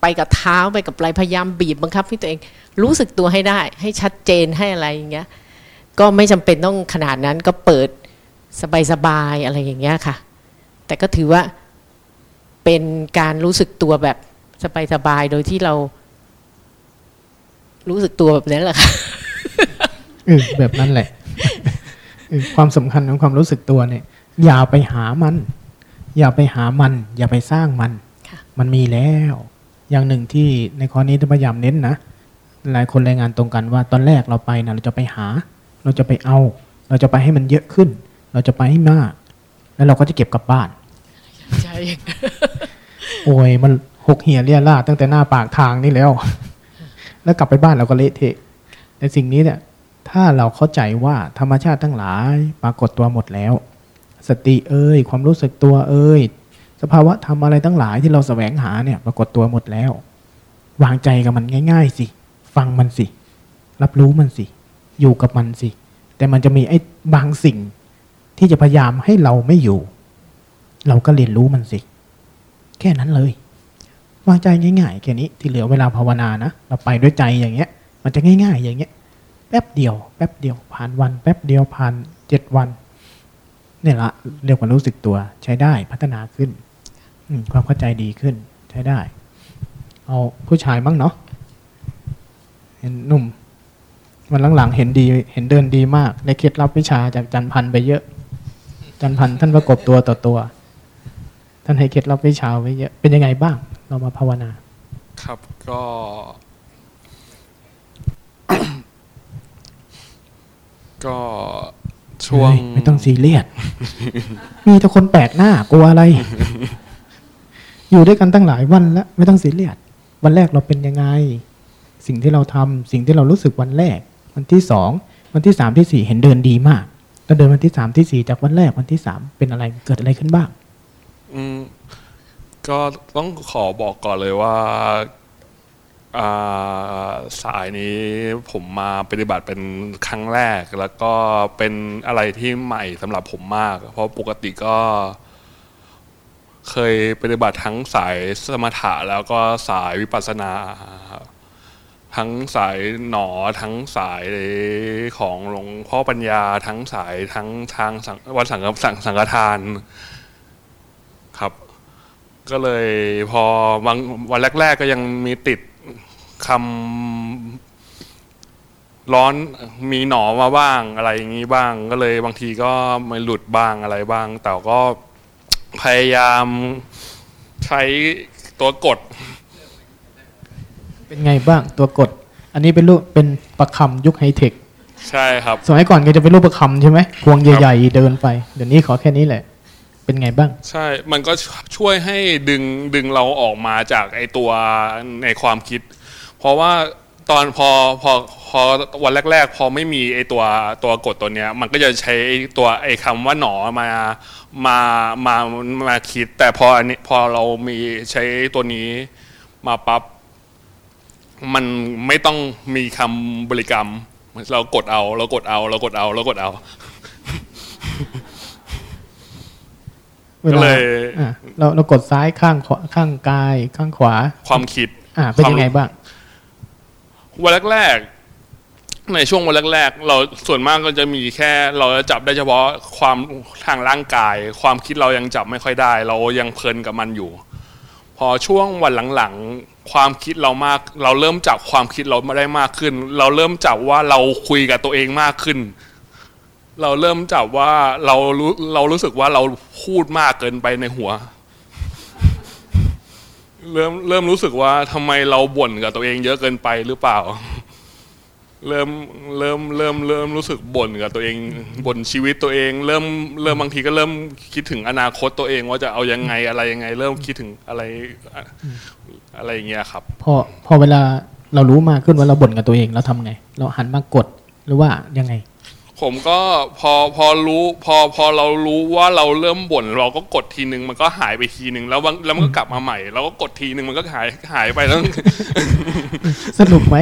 ไปกับเท้าไปกับไหล่พยายามบีบบังคับให้ตัวเองรู้สึกตัวให้ได้ให้ชัดเจนให้อะไรอย่างเงี้ยก็ไม่จำเป็นต้องขนาดนั้นก็เปิดสบายๆอะไรอย่างเงี้ยค่ะแต่ก็ถือว่าเป็นการรู้สึกตัวแบบสบายๆโดยที่เรารู้สึกตัวแบบนั้นแหละค่ะแบบนั้นแหละความสำคัญของความรู้สึกตัวเนี่ยอย่าไปหามันอย่าไปสร้างมันมันมีแล้วอย่างหนึ่งที่ในข้อนี้พยายามเน้นนะหลายคนรายงานตรงกันว่าตอนแรกเราไปนะเราจะไปหาเราจะไปเอาเราจะไปให้มันเยอะขึ้นเราจะไปให้มากแล้วเราก็จะเก็บกลับบ้านใช่ โอ้ยมันหกเหี่ยเรี่ยราดตั้งแต่หน้าปากทางนี่แล้ว แล้วกลับไปบ้านเราก็เละเทะแต่สิ่งนี้เนี่ยถ้าเราเข้าใจว่าธรรมชาติทั้งหลายปรากฏตัวหมดแล้วสติความรู้สึกตัวสภาวะธรรมอะไรทั้งหลายที่เราแสวงหาเนี่ยปรากฏตัวหมดแล้ววางใจกับมันง่ายๆสิฟังมันสิรับรู้มันสิอยู่กับมันสิแต่มันจะมีไอ้บางสิ่งที่จะพยายามให้เราไม่อยู่เราก็เรียนรู้มันสิแค่นั้นเลยวางใจง่ายๆแค่นี้ที่เหลือเวลาภาวนานะเราไปด้วยใจอย่างเงี้ยมันจะง่ายๆอย่างเงี้ยแป๊บเดียวผ่านวันแป๊บเดียวผ่าน7วันนี่ละเรียกว่ารู้สึกตัวใช้ได้พัฒนาขึ้นความเข้าใจดีขึ้นใช้ได้เอาผู้ชายบ้างเนาะเห็นหนุ่มวันหลังๆเห็นเดินดีมากได้เคล็ดลับวิชาจากจันพันธ์ไปเยอะจันพันธ์ท่านประกบตัวต่อตัวท่านให้เคล็ดลับวิชาไว้เยอะเป็นยังไงบ้างเรามาภาวนาครับก็ ก็ช่วงไม่ต้องซีเรียส มีแต่คนแปลกหน้ากลัวอะไร อยู่ด้วยกันตั้งหลายวันแล้วไม่ต้องซีเรียสวันแรกเราเป็นยังไงสิ่งที่เราทำสิ่งที่เรารู้สึกวันแรกวันที่สองวันที่สามที่สี่เห็นเดินดีมากแล้วเดินวันที่สามที่สี่จากวันแรกวันที่สามเป็นอะไรเกิดอะไรขึ้นบ้างก็ต้องขอบอกก่อนเลยว่า สายนี้ผมมาปฏิบัติเป็นครั้งแรกแล้วก็เป็นอะไรที่ใหม่สำหรับผมมากเพราะปกติก็เคยปฏิบัติทั้งสายสมถะแล้วก็สายวิปัสสนาทั้งสายหนอทั้งสายของหลวงพ่อปัญญาทั้งสายทั้งทางวัดสังฆทานครับก็เลยพอวันแรกๆก็ยังมีติดคำร้อนมีหนอมาบ้างอะไรอย่างนี้บ้างก็เลยบางทีก็ไม่หลุดบ้างอะไรบ้างแต่ก็พยายามใช้ตัวกดเป็นไงบ้างตัวกดอันนี้เป็นรูปเป็นประคำยุคไฮเทคใช่ครับสมัยก่อนก็จะเป็นรูปประคำใช่ไหมควงใหญ่ๆเดินไปเดี๋ยวนี้ขอแค่นี้แหละเป็นไงบ้างใช่มันก็ช่วยให้ดึงเราออกมาจากไอ้ตัวในความคิดเพราะว่าตอนพอวันแรกๆพอไม่มีไอ้ตัวกดตัวเนี้ยมันก็จะใช้ตัวไอ้คำว่าหนอมาคิดแต่พออันนี้พอเรามีใช้ตัวนี้มาปั๊บมันไม่ต้องมีคำบริกรรมเรากดเอาก็เลยเรากดซ้ายข้างกายข้างขวาความคิดเป็นยังไงบ้างวันแรกๆในช่วงวันแรกๆเราส่วนมากก็จะมีแค่เราจะจับได้เฉพาะความทางร่างกายความคิดเรายังจับไม่ค่อยได้เรายังเพลินกับมันอยู่พอช่วงวันหลังๆความคิดเรามากเราเริ่มจับความคิดเรามาได้มากขึ้นเราเริ่มจับว่าเราคุยกับตัวเองมากขึ้นเราเริ่มจับว่าเรารู้สึกว่าเราพูดมากเกินไปในหัวเริ่มรู้สึกว่าทำไมเราบ่นกับตัวเองเยอะเกินไปหรือเปล่าเริ่มรู้สึกบ่นกับตัวเองบ่นชีวิตตัวเองเริ่มบางทีก็เริ่มคิดถึงอนาคตตัวเองว่าจะเอายังไงอะไรยังไงเริ่มคิดถึงอะไรอย่างเงี้ยครับพอเวลาเรารู้มากขึ้นว่าเราบ่นกับตัวเองเราทำไงเราหันมากดหรือว่ายังไงผมก็พอรู้พอเรารู้ว่าเราเริ่มบ่นเราก็กดทีนึงมันก็หายไปทีนึงแล้วมันก็กลับมาใหม่เราก็กดทีนึงมันก็หายไปแล้ว สนุกไหม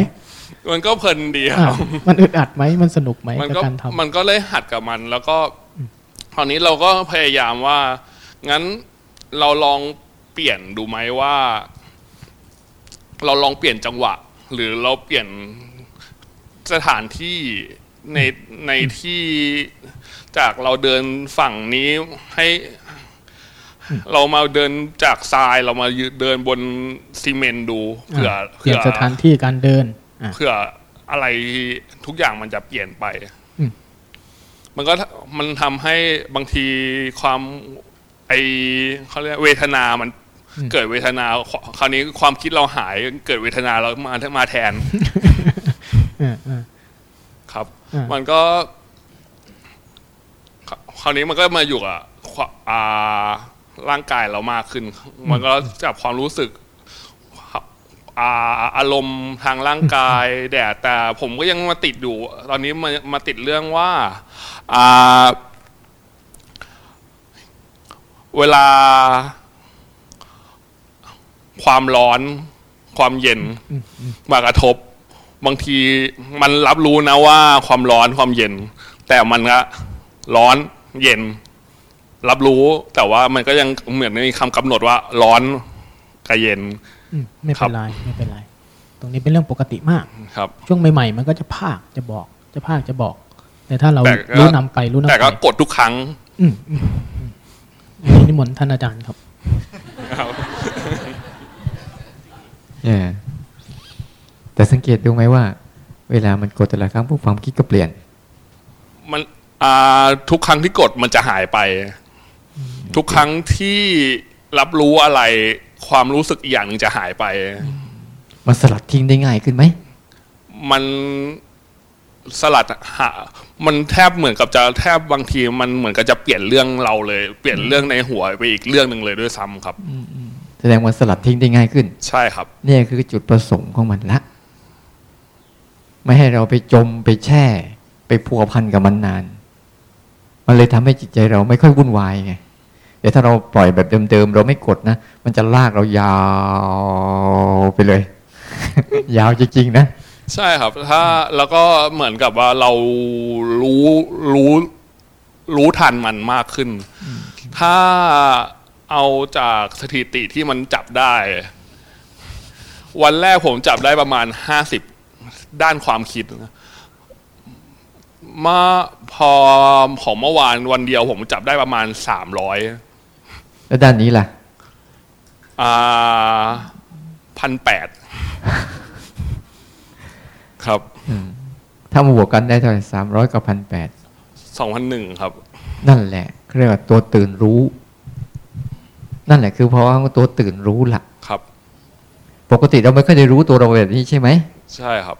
มันก็เพลินดีครับมันอึดอัดไหมมันสนุกไหมการทำมันก็เลยหัดกับมันแล้วก็คราวนี้เราก็พยายามว่างั้นเราลองเปลี่ยนดูไหมว่าเราลองเปลี่ยนจังหวะหรือเราเปลี่ยนสถานที่ในที่จากเราเดินฝั่งนี้ให้เรามาเดินจากทรายเรามาเดินบนซีเมนต์ดูเปลี่ยนสถานที่การเดินเพื่ออะไรทุกอย่างมันจะเปลี่ยนไปมันทำให้บางทีความเขาเรียกเวทนามันเกิดเวทนาคราวนี้ความคิดเราหายเกิดเวทนาเรามาแทน ครับมันก็คราวนี้มันก็มาอยู่กับร่างกายเรามากขึ้นมันก็จับความรู้สึกอารมณ์ทางร่างกายแต่ผมก็ยังมาติดอยู่ตอนนี้มาติดเรื่องว่าเวลาความร้อนความเย็นมากระทบบางทีมันรับรู้นะว่าความร้อนความเย็นแต่มันก็ร้อนเย็นรับรู้แต่ว่ามันก็ยังเหมือนมีคำกำหนดว่าร้อนกับเย็นไม่เป็นไรตรงนี้เป็นเรื่องปกติมากครับช่วงใหม่ๆมันก็จะจะพากจะบอกแต่ถ้าเรารู้นำไปแต่ก็กดทุกครั้งนิมนต์ท่านอาจารย์ครับแต่สังเกตดูไหมว่าเวลามันกดแต่ละครั้งพวกความคิดก็เปลี่ยนมันทุกครั้งที่กดมันจะหายไปทุกครั้งที่รับรู้อะไรความรู้สึกอีกอย่างนึงจะหายไปมันสลัดทิ้งได้ง่ายขึ้นไหมมันสลัดมันแทบเหมือนกับจะแทบบางทีมันเหมือนกับจะเปลี่ยนเรื่องเราเลยเปลี่ยนเรื่องในหัวไปอีกเรื่องนึงเลยด้วยซ้ำครับแสดงว่าสลัดทิ้งได้ง่ายขึ้นใช่ครับนี่คือจุดประสงค์ของมันละไม่ให้เราไปจมไปแช่ไปพัวพันกับมันนานมันเลยทำให้จิตใจเราไม่ค่อยวุ่นวายไงเดี๋ยวถ้าเราปล่อยแบบเดิมๆเราไม่กดนะมันจะลากเรายาวไปเลย ยาวจริงๆนะใช่ครับถ้าแล้วก็เหมือนกับว่าเรารู้ทันมันมากขึ้นถ้าเอาจากสถิติที่มันจับได้วันแรกผมจับได้ประมาณ50ด้านความคิดนะมาพอของเมื่อวานวันเดียวผมจับได้ประมาณ300แล้วด้านนี้ล่ะ1,800 ครับถ้ามาบวกกันได้เท่าไหร่300กับ 1,800 2,100 ครับนั่นแหละเรียกว่าตัวตื่นรู้นั่นแหละคือเพราะว่าตัวตื่นรู้ล่ะครับปกติเราไม่ค่อยได้รู้ตัวเราแบบนี้ใช่ไหมใช่ครับ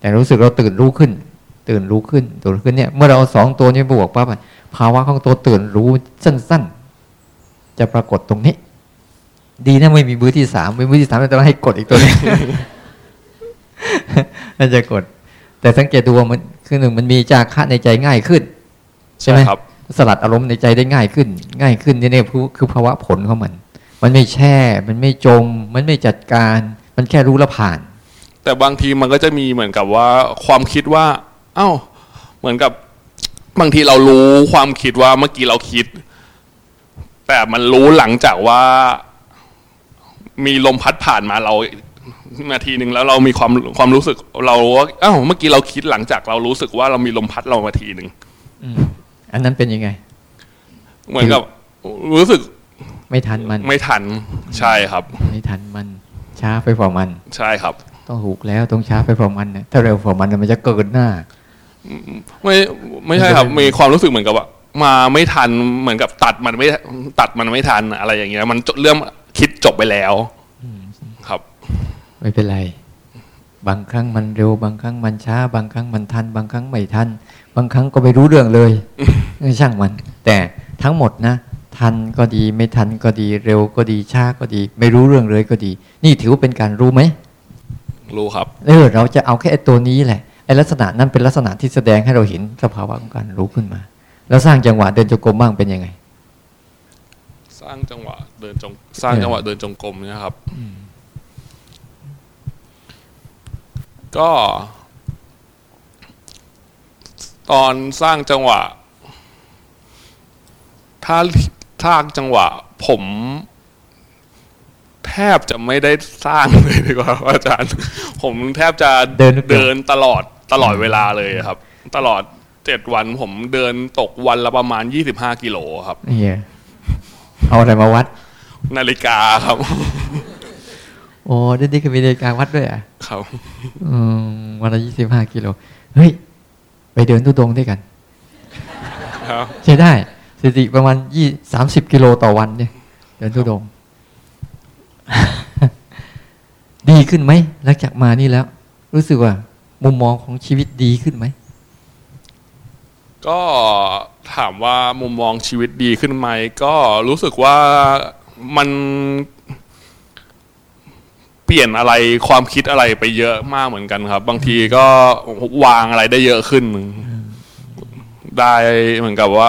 แต่รู้สึกเราตื่นรู้ขึ้นเนี่ยเมื่อเรา2ตัวนี้บวกปั๊บภาวะของตัวตื่นรู้สั้นๆจะปรากฏตรงนี้ดีนะไม่มีมือที่3มือที่3จะต้องให้กดอีกตัวนึงน่าจะกดแต่สังเกตดูว่ามันคือ1มันมีจาคะในใจง่ายขึ้นใช่มั้ยครับสลัดอารมณ์ในใจได้ง่ายขึ้นนี่คือภาวะผลของมันไม่แช่มันไม่จมมันไม่จัดการมันแค่รู้แล้วผ่านแต่บางทีมันก็จะมีเหมือนกับว่าความคิดว่าอ้าวเหมือนกับบางทีเรารู้ความคิดว่าเมื่อกี้เราคิดแต่มันรู้หลังจากว่ามีลมพัดผ่านมาเรานาทีนึงแล้วเรามีความรู้สึกเราว่าอ้าวเมื่อกี้เราคิดหลังจากเรารู้สึกว่าเรามีลมพัดเรามาทีนึงอันนั้นเป็นยังไงเหมือนกับรู้สึกไม่ทันมันใช่ครับไม่ทันมันช้าไปกว่ามันใช่ครับต้องถูกแล้วต้องช้าไปกว่ามันนะถ้าเร็วกว่ามันมันจะเกินหน้าไม่ใช่ครับมีความรู้สึกเหมือนกับว่ามาไม่ทันเหมือนกับตัดมันไม่ทันอะไรอย่างเงี้ยมันเริ่มคิดจบไปแล้วครับไม่เป็นไรบางครั้งมันเร็วบางครั้งมันช้าบางครั้งมันทันบางครั้งไม่ทันบางครั้งก็ไม่รู้เรื่องเลยช่างมันแต่ทั้งหมดนะทันก็ดีไม่ทันก็ดีเร็วก็ดีช้าก็ดีไม่รู้เรื่องเลยก็ดีนี่ถือว่าเป็นการรู้ไหมรู้ครับเราจะเอาแค่ตัวนี้แหละไอ้ลักษณะนั้นเป็นลักษณะที่แสดงให้เราเห็นสภาวะของการรู้ขึ้นมาแล้วสร้างจังหวะเดินจงกรมบ้างเป็นยังไงสร้างจังหวะเดินจงกรมเนี่ยครับก็ตอนสร้างจังหวะถ้าสร้างจังหวะผมแทบจะไม่ได้สร้างเลยดีกว่าอาจารย์ผมแทบจะเดินตลอดเวลาเลยครับตลอด7วันผมเดินตกวันละประมาณ25กิโลครับเอาอะไรมาวัดนาฬิกาครับโอ้เดี๋ยวนี้ก็มีนาฬิกาวัดด้วยอ่ะครับวันละ25กิโลเฮ้ยไปเดินทุดงด้วยกันครับใช่ได้สถิติประมาณ30กิโลต่อวันเนี่ยเดินทุดงดีขึ้นไหมหลังจากมานี่แล้วรู้สึกว่ามุมมองของชีวิตดีขึ้นไหมก็ถามว่ามุมมองชีวิตดีขึ้นไหมก็รู้สึกว่ามันเปลี่ยนอะไรความคิดอะไรไปเยอะมากเหมือนกันครับบางทีก็วางอะไรได้เยอะขึ้นได้เหมือนกับว่า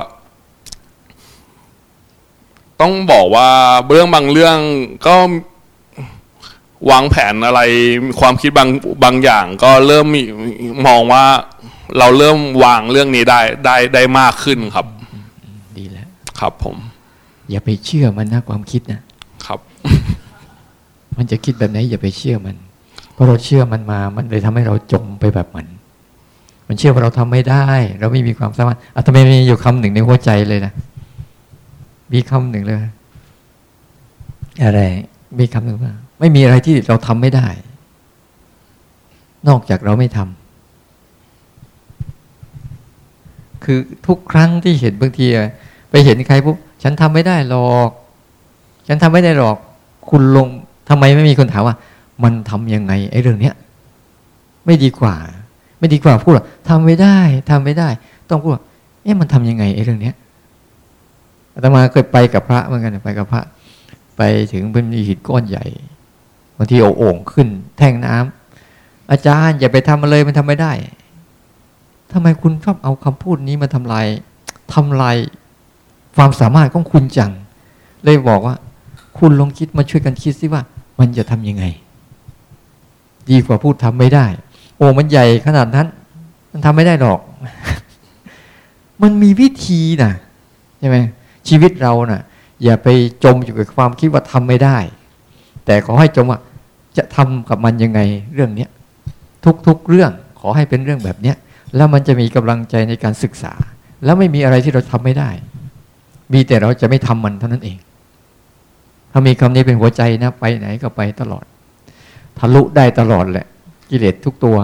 ต้องบอกว่าเรื่องบางเรื่องก็วางแผนอะไรความคิดบางอย่างก็เริ่มมองว่าเราเริ่มวางเรื่องนี้ได้มากขึ้นครับดีแล้วครับผมอย่าไปเชื่อมันนะความคิดนะครับมันจะคิดแบบไหนอย่าไปเชื่อมันเพราะเราเชื่อมันมามันเลยทำให้เราจมไปแบบมันเชื่อว่าเราทำไม่ได้เราไม่มีความสามารถทำไมมีอยู่คำหนึ่งในหัวใจเลยนะมีคำหนึ่งเลยอะไรมีคำหนึ่งว่าไม่มีอะไรที่เราทำไม่ได้นอกจากเราไม่ทำคือทุกครั้งที่เห็นบางทีไปเห็นใครปุ๊บฉันทำไม่ได้หรอกคุณลงทำไมไม่มีคนถามว่ามันทำยังไงไอ้เรื่องเนี้ยไม่ดีกว่าพูดว่าทำไม่ได้ต้องพูดว่าเอ๊ะมันทำยังไงไอ้เรื่องเนี้ยอาตมาเคยไปกับพระเหมือนกันไปกับพระไปถึงเป็นหินก้อนใหญ่บางทีเอาโอ่งขึ้นแท่งน้ำอาจารย์อย่าไปทำมันเลยมันทำไม่ได้ทำไมคุณชอบเอาคำพูดนี้มาทำลายความสามารถของคุณจังเลยบอกว่าคุณลองคิดมาช่วยกันคิดสิว่ามันจะทำยังไง ดีกว่าพูดทำไม่ได้โอ้มันใหญ่ขนาดนั้นมันทำไม่ได้หรอก มันมีวิธีนะใช่ไหมชีวิตเรานะอย่าไปจมอยู่กับความคิดว่าทำไม่ได้แต่ขอให้จมว่าจะทำกับมันยังไงเรื่องนี้ทุกๆเรื่องขอให้เป็นเรื่องแบบนี้แล้วมันจะมีกำลังใจในการศึกษาแล้วไม่มีอะไรที่เราทำไม่ได้มีแต่เราจะไม่ทำมันเท่านั้นเองถ้ามีคำนี้เป็นหัวใจนะไปไหนก็ไปตลอดทะลุได้ตลอดแหละกิเลสทุกตัว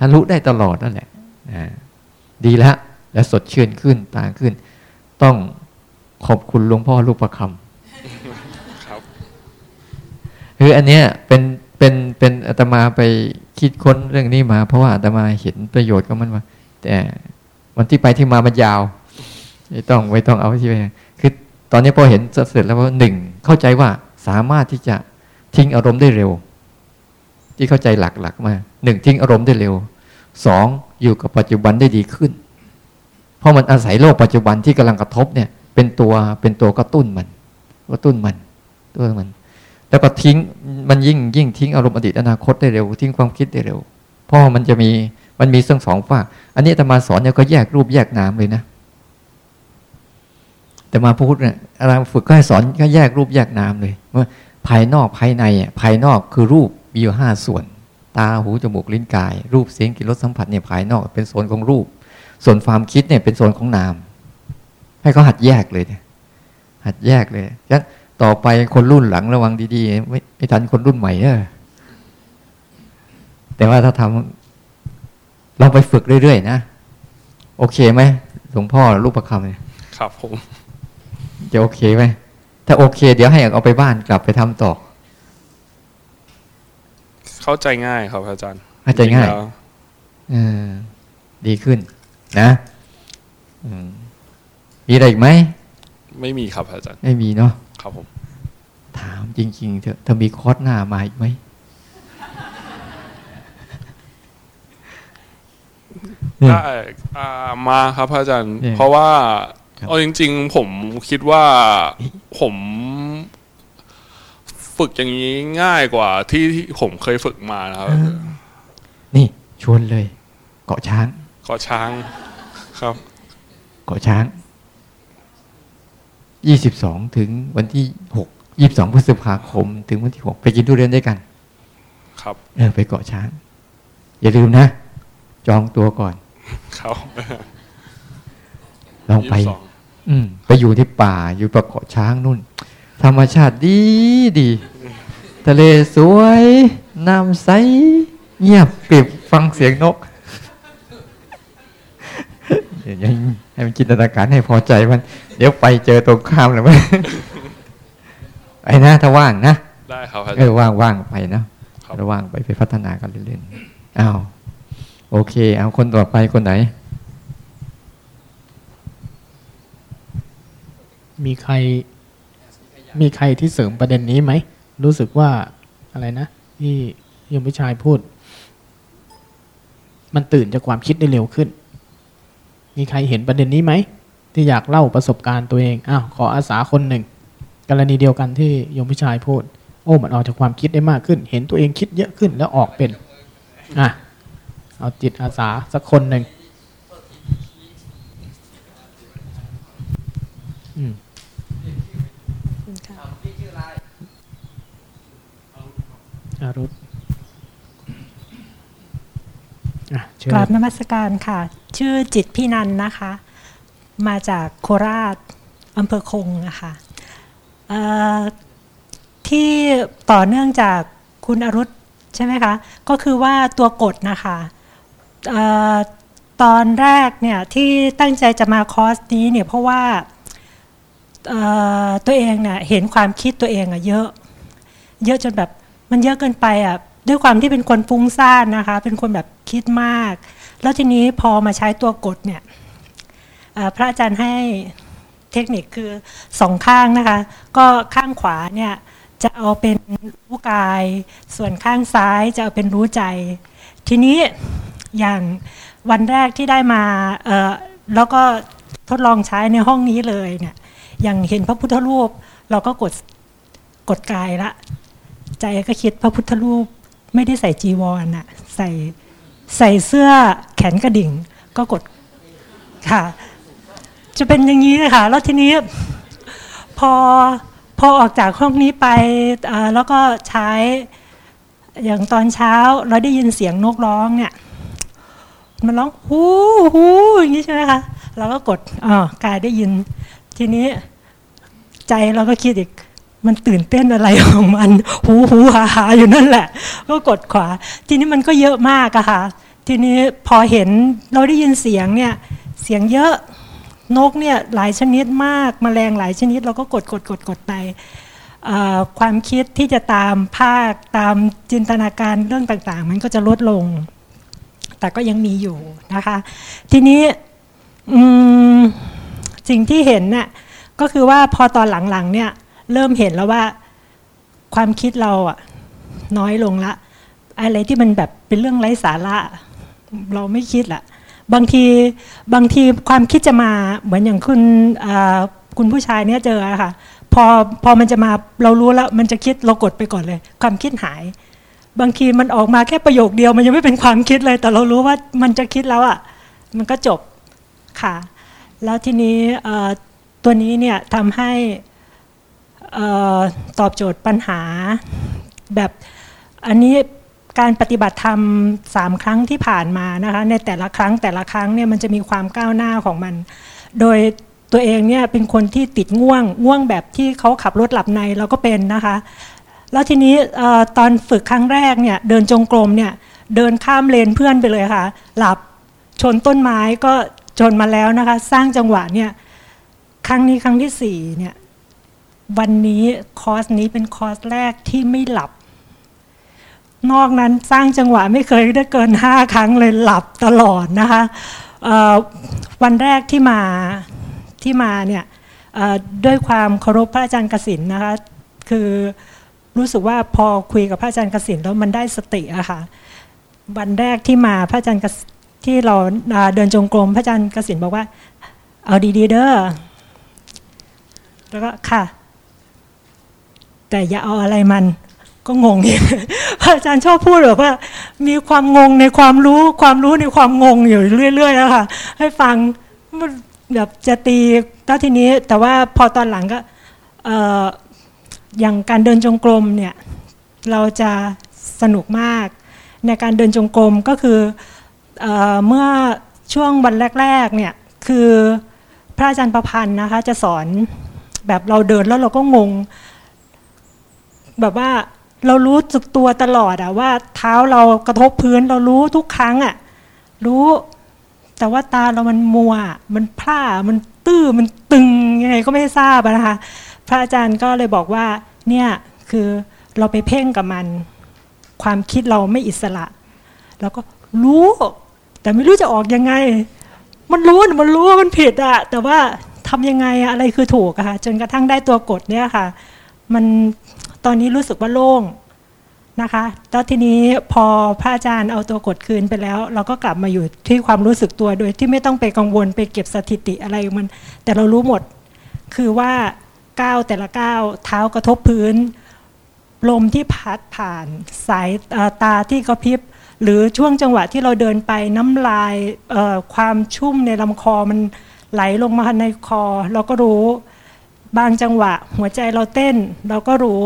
ทะลุได้ตลอดนั่นแหละดีแล้วและสดชื่นขึ้นต่างขึ้นต้องขอบคุณหลวงพ่อลูกประคำครับคืออันเนี้ยเป็นอาตมาไปคิดค้นเรื่องนี้มาเพราะว่าอาตมาเห็นประโยชน์ของมันมาแต่วันที่ไปที่มามันยาวไม่ต้องเอาที่ไปคือตอนนี้พอเห็นเสร็จแล้วว่าหนึ่งเข้าใจว่าสามารถที่จะทิ้งอารมณ์ได้เร็วที่เข้าใจหลักมาหนึ่งทิ้งอารมณ์ได้เร็วสองอยู่กับปัจจุบันได้ดีขึ้นเพราะมันอาศัยโลกปัจจุบันที่กำลังกระทบเนี่ยเป็นตัวกระตุ้นมันแล้วก็ทิ้งมันยิ่งทิ้งอารมณ์อดีตอนาคตได้เร็วทิ้งความคิดได้เร็วเพราะมันมีทั้งสองฝ่ายอันนี้อาตมาสอนเนี่ยก็แยกรูปแยกนามเลยนะแต่มาพูดเนี่ยอาจารย์ฝึกก็ให้สอนก็แยกรูปแยกนามเลยว่าภายนอกภายในอ่ะภายนอกคือรูปมีอยู่ห้าส่วนตาหูจมูกลิ้นกายรูปเสียงกลิ่นรสสัมผัสเนี่ยภายนอกเป็นโซนของรูปส่วนความคิดเนี่ยเป็นโซนของนามให้เขาหัดแยกเลยเนี่ยหัดแยกเลยงั้นต่อไปคนรุ่นหลังระวังดีๆไม่ทันคนรุ่นใหม่เนี่ยแต่ว่าถ้าทำเราไปฝึกเรื่อยๆนะโอเคไหมหลวงพ่อรูปประคำเนี่ยครับผมจะโอเคไหมถ้าโอเคเดี๋ยวให้เอาไปบ้านกลับไปทำต่อเข้าใจง่ายครับอาจารย์เข้าใจง่ายดีขึ้นนะมีอะไรอีกไหมไม่มีครับอาจารย์ไม่มีเนาะครับผมถามจริงๆเถอะถ้ามีคอร์สหน้ามาอีกไหม มาครับอาจารย์เพราะว่าเอาจริงๆผมคิดว่าผมฝึกอย่างนี้ง่ายกว่าที่ผมเคยฝึกมานะครับนี่ชวนเลยเกาะช้างครับเกาะช้าง22ถึงวันที่6 22พฤษภาคมถึงวันที่6ไปกินทุเรียนด้วยกันครับไปเกาะช้างอย่าลืมนะจองตัวก่อนครับลองไปไปอยู่ที่ป่าอยู่ประเกาะช้างนู่นธรรมชาติดีทะเลสวยน้ำใสเงียบกริบฟังเสียงนกยังให้มันจินตนาการให้พอใจมันเดี๋ยวไปเจอตรงข้ามเลยมั้ยไอ้นะถ้าว่างนะได้ครับอาจารย์ว่างไปนะระว่างไปพัฒนากันเล่นๆอ้าวโอเคเอาคนต่อไปคนไหนมีใครที่เสริมประเด็นนี้ไหมรู้สึกว่าอะไรนะที่ยมวิชัยพูดมันตื่นจากความคิดได้เร็วขึ้นมีใครเห็นประเด็นนี้ไหมที่อยากเล่าประสบการณ์ตัวเองอ้าวขออาสาคนหนึ่งกรณีเดียวกันที่ยมวิชัยพูดโอ้มันออกจากความคิดได้มากขึ้นเห็นตัวเองคิดเยอะขึ้นแล้วออกเป็นเอาจิตอาสาสักคนหนึ่งกราบนมัสการค่ะชื่อจิตพี่นันนะคะมาจากโคราชอำเภอคงนะคะที่ต่อเนื่องจากคุณอรุธใช่ไหมคะก็คือว่าตัวกฎนะคะตอนแรกเนี่ยที่ตั้งใจจะมาคอร์สนี้เนี่ยเพราะว่าตัวเองเนี่ยเห็นความคิดตัวเองอะเยอะจนแบบมันเยอะเกินไปอ่ะด้วยความที่เป็นคนฟุ้งซ่านนะคะเป็นคนแบบคิดมากแล้วทีนี้พอมาใช้ตัวกฎเนี่ยพระอาจารย์ให้เทคนิคคือสองข้างนะคะก็ข้างขวาเนี่ยจะเอาเป็นรู้กายส่วนข้างซ้ายจะเอาเป็นรู้ใจทีนี้อย่างวันแรกที่ได้มาแล้วก็ทดลองใช้ในห้องนี้เลยเนี่ยอย่างเห็นพระพุทธรูปเราก็กดกายละ ใจก็คิดพระพุทธรูปไม่ได้ใส่จีวร น่ะใส่เสื้อแขนกระดิ่งก็กดค่ะจะเป็นอย่างนี้นะคะแล้วทีนี้พอออกจากห้องนี้ไปแล้วก็ใช้อย่างตอนเช้าเราได้ยินเสียงนกร้องเนี่ยมันร้องฮู้ฮู้อย่างนี้ใช่ไหมคะเราก็กดกายได้ยินทีนี้ใจเราก็คิดอีกมันตื่นเต้นอะไรของมันฮู้ฮู้ฮ่าฮ่าอยู่นั่นแหละก็กดขวาทีนี้มันก็เยอะมากอะค่ะทีนี้พอเห็นเราได้ยินเสียงเนี่ยเสียงเยอะนกเนี่ยหลายชนิดมากแมลงหลายชนิดเราก็กดไปความคิดที่จะตามภาคตามจินตนาการเรื่องต่างๆมันก็จะลดลงแต่ก็ยังมีอยู่นะคะทีนี้สิ่งที่เห็นน่ะก็คือว่าพอตอนหลังๆเนี่ยเริ่มเห็นแล้วว่าความคิดเราอ่ะน้อยลงละอะไรที่มันแบบเป็นเรื่องไร้สาระเราไม่คิดละบางทีความคิดจะมาเหมือนอย่างคุณผู้ชายเนี่ยเจออะค่ะพอมันจะมาเรารู้แล้วมันจะคิดเรากดไปก่อนเลยความคิดหายบางทีมันออกมาแค่ประโยคเดียวมันยังไม่เป็นความคิดเลยแต่เรารู้ว่ามันจะคิดแล้วอ่ะมันก็จบค่ะแล้วทีนี้ตัวนี้เนี่ยทำให้ตอบโจทย์ปัญหาแบบอันนี้การปฏิบัติธรรม3ครั้งที่ผ่านมานะคะในแต่ละครั้งเนี่ยมันจะมีความก้าวหน้าของมันโดยตัวเองเนี่ยเป็นคนที่ติดง่วงแบบที่เขาขับรถหลับในเราก็เป็นนะคะแล้วทีนี้ตอนฝึกครั้งแรกเนี่ยเดินจงกรมเนี่ยเดินข้ามเลนเพื่อนไปเลยค่ะหลับชนต้นไม้ก็ชนมาแล้วนะคะสร้างจังหวะเนี่ยครั้งนี้ครั้งที่4เนี่ยวันนี้คอร์สนี้เป็นคอร์สแรกที่ไม่หลับนอกนั้นสร้างจังหวะไม่เคยได้เกิน5ครั้งเลยหลับตลอดนะคะวันแรกที่มาเนี่ยด้วยความเคารพพระอาจารย์กสิณนะคะคือรู้สึกว่าพอคุยกับพระอาจารย์กสิณแล้วมันได้สติอะค่ะวันแรกที่มาพระอาจารย์ที่เราเดินจงกรมพระอาจารย์กสิณบอกว่าเอาดีๆเด้อแล้วก็ค่ะแต่อย่าเอาอะไรมันก็งงเนี่ยพระอาจารย์ชอบพูดแบบว่ามีความงงในความรู้ในความงงอยู่เรื่อยๆแล้วค่ะให้ฟังแบบจะตีแล้วทีนี้แต่ว่าพอตอนหลังก็อย่างการเดินจงกรมเนี่ยเราจะสนุกมากในการเดินจงกรมก็คือเมื่อช่วงวันแรกๆเนี่ยคือพระอาจารย์ประพันธ์นะคะจะสอนแบบเราเดินแล้วเราก็งงแบบว่าเรารู้สึกตัวตลอดอะว่าเท้าเรากระทบพื้นเรารู้ทุกครั้งอะรู้แต่ว่าตาเรามันมัวมันพร่ามันตื้อมันตึงยังไงก็ไม่ทราบนะคะพระอาจารย์ก็เลยบอกว่าเนี่ยคือเราไปเพ่งกับมันความคิดเราไม่อิสระแล้วก็รู้แต่ไม่รู้จะออกยังไงมันรู้ว่ามันผิดอะแต่ว่าทำยังไงอะอะไรคือถูกอะค่ะจนกระทั่งได้ตัวกฎเนี่ยค่ะมันตอนนี้รู้สึกว่าโล่งนะคะแล้วทีนี้พอพระอาจารย์เอาตัวกดคืนไปแล้วเราก็กลับมาอยู่ที่ความรู้สึกตัวโดยที่ไม่ต้องไปกังวลไปเก็บสถิติอะไรมันแต่เรารู้หมดคือว่าก้าวแต่ละก้าวเท้ากระทบพื้นลมที่พัดผ่านสายตาที่กระพริบหรือช่วงจังหวะที่เราเดินไปน้ำลายความชุ่มในลำคอมันไหลลงมาในคอเราก็รู้บางจังหวะหัวใจเราเต้นเราก็รู้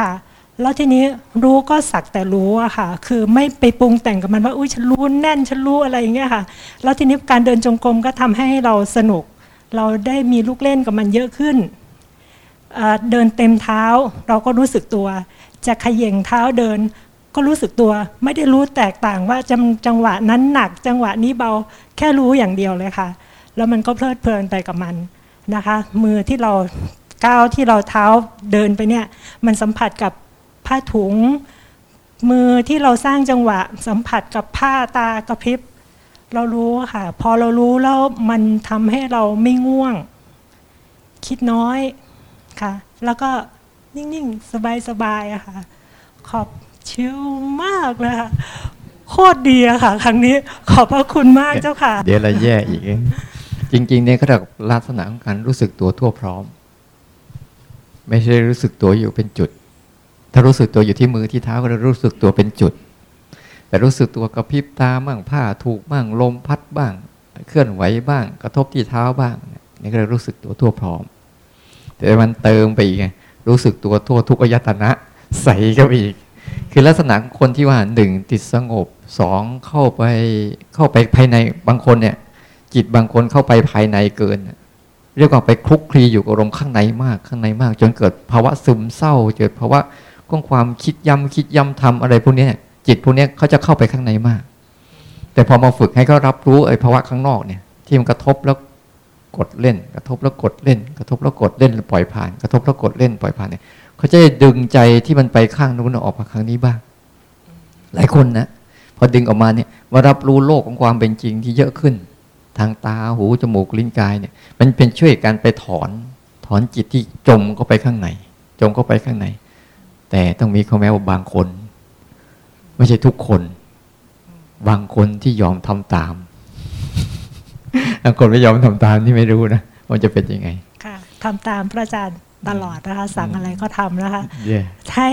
ค่ะแล้วทีนี้รู้ก็สักแต่รู้อะค่ะคือไม่ไปปรุงแต่งกับมันว่าอุ้ยฉันรู้แน่นฉันรู้อะไรอย่างเงี้ยค่ะแล้วทีนี้การเดินจงกรมก็ทำให้เราสนุกเราได้มีลูกเล่นกับมันเยอะขึ้นเดินเต็มเท้าเราก็รู้สึกตัวจะเขย่งเท้าเดินก็รู้สึกตัวไม่ได้รู้แตกต่างว่าจังหวะนั้นหนักจังหวะนี้เบาแค่รู้อย่างเดียวเลยค่ะแล้วมันก็เพลิดเพลินไปกับมันนะคะมือที่เราก้าวที่เราเท้าเดินไปเนี่ยมันสัมผัสกับผ้าถุงมือที่เราสร้างจังหวะสัมผัสกับผ้าตากระพริบเรารู้ค่ะพอเรารู้แล้วมันทำให้เราไม่ง่วงคิดน้อยค่ะแล้วก็นิ่งๆสบายๆค่ะขอบชิลมากเลยค่ะโคตรดีค่ะครั้งนี้ขอบพระคุณมากเจ้าค่ะเดี๋ยวเราแย่อีกจริงๆเนี่ยเขาเรียกลักษณะของการรู้สึกตัวทั่วพร้อมไม่ใช่รู้สึกตัวอยู่เป็นจุด ถ้ารู้สึกตัวอยู่ที่มือที่เท้าก็จะรู้สึกตัวเป็นจุดแต่รู้สึกตัวกระพริบตาบ้างผ้าถูกบ้างลมพัดบ้างเคลื่อนไหวบ้างกระทบที่เท้าบ้างนี่ก็จะรู้สึกตัวทั่วพร้อมแต่มันเติมไปอีกไงรู้สึกตัวทั่วทุกอายตนะใสก็อีกคือลักษณะคนที่ว่าหนึ่งติดสงบสองเข้าไปภายในบางคนเนี่ยจิตบางคนเข้าไปภายในเกินเรียกว่าไปคลุกคลีอยู่กับอารมณ์ข้างในมากจนเกิดภาวะซึมเศร้าเกิดภาวะของความคิดย้ำทำอะไรพวกนี้จิตพวกนี้เขาจะเข้าไปข้างในมากแต่พอมาฝึกให้เขารับรู้ไอ้ภาวะข้างนอกเนี่ยที่มันกระทบแล้วกดเล่นกระทบแล้วกดเล่นกระทบแล้วกดเล่นปล่อยผ่านกระทบแล้วกดเล่นปล่อยผ่านเนี่ยเขาจะดึงใจที่มันไปข้างนู้นออกมาข้างนี้บ้างหลายคนนะพอดึงออกมาเนี่ยมารับรู้โลกของความเป็นจริงที่เยอะขึ้นทางตาหูจมูกลิ้นกายเนี่ยมันเป็นช่วยการไปถอนจิตที่จมเข้าไปข้างในแต่ต้องมีข้อแม้ว่าบางคนไม่ใช่ทุกคนบางคนที่ยอมทำตามบางคนไม่ยอมทำตามที่ไม่รู้นะมันจะเป็นยังไงค่ะทำตามพระอาจารย์ตลอดนะคะสั่งอะไรก็ทำนะคะใช่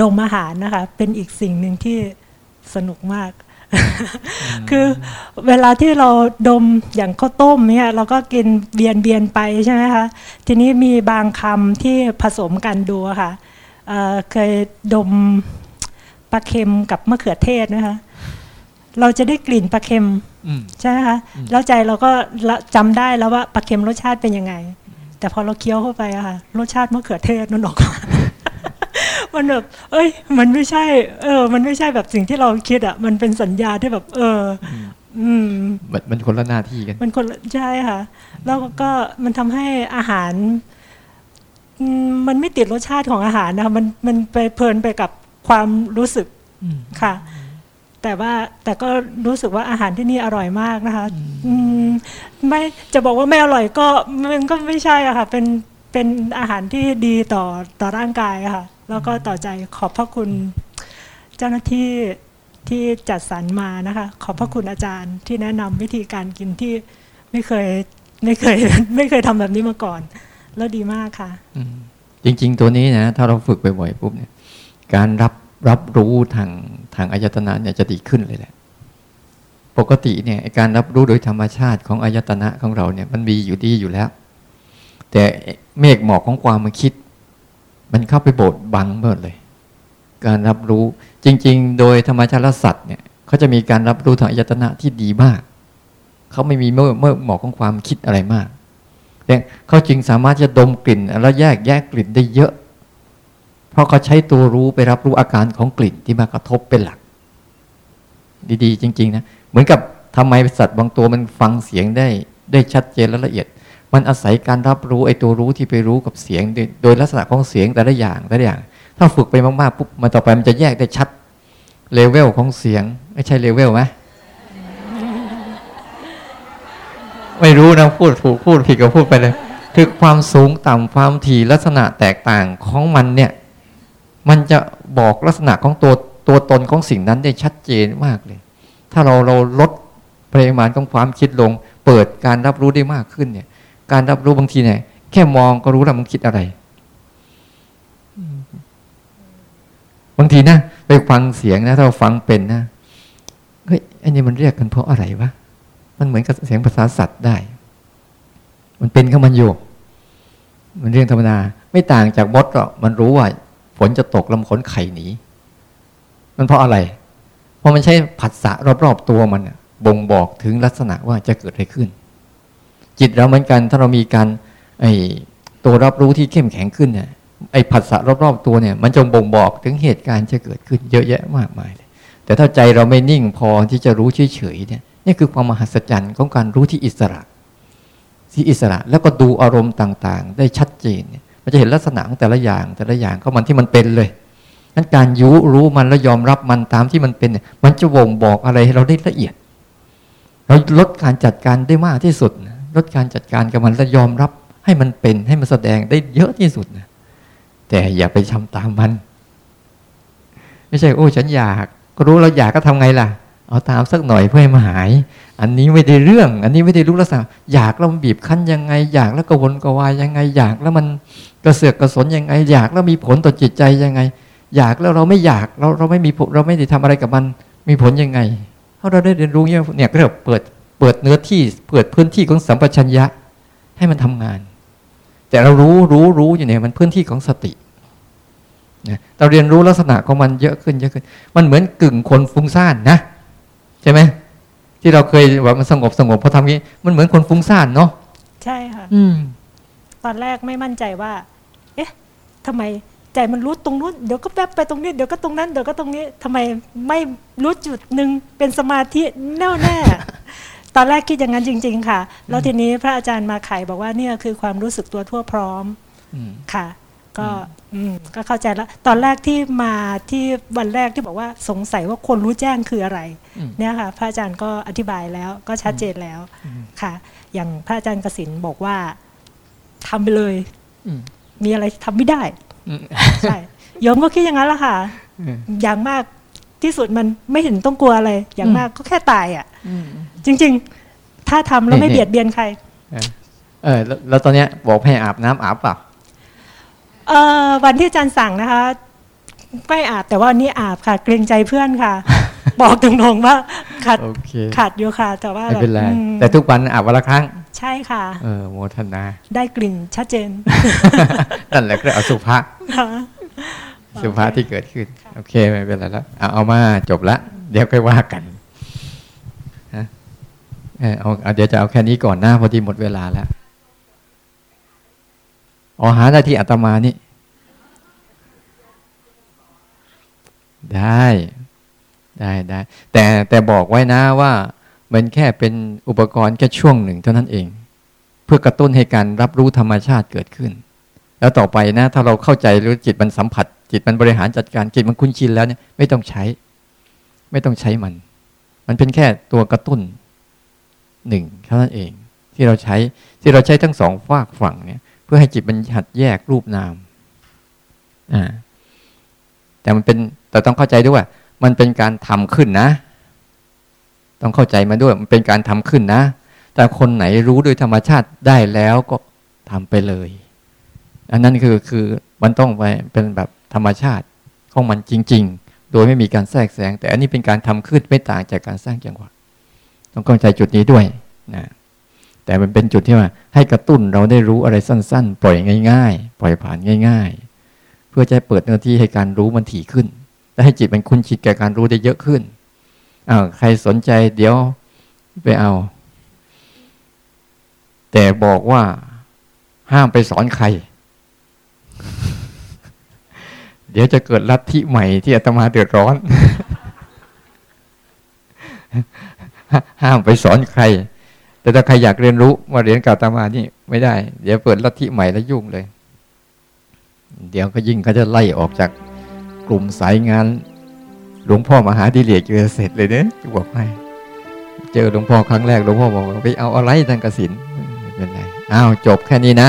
ดมอาหารนะคะเป็นอีกสิ่งหนึ่งที่สนุกมาก คือเวลาที่เราดมอย่างข้าวต้มเนี่ยเราก็กินเบียนไปใช่ไหมคะทีนี้มีบางคำที่ผสมกันดูค่ะเคยดมปลาเค็มกับมะเขือเทศนะคะเราจะได้กลิ่นปลาเค็มใช่ไหมคะแล้วใจเราก็จำได้แล้วว่าปลาเค็มรสชาติเป็นยังไงแต่พอเราเคี้ยวเข้าไปอะค่ะรสชาติมะเขือเทศนั่นออกมา มันแบบเอ้ยมันไม่ใช่มันไม่ใช่แบบสิ่งที่เราคิดอะมันเป็นสัญญาที่แบบมันคนละหน้าที่กันมันคนใช่ค่ะแล้วก็มันทำให้อาหารมันไม่ติดรสชาติของอาหารนะคะมันไปเพลินไปกับความรู้สึกค่ะแต่ก็รู้สึกว่าอาหารที่นี่อร่อยมากนะคะไม่จะบอกว่าไม่อร่อยก็มันก็ไม่ใช่อะค่ะเป็นอาหารที่ดีต่อร่างกายค่ะแล้วก็ต่อใจขอบพระคุณเจ้าหน้าที่ที่จัดสรรมานะคะขอบพระคุณอาจารย์ที่แนะนำวิธีการกินที่ไม่เคยทำแบบนี้มาก่อนแล้วดีมากค่ะจริงๆตัวนี้นะถ้าเราฝึกบ่อยๆปุ๊บเนี่ยการรับรู้ทางอายตนะเนี่ยจะดีขึ้นเลยแหละปกติเนี่ยการรับรู้โดยธรรมชาติของอายตนะของเราเนี่ยมันมีอยู่ดีอยู่แล้วแต่เมฆหมอกของความคิดมันเข้าไปบดบังหมดเลยการรับรู้จริงๆโดยธรรมชาติสัตว์เนี่ยเขาจะมีการรับรู้ทางอายตนะที่ดีมากเขาไม่มีเมฆหมอกของความคิดอะไรมากเนี่ยเขาจึงสามารถจะดมกลิ่นและแยกกลิ่นได้เยอะเพราะเขาใช้ตัวรู้ไปรับรู้อาการของกลิ่นที่มากระทบเป็นหลักดีๆจริงๆนะเหมือนกับทำไมสัตว์บางตัวมันฟังเสียงได้ชัดเจนและละเอียดมันอาศัยการรับรู้ไอ้ตัวรู้ที่ไปรู้กับเสียงโดยลักษณะของเสียงแต่ละอย่างถ้าฝึกไปมากๆปุ๊บมันต่อไปมันจะแยกได้ชัดเลเวลของเสียงไม่ใช่เลเวลไหมไม่รู้นะพูดถูกพูดผิดก็พูดไปเลยคือความสูงต่ำความถี่ลักษณะแตกต่างของมันเนี่ยมันจะบอกลักษณะของตัวตนของสิ่งนั้นได้ชัดเจนมากเลยถ้าเราลดปริมาณของความคิดลงเปิดการรับรู้ได้มากขึ้นเนี่ยการรับรู้บางทีเนี่ยแค่มองก็รู้แล้วมันคิดอะไรบางทีนะไปฟังเสียงนะถ้าเราฟังเป็นนะเฮ้ยอันนี้มันเรียกกันเพราะอะไรวะมันเหมือนกับเสียงภาษาสัตว์ได้มันเป็นข้ามันอยู่มันเรื่องธรรมดาไม่ต่างจากมดหรอกมันรู้ว่าฝนจะตกลำขนไข่หนีมันเพราะอะไรเพราะมันใช้ผัสสะรอบๆตัวมันบ่งบอกถึงลักษณะว่าจะเกิดอะไรขึ้นจิตเราเหมือนกันถ้าเรามีการไอตัวรับรู้ที่เข้มแข็งขึ้นเนี่ยไอผัสสะรอบๆตัวเนี่ยมันจะบ่งบอกถึงเหตุการณ์จะเกิดขึ้นเยอะแยะมากมายเลยแต่ถ้าใจเราไม่นิ่งพอที่จะรู้เฉยๆเนี่ยนี่คือความมหัศจรรย์ของการรู้ที่อิสระแล้วก็ดูอารมณ์ต่างๆได้ชัดเจนมันจะเห็นลักษณะของแต่ละอย่างของมันที่มันเป็นเลยนั้นการรู้มันและยอมรับมันตามที่มันเป็นเนี่ยมันจะบ่งบอกอะไรให้เราได้ละเอียดเราลดการจัดการได้มากที่สุดลดการจัดการกับมันและยอมรับให้มันเป็นให้มันแสดงได้เยอะที่สุดนะแต่อย่าไปทำตามมันไม่ใช่โอ้ฉันอยากก็รู้เราอยากก็ทำไงล่ะเอาตามสักหน่อยเพื่อให้มันหายอันนี้ไม่ได้เรื่องอันนี้ไม่ได้รู้ลักษณะอยากแล้วมันบีบคั้นยังไงอยากแล้วกวนกวายยังไงอยากแล้วมันกระเสือกกระสนยังไงอยากแล้วมีผลต่อจิตใจยังไง อยากแล้วเราไม่อยากเราไม่ได้ทำอะไรกับมันมีผลยังไงเพราะเราได้เรียนรู้เนี่ยก็แบบเปิดเนื้อที่เปิดพื้นที่ของสัมปชัญญะให้มันทำงานแต่เรารู้อยู่เนี่ยมันพื้นที่ของสตินะเราเรียนรู้ลักษณะของมันเยอะขึ้นมันเหมือนกึ่งคนฟุ้งซ่านนะใช่ไหมที่เราเคยว่ามันสงบพอทำงี้มันเหมือนคนฟุ้งซ่านเนาะใช่ค่ะตอนแรกไม่มั่นใจว่าเอ๊ะทำไมใจมันรู้ตรงนู้นเดี๋ยวก็แวบไปตรงนี้เดี๋ยวก็ตรงนั้นเดี๋ยวก็ตรงนี้ทำไมไม่รู้จุดหนึ่งเป็นสมาธิแน่วแน่ ตอนแรกคิดอย่างนั้นจริงๆค่ะแล้วทีนี้พระอาจารย์มาไขบอกว่าเนี่ยคือความรู้สึกตัวทั่วพร้อมค่ะก็เข้าใจแล้วตอนแรกที่มาที่วันแรกที่บอกว่าสงสัยว่าคนรู้แจ้งคืออะไรเนี่ยค่ะพระอาจารย์ก็อธิบายแล้วก็ชัดเจนแล้วค่ะอย่างพระอาจารย์กสิณบอกว่าทำไปเลยมีอะไรทำไม่ได้ใช่โยมก็คิดอย่างนั้นแหละค่ะอย่างมากที่สุดมันไม่เห็นต้องกลัวอะไรอย่างมากก็แค่ตายอ่ะจริงๆถ้าทำแล้วไม่เบียดเบียนใครแล้วตอนนี้บอกให้อาบน้ำอาบเปล่าวันที่อาจารย์สั่งนะคะไม่อาบแต่ว่าวันนี้อาบค่ะเกรงใจเพื่อนค่ะ บอกตรงๆว่าขัด okay. ขัดอยู่ค่ะแต่ว่าไม่เป็นไรแต่ทุกวันอาบวันละครั้งใช่ค่ะโมทนาได้กลิ่นชัดเจน นั่นแหละก็เอาสุภา สุภาที่เกิดขึ้นโอเคไม่เป็นไรแล้วเอามาจบละเดี๋ยวค่อยว่ากันนะเอาเดี๋ยวจะเอาแค่นี้ก่อนนะพอดีหมดเวลาแล้วอ๋อหาหน้าที่อาตมานี่ได้แต่บอกไว้นะว่ามันแค่เป็นอุปกรณ์แค่ช่วงหนึ่งเท่านั้นเองเพื่อกระตุ้นให้การรับรู้ธรรมชาติเกิดขึ้นแล้วต่อไปนะถ้าเราเข้าใจหรือจิตมันสัมผัสจิตมันบริหารจัดการจิตมันคุ้นชินแล้วเนี่ยไม่ต้องใช้มันเป็นแค่ตัวกระตุ้นหนึ่งเท่านั้นเองที่เราใช้ทั้งสองฝากฝั่งเนี่ยเพื่อให้จิตมันหัดแยกรูปนามแต่มันเป็นแต่ต้องเข้าใจด้วยว่ามันเป็นการทำขึ้นนะต้องเข้าใจมาด้วยมันเป็นการทำขึ้นนะแต่คนไหนรู้โดยธรรมชาติได้แล้วก็ทำไปเลยอันนั้นคือมันต้องไปเป็นแบบธรรมชาติของมันจริงๆโดยไม่มีการแทรกแซงแต่อันนี้เป็นการทำขึ้นไม่ต่างจากการสร้างจังหวะต้องเข้าใจจุดนี้ด้วยนะแต่มันเป็นจุดที่ว่าให้กระตุ้นเราได้รู้อะไรสั้นๆปล่อยง่ายๆปล่อยผ่านง่ายๆเพื่อจะเปิดเนื้อที่ให้การรู้มันถี่ขึ้นและให้จิตมันคุ้นชินกับการรู้ได้เยอะขึ้นใครสนใจเดี๋ยวไปเอาแต่บอกว่าห้ามไปสอนใคร เดี๋ยวจะเกิดลัทธิใหม่ที่อาตมาเดือดร้อน ห้ามไปสอนใครแต่ถ้าใครอยากเรียนรู้มาเรียนกับอาตมานี่ไม่ได้เดี๋ยวเปิดลัทธิใหม่แล้วยุ่งเลยเดี๋ยวก็ยิ่งเขาจะไล่ออกจากกลุ่มสายงานหลวงพ่อมหาดิเรกเสร็จเลยเนี่ยจะบอกให้เจอหลวงพ่อครั้งแรกหลวงพ่อบอกไปเอาอะไรทางกสิณเป็นไรอ้าวจบแค่นี้นะ